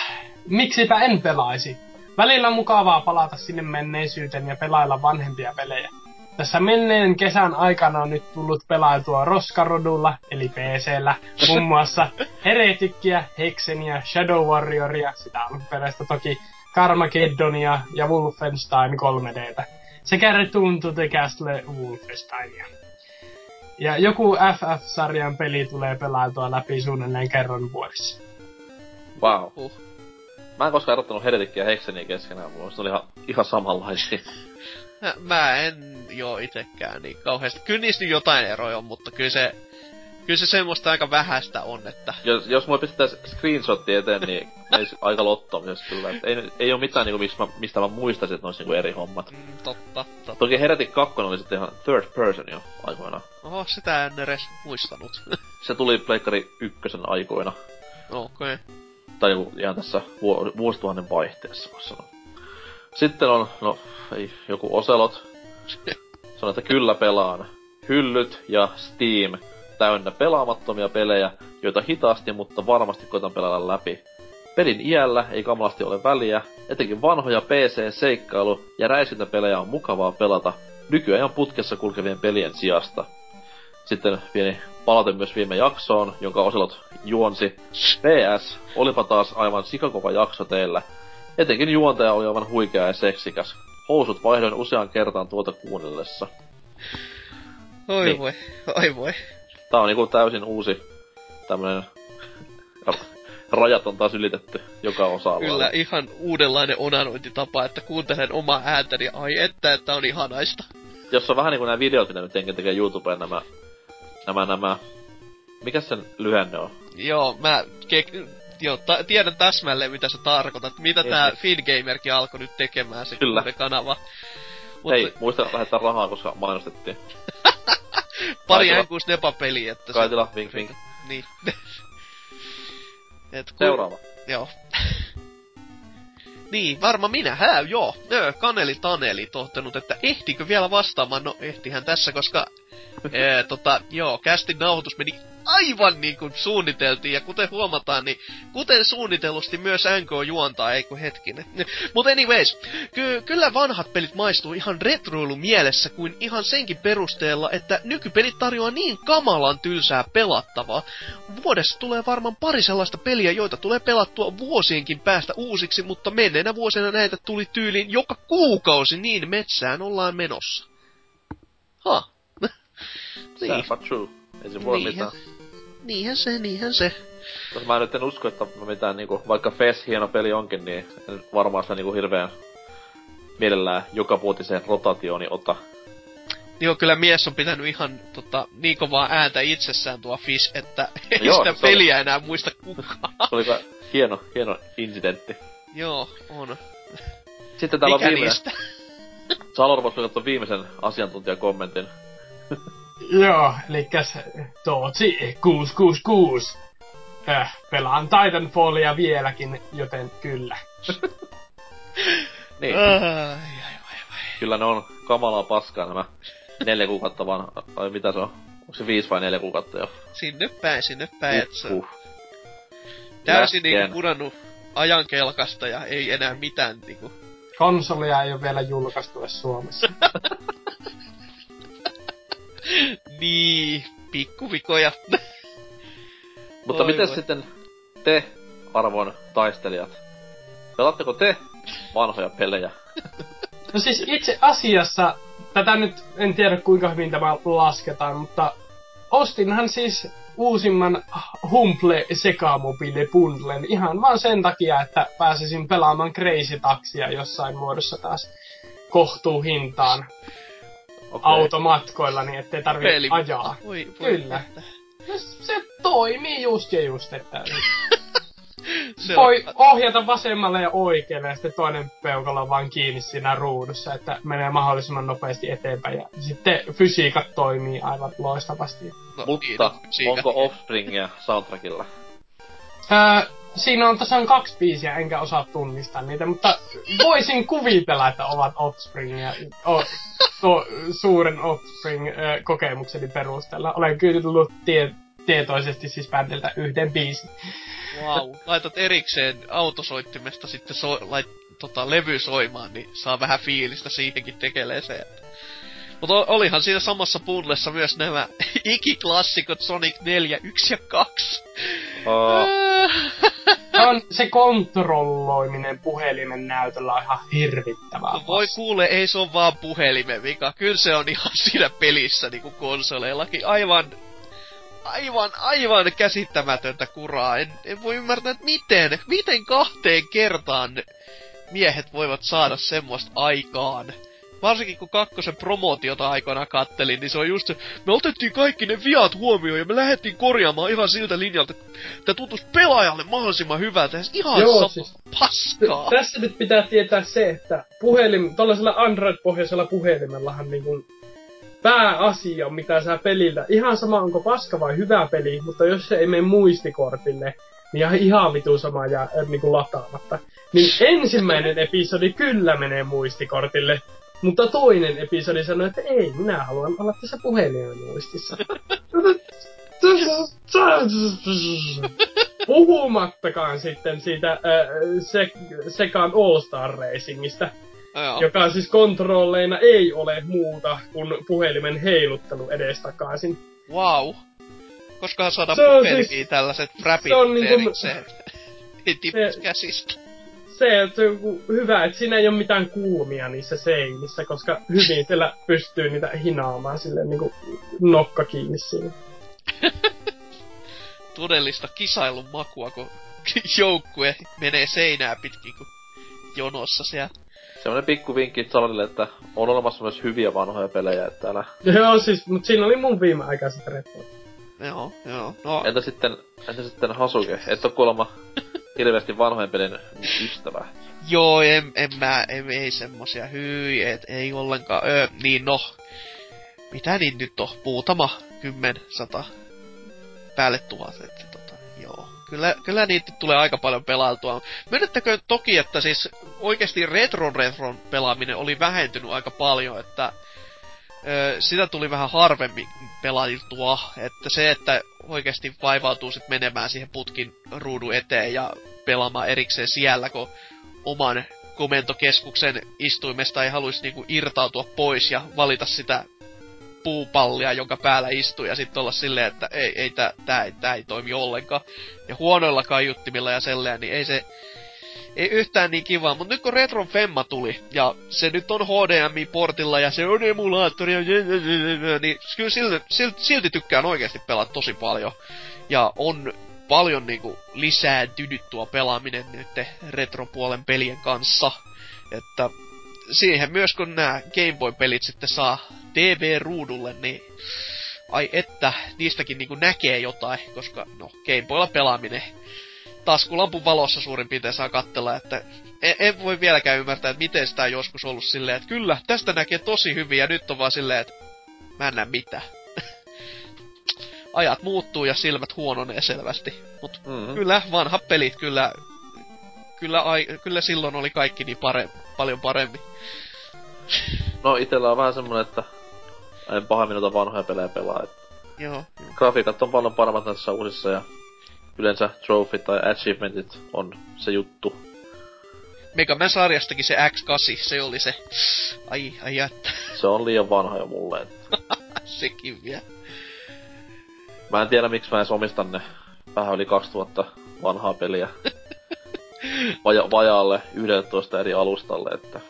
Miksipä en pelaisi? Välillä on mukavaa palata sinne menneisyyteen ja pelailla vanhempia pelejä. Tässä menneen kesän aikana on nyt tullut pelailtua roskarodulla, eli PC:llä, muun muassa Heretikkiä, Hexenia, Shadow Warrioria, sitä alkuperäistä toki, Carmageddonia ja Wolfenstein 3Dtä, sekä Return to the Castle Wolfensteinia. Ja joku FF-sarjan peli tulee pelailtua läpi suunnilleen kerran vuodessa. Vau. Wow. Mä en koskaan erottanut Heretikkiä ja Hexenia keskenään, mulla oli ihan samanlaisia. Mä en joo itekään niin kauheesti. Kyllä niistä jotain eroja on, mutta kyllä se semmoista aika vähäistä on, että... Jos mua pistettäis screenshotti eteen, niin meis aika lottomisessa kyllä. Ei oo mitään niinku mistä mä muistaisin, että ne ois niinku eri hommat. Totta. Toki Heretic 2 oli sitten ihan third person jo aikoinaan. Oho, sitä en edes muistanut. Se tuli pleikkari 1 aikoina. Okei. Tai niinku ihan tässä vuosituhannen vaihteessa, vois sanoa. Sitten on, joku Oselot. Sano, että kyllä pelaan. Hyllyt ja Steam. Täynnä pelaamattomia pelejä, joita hitaasti, mutta varmasti koitan pelata läpi. Pelin iällä ei kamalasti ole väliä, etenkin vanhoja PC-seikkailu- ja räiskintäpelejä on mukavaa pelata nykyajan putkessa kulkevien pelien sijasta. Sitten pieni palaute myös viime jaksoon, jonka osalot juonsi. PS, olipa taas aivan sikakova jakso teillä. Etenkin juontaja oli aivan huikea ja seksikäs. Housut vaihdoin useaan kertaan tuota kuunnellessa. Oi niin. Voi, oi voi. Tää on niinku täysin uusi tämmönen... Rajat on taas ylitetty joka osa-alueella. Kyllä, ihan uudenlainen onanointitapa, että kuuntelen omaa ääntäni, ai että on ihanaista. Jos on vähän niinku nää videot, mitä nyt enkin tekee YouTubeen, nämä... Mikäs sen lyhenne on? Joo, tiedän täsmälleen, mitä sä tarkoitat. Mitä tää Fingamerkin alkoi nyt tekemään, se kuuden kanava. Mut... Hei, muista lähettää rahaa, koska mainostettiin. Pari N6 Nepa-peli, että... Kaitila, vink vink. Niin. Seuraava. Joo. Niin, varma minä, joo. Kaneli-Taneli tohtenut, että ehtikö vielä vastaamaan? No, ehtihän tässä, koska... kästin nauhoitus meni aivan niin kuin suunniteltiin, ja kuten huomataan, niin kuten suunnitellusti myös NK juontaa, eiku hetkinen. Mut anyways, kyllä vanhat pelit maistuu ihan retroilu mielessä kuin ihan senkin perusteella, että nykypelit tarjoaa niin kamalan tylsää pelattavaa. Vuodessa tulee varmaan pari sellaista peliä, joita tulee pelattua vuosienkin päästä uusiksi, mutta menneenä vuosina näitä tuli tyyliin joka kuukausi, niin metsään ollaan menossa. Niin. That's true. Ei se voi mitään. Niinhän se. Jos mä nyt en usko, että mä mitään niinku, vaikka Fes hieno peli onkin, niin en varmaan sitä niinku hirveen mielellään jokavuotiseen rotaatiooni ota. Joo, kyllä mies on pitänyt ihan niin kovaa ääntä itsessään tuo Fis, että ei no sitä peliä enää muista kukaan. Se oli hieno incidentti. Joo, on. Sitten täällä on viimeinen. Zalor vois katsoa viimeisen asiantuntijakommentin. Joo, elikkäs Tootsi 666. Pelaan Titanfallia vieläkin, joten kyllä. Niin. Kyllä ne on kamalaa paskaa nämä 4 kuukautta vaan, tai mitä se on? Onko se 5 vai 4 kuukautta jo? Sinne päin. Täysin niinku pudannut ajankelkasta ja ei enää mitään niinku. Konsolia ei oo vielä julkaistu Suomessa. Niin, pikkuvikoja. Mutta miten sitten te, arvon taistelijat? Pelaatteko te vanhoja pelejä? No siis itse asiassa, tätä nyt en tiedä kuinka hyvin tämä lasketaan, mutta ostinhan siis uusimman Humble Sekamobile Bundlen ihan vaan sen takia, että pääsisin pelaamaan Crazy Taxia jossain muodossa taas kohtuuhintaan. Automatkoilla, niin ettei tarvitse ajaa. Voi kyllä. Se toimii just, että... Voi ohjata vasemmalle ja oikealle, ja sitten toinen peukalo vaan kiinni siinä ruudussa, että menee mahdollisimman nopeasti eteenpäin. Ja sitten fysiikat toimii aivan loistavasti. No, mutta onko Offspringia soundtrackilla? Siinä on tosiaan 2 biisiä, enkä osaa tunnistaa niitä, mutta voisin kuvitella, että ovat Offspringia. Suuren Offspring-kokemukseni perusteella. Olen kuullut tietoisesti siis bändiltä 1 biisin. Vau. Wow. Laitat erikseen autosoittimesta sitten levy soimaan, niin saa vähän fiilistä siihenkin tekeleeseen. Mutta olihan siinä samassa bundlessa myös nämä ikiklassikot Sonic 4, 1 ja 2. Se kontrolloiminen puhelimen näytöllä on ihan hirvittävää. No voi kuule, ei se on vaan puhelimen vika. Kyllä se on ihan siinä pelissä, niinku konsoleillakin. Aivan käsittämätöntä kuraa. En voi ymmärtää, että miten 2 kertaan miehet voivat saada semmoista aikaan. Varsinkin kun 2 promootiota aikoinaan kattelin, niin se on just se, me otettiin kaikki ne viat huomioon ja me lähdettiin korjaamaan ihan siltä linjalta, että tuntuisi pelaajalle mahdollisimman hyvältä, ja ihan siis, paskaa. Tässä nyt pitää tietää se, että tuollaisella Android-pohjaisella puhelimellahan niin kuin pääasia on mitä sä peliltä, ihan sama onko paska vai hyvä peli, mutta jos se ei mene muistikortille, niin ihan vitu sama ja niin lataamatta. Niin ensimmäinen episodi kyllä menee muistikortille. Mutta toinen episodi sanoi, että ei, minä haluan olla tässä puhelimen muistissa. Puhumattakaan sitten siitä Sekan All-Star Racingista, joka siis kontrolleina ei ole muuta kuin puhelimen heiluttelu edestakaisin. Vau! Wow. Koskahan saadaan peliin siis, tällaiset räpit erikseen. Ei tippuisi käsistä. Se on hyvä, että siinä ei ole mitään kulmia niissä seinissä, koska hyvin siellä pystyy niitä hinaamaan silleen niinku nokka kiinni siinä. Todellista kisailun makua, kun joukkue menee seinää pitkin kuin jonossa siellä. Semmoinen pikku vinkki Salonille, että on olemassa myös hyviä vanhoja pelejä, että älä... Joo, siis, mut siinä oli mun viimeaikaiset retkoit. Joo, no... Entä sitten Hasuke? Et oo kuulemma hirveästi vanhojen pelin ystävää. Joo, ei semmosia hyi, et ei ollenkaan, niin no... Mitä niin nyt on? Muutama 10, 100... päälle 1000, että joo. Kyllä niitä tulee aika paljon pelailtua. Myönnettäköön toki, että siis oikeesti retron pelaaminen oli vähentynyt aika paljon, että sitä tuli vähän harvemmin pelailtua, että se, että oikeesti vaivautuu sit menemään siihen putkin ruudun eteen ja pelaamaan erikseen siellä, kun oman komentokeskuksen istuimesta ei haluisi niinku irtautua pois ja valita sitä puupallia, jonka päällä istuu, ja sitten olla silleen, että tää ei toimi ollenkaan. Ja huonoilla kaiuttimilla ja selleen, niin ei yhtään niin kivaa. Mut nyt kun Retron Femma tuli, ja se nyt on HDMI-portilla, ja se on emulaattori, niin kyllä silti tykkään oikeesti pelaa tosi paljon. Ja on paljon niinku lisääntynyt tuo pelaaminen nyt retropuolen pelien kanssa. Että siihen myös kun nämä Game Boy-pelit sitten saa TV-ruudulle, niin ai että niistäkin niinku näkee jotain, koska no Game Boylla pelaaminen taskulampun valossa suurin piirtein saa katsella, että en voi vieläkään ymmärtää, että miten sitä on joskus ollut silleen, että kyllä, tästä näkee tosi hyvin ja nyt on vaan silleen, että mä en näe mitään. Ajat muuttuu ja silmät huononee selvästi, mut kyllä vanhat pelit kyllä silloin oli kaikki niin paljon paremmin. No itellä on vähän semmonen, että en pahemmin noita vanhoja pelejä pelaa. Joo. Grafiikat on paljon paremmat näissä uusissa ja yleensä trophy tai achievementit on se juttu. Mega Man -sarjastakin se X8, se oli se... Ai jättä. Se on liian vanha jo mulle, että... Sekin vielä. Mä en tiedä miksi mä edes omistan ne vähän yli 2000 vanhaa peliä. Vajaalle 11 eri alustalle, että...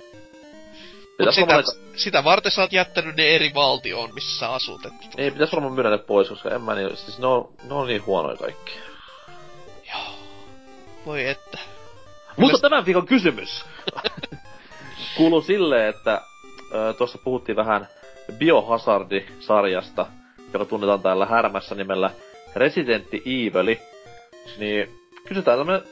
Sitä varten sä oot jättänyt ne eri valtioon, missä sä asut, että... Ei, pitäis varmaan myydä ne pois, koska en mä niin... Siis ne on niin huonoja kaikki. Joo... Voi että... Mutta tämän viikon kysymys! Kuuluu silleen, että... tuossa puhuttiin vähän Biohazard-sarjasta, joka tunnetaan täällä härmässä nimellä Resident Evil. Niin... Kysytään tämmönen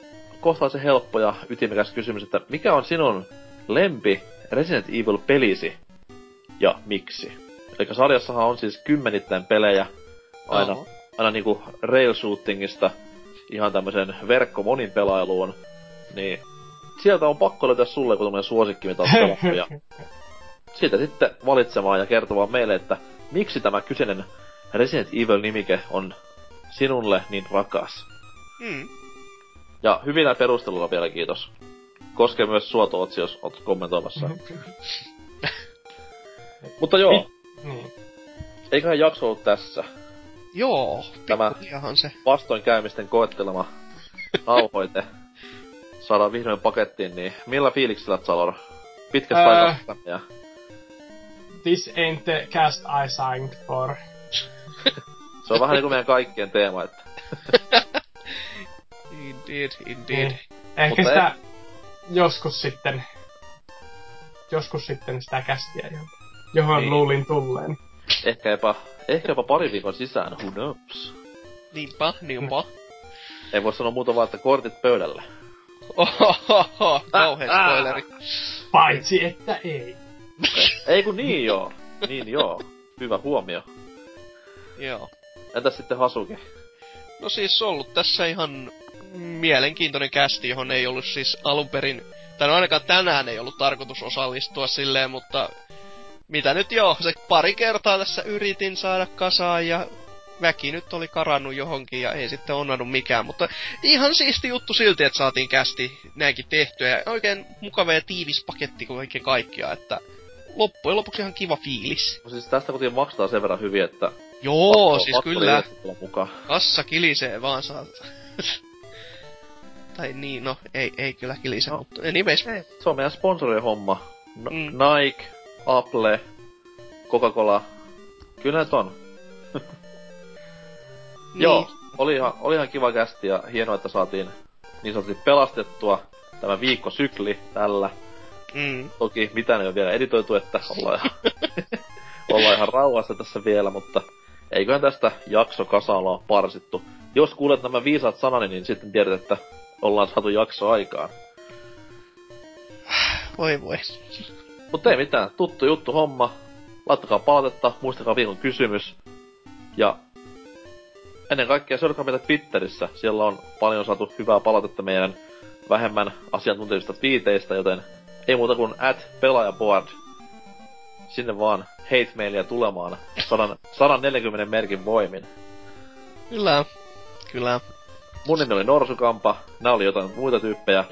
kohtalaisen helppo ja ytimekäs kysymys, että mikä on sinun lempi Resident Evil-pelisi ja miksi? Elikkä sarjassahan on siis kymmenittäin pelejä aina niinku rail shootingista ihan tämmösen verkkomonin pelailuun, niin sieltä on pakko löytää sulle joku tommonen suosikki, mitä oot pelattu, ja siitä sitten valitsemaan ja kertomaan meille, että miksi tämä kyseinen Resident Evil-nimike on sinulle niin rakas. Ja hyvillä perustelulla vielä, kiitos. Koskee myös sua, Tootsi, jos oot kommentoimassa. Okay. Mutta joo. Eiköhän jakso ollut tässä. Joo, pikkuhiljaahan se. Vastoinkäymisten koettelema nauhoite saadaan vihdoin pakettiin, niin millä fiiliksellä, Zalor? Pitkästä aikasta ja... This ain't the cast I signed for. Se on vähän niinku meidän kaikkien teema, että... Indeed. Niin. Ehkä mutta sitä... Joskus sitten sitä kästiä, johon niin luulin tulleen. Ehkä jopa pari viikon sisään, who knows? Niinpä. Ei voi sanoa muuta vaan, että kortit pöydälle. Ohohoho, kauhean spoileri. Paitsi että ei. Ei kun niin joo. Niin joo. Hyvä huomio. Joo. Entäs sitten Hasuki? No siis ollut tässä ihan... mielenkiintoinen kästi, johon ei ollut siis alunperin, tai no ainakaan tänään ei ollut tarkoitus osallistua silleen, mutta mitä nyt joo, se pari kertaa tässä yritin saada kasaan ja väki nyt oli karannut johonkin ja ei sitten onnannut mikään, mutta ihan siisti juttu silti, että saatiin kästi näinkin tehtyä ja oikein mukava ja tiivis paketti kaiken kaikkiaan, että loppujen lopuksi ihan kiva fiilis. No siis tästä kuitenkin maksetaan sen verran hyvin, että... Joo, siis kyllä. Kassa kilisee vaan saat. Tai niin, no ei kyllä kilise, no, mutta anyways. Ei, se on meidän sponsorien homma. Nike, Apple, Coca-Cola. Kyllä näet on. Niin. Joo, oli ihan kiva kästi ja hienoa, että saatiin niin sanotusti pelastettua tämä viikkosykli tällä. Toki mitään ei ole vielä editoitu, että ollaan ihan rauhassa tässä vielä, mutta eiköhän tästä jakso kasaan ollaan parsittu. Jos kuulet nämä viisaat sanani, niin sitten tiedät, että ollaan saatu jakso aikaan. Voi. Mut ei mitään, tuttu juttu homma. Laittakaa palautetta, muistakaa viikon kysymys. Ja ennen kaikkea seurakaa meitä Twitterissä. Siellä on paljon saatu hyvää palautetta meidän vähemmän asiantuntevista twiiteistä, joten ei muuta kuin @pelaajaboard. Sinne vaan hate-mailia tulemaan 140 merkin voimin. Kyllä. Mun nimi oli Norotsukampa, nää oli jotain muita tyyppejä.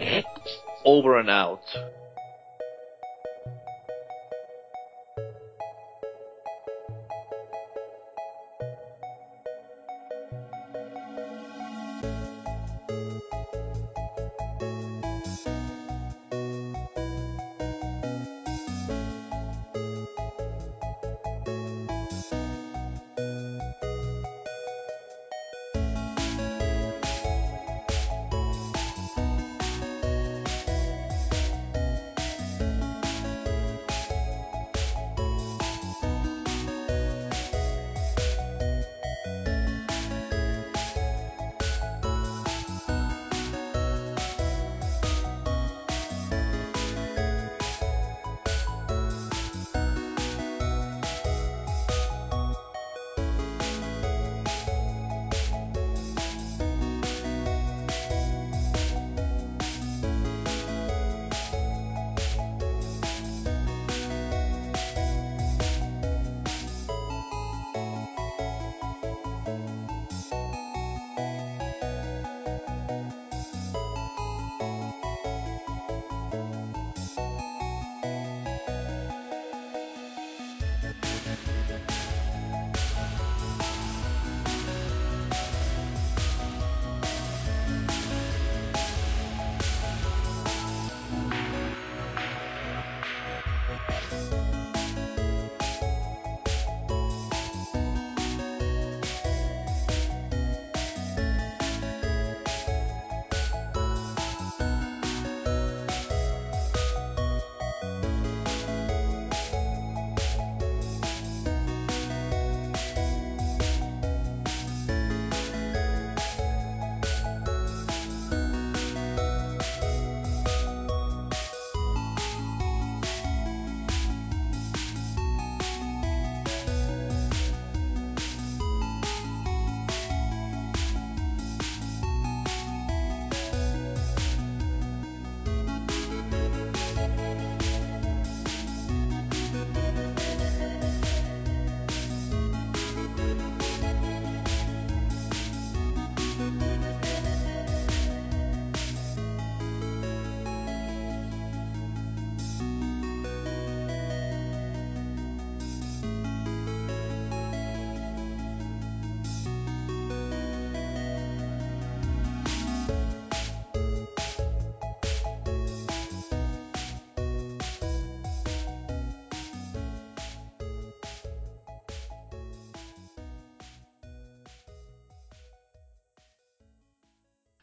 Over and out.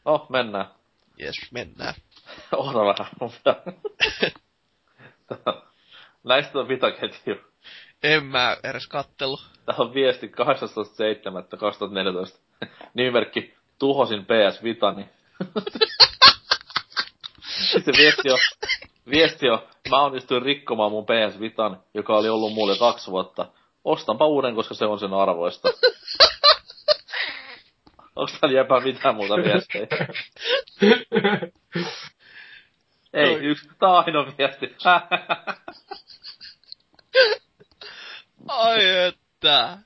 No, mennään. Jes, mennään. Oota vähän, mutta... Näistä on vitaketju. En mä edes kattelu. Tää on viesti 18.7.2014. Nimimerkki, tuhosin PS Vitani. Se viesti on, mä onnistuin rikkomaan mun PS Vitan, joka oli ollut mulle 2 vuotta. Ostanpa uuden, koska se on sen arvoista. Onks täällä jäpää mitään muuta viestejä? Ei, tää on ainoa viesti. Ai että.